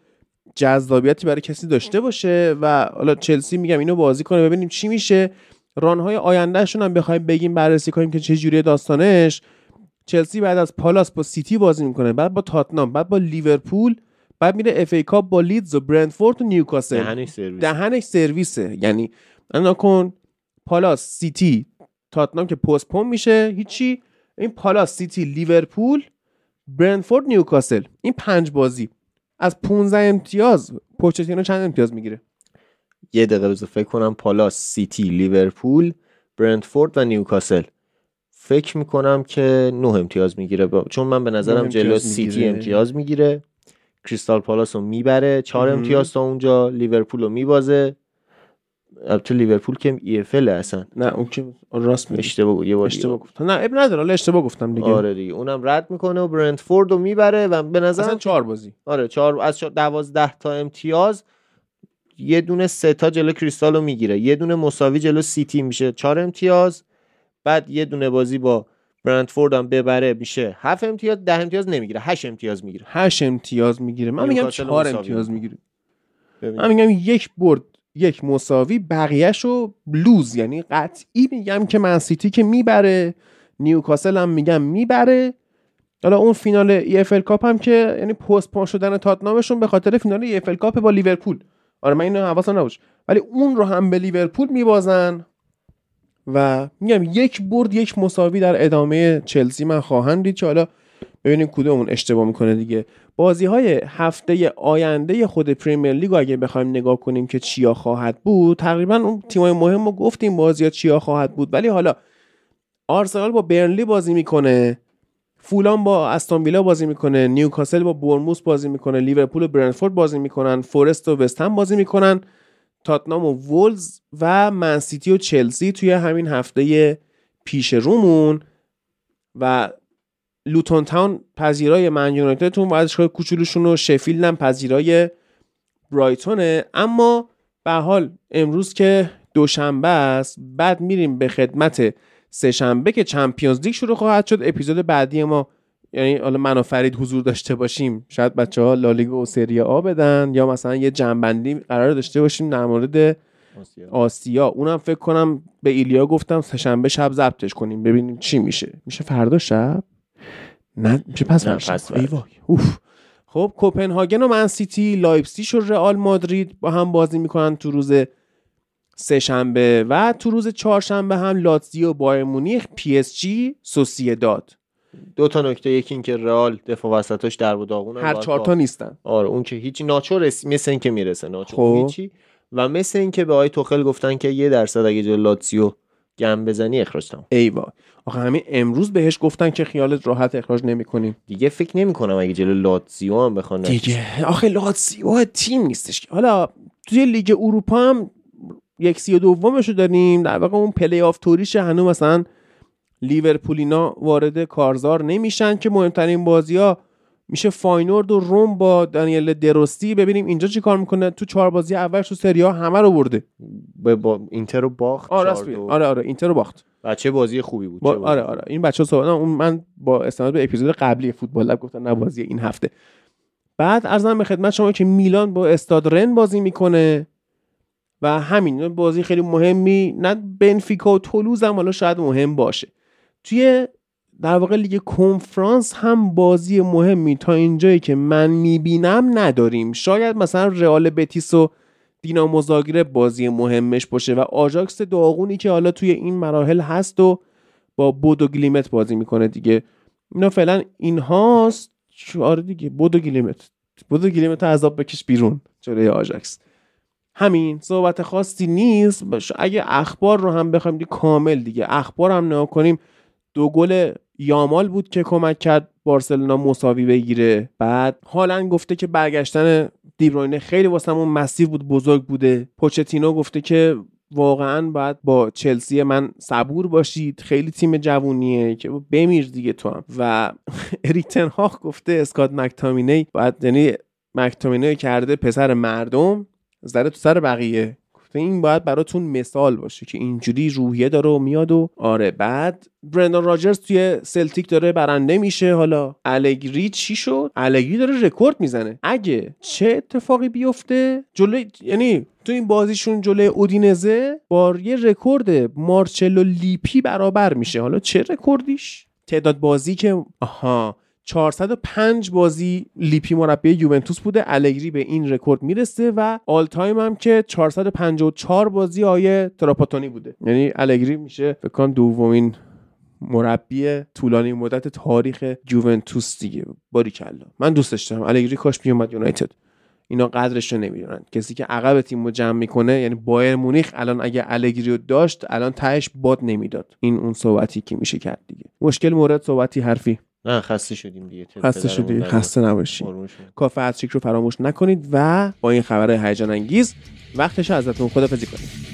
جذابیتی برای کسی داشته باشه. و حالا چلسی میگم اینو بازی کنه ببینیم چی میشه، ران‌های آیندهشون هم بخوایم بگیم بررسی کنیم که چه جوری داستانش. چلسی بعد از پالاس با سیتی بازی میکنه، بعد با تاتنام، بعد با لیورپول، بعد میره اف ای کاپ با لیدز و برنتفورد و نیوکاسل. دهنش سرویسه، یعنی انا کن پالاس، سیتی، تاتنام که پستپون میشه هیچی، این پالاس، سیتی، لیورپول، برنتفورد، نیوکاسل. این 5 بازی از 15 امتیاز پوچتینو چند امتیاز میگیره؟ یه دقیقه بذار فکر کنم. پالاس، سیتی، لیورپول، برنتفورد و نیوکاسل فکر میکنم که 9 امتیاز میگیره، چون من به نظرم جلو سیتی امتیاز میگیره، کریستال پالاس رو میبره 4 امتیاز تا اونجا، لیورپول رو میبازه. البته لیورپول که EFL هستن. نه اون که راست میگه، اشتباه گفتم. نه اب نداره، حالا اشتباه گفتم دیگه. آره دیگه اونم رد میکنه و برنتفورد رو میبره و به نظرم اصلا 4 بازی. آره 4 از 12 تا امتیاز، یه دونه 3 تا جلو کریستال رو میگیره، یه دونه مساوی جلو سیتی میشه 4 امتیاز، بعد یه دونه بازی با برنتفورد هم ببره میشه 7 امتیاز. 10 امتیاز نمیگیره، 8 امتیاز میگیره. 8 امتیاز میگیره. من میگم 4 امتیاز میگیره. من میگم 1 برد 1 مساوی، بقیه‌شو بلوز. یعنی قطعی میگم که من سیتی که میبره، نیوکاسل هم میگم میبره. حالا اون فینال EFL کاپ هم که یعنی پستپون شدن تاتنامشون به خاطر فینال EFL کاپ با لیورپول. آره من اینو حواسم نبود، ولی اون رو هم به لیورپول میبازن. و میگم 1 برد 1 مساوی در ادامه چلسی من خواهم دید، که حالا ببینیم کدومون اشتباه میکنه دیگه. بازی‌های هفته آینده خود پریمیر لیگ اگه بخوایم نگاه کنیم که چیا خواهد بود، تقریبا اون تیمای مهم رو گفتیم بازی‌ها چیا خواهد بود. ولی حالا آرسنال با برنلی بازی میکنه، فولان با استون ویلا بازی میکنه، نیوکاسل با بورنموث بازی میکنه، لیورپول و برنتفورد بازی میکنن، فورست و وست هم بازی میکنن، تاتنام و وولز و من سیتی و چلسی توی همین هفته پیش رومون. و لوتون تاون پذیرای من یونایتدتون و ازشگاه کوچولوشون و شفیلد هم پذیرای برایتونه. اما به حال امروز که دوشنبه است، بعد میریم به خدمت سه‌شنبه که چمپیونز لیگ شروع خواهد شد. اپیزود بعدی ما، یعنی حالا من و فرید حضور داشته باشیم، شاید بچه‌ها لالیگا و سری آ بدن، یا مثلا یه جنبندی قرار داشته باشیم در مورد آسیا. اونم فکر کنم به ایلیا گفتم سه‌شنبه شب ضبطش کنیم، ببینیم چی میشه. میشه فردا شب؟ نه میشه پس ای وای اوف. خب کوپنهاگن و من سیتی، لایپزیگ و رئال مادرید با هم بازی میکنن تو روز سه‌شنبه، و تو روز چهارشنبه هم لاتزیو، بایر مونیخ، پی اس جی، سوسییداد. دو تا نکته، یکی این که رئال دفاع وسطاش درب و داغونه، هر 4 تا نیستن. آره اون که هیچ ناچو مثل این که میرسه ناچو خب. هیچی و مثل این که به آقای توخل گفتن که 1% اگه جلوی لاتزیو گم بزنی اخراج تام. ای وای آخه همین امروز بهش گفتن که خیالت راحت اخراج نمی‌کنیم دیگه. فکر نمی‌کنم اگه جلوی لاتزیو هم بخوان دیگه. آخه لاتزیو تیم نیستش. حالا توی لیگ اروپا هم 1/32 داریم، در واقع اون پلی آف توریش هنوز مثلا لیورپولینا وارد کارزار نمیشن که مهمترین بازی‌ها میشه فاینورد و روم با دانیل دروستی. ببینیم اینجا چی کار میکنه. تو 4 بازی اولش تو سری آ همه رو برده، با اینتر رو باخت. آره اینتر رو باخت. بچه بازی خوبی بود. آره این بچه صحبت اون، من با استناد به اپیزود قبلی فوتبال لب گفتم نه بازی این هفته. بعد عرضم به خدمت شما که میلان با استاد رن بازی میکنه و همین بازی خیلی مهمی. نه بنفیکا و تولوز هم حالا شاید مهم باشه. توی در واقع لیگ کنفرانس هم بازی مهمی تا اینجایی که من میبینم نداریم. شاید مثلا رئال بتیس و دینامو زاگرب بازی مهمش باشه، و آژاکس داغونی که حالا توی این مراحل هست و با بودو گلیمت بازی میکنه دیگه. اینا فعلا این هاست. آره دیگه بودو گلیمت عذاب بکش بیرون جلوی آژاکس. همین، صحبت خاصی نیست. اگه اخبار رو هم بخوایم دیگه کامل دیگه اخبار هم نگاه کنیم، 2 گل یامال بود که کمک کرد بارسلونا مساوی بگیره. بعد هالند گفته که برگشتن دیبروینه خیلی واسمون مسیو بود، بزرگ بوده. پوچتینو گفته که واقعا باید با چلسی من صبور باشید، خیلی تیم جوونیه که بمیر دیگه تو هم. و اریک تن هاگ گفته اسکات مکتامینی باید، یعنی مکتامینی کرده پسر مردم زره تو سر بقیه، این باید براتون مثال باشه که اینجوری روحیه داره و میاد و آره. بعد برندان راجرز توی سلتیک داره برنده میشه. حالا الگری چی شد؟ الگری داره رکورد میزنه. اگه چه اتفاقی بیفته جلوی، یعنی تو این بازیشون جلوی اودینزه، با یه رکورد مارچلو لیپی برابر میشه. حالا چه رکوردیش؟ تعداد بازی که 405 بازی لیپی مربی یوونتوس بوده، الگری به این رکورد میرسه. و آل تایم هم که 454 بازی آیه تراپاتونی بوده، یعنی الگری میشه فکر کنم دومین مربی طولانی مدت تاریخ یوونتوس دیگه. باریکلا، من دوستش دارم. الگری کاش میومد یونایتد، اینا قدرش رو نمیدونن. کسی که عقب تیمو جمع میکنه، یعنی بایر مونیخ الان اگه الگری رو داشت الان تهش باد نمیداد. این اون صحبتی که میشه کرد دیگه. مشکل مورد صحبتی حرفی. نه خسته شدیم دیگه. خسته شدی، خسته نباشی. کافه اتریک رو فراموش نکنید و با این خبرهای هیجان انگیز وقتش ازتون خدافظی کنید.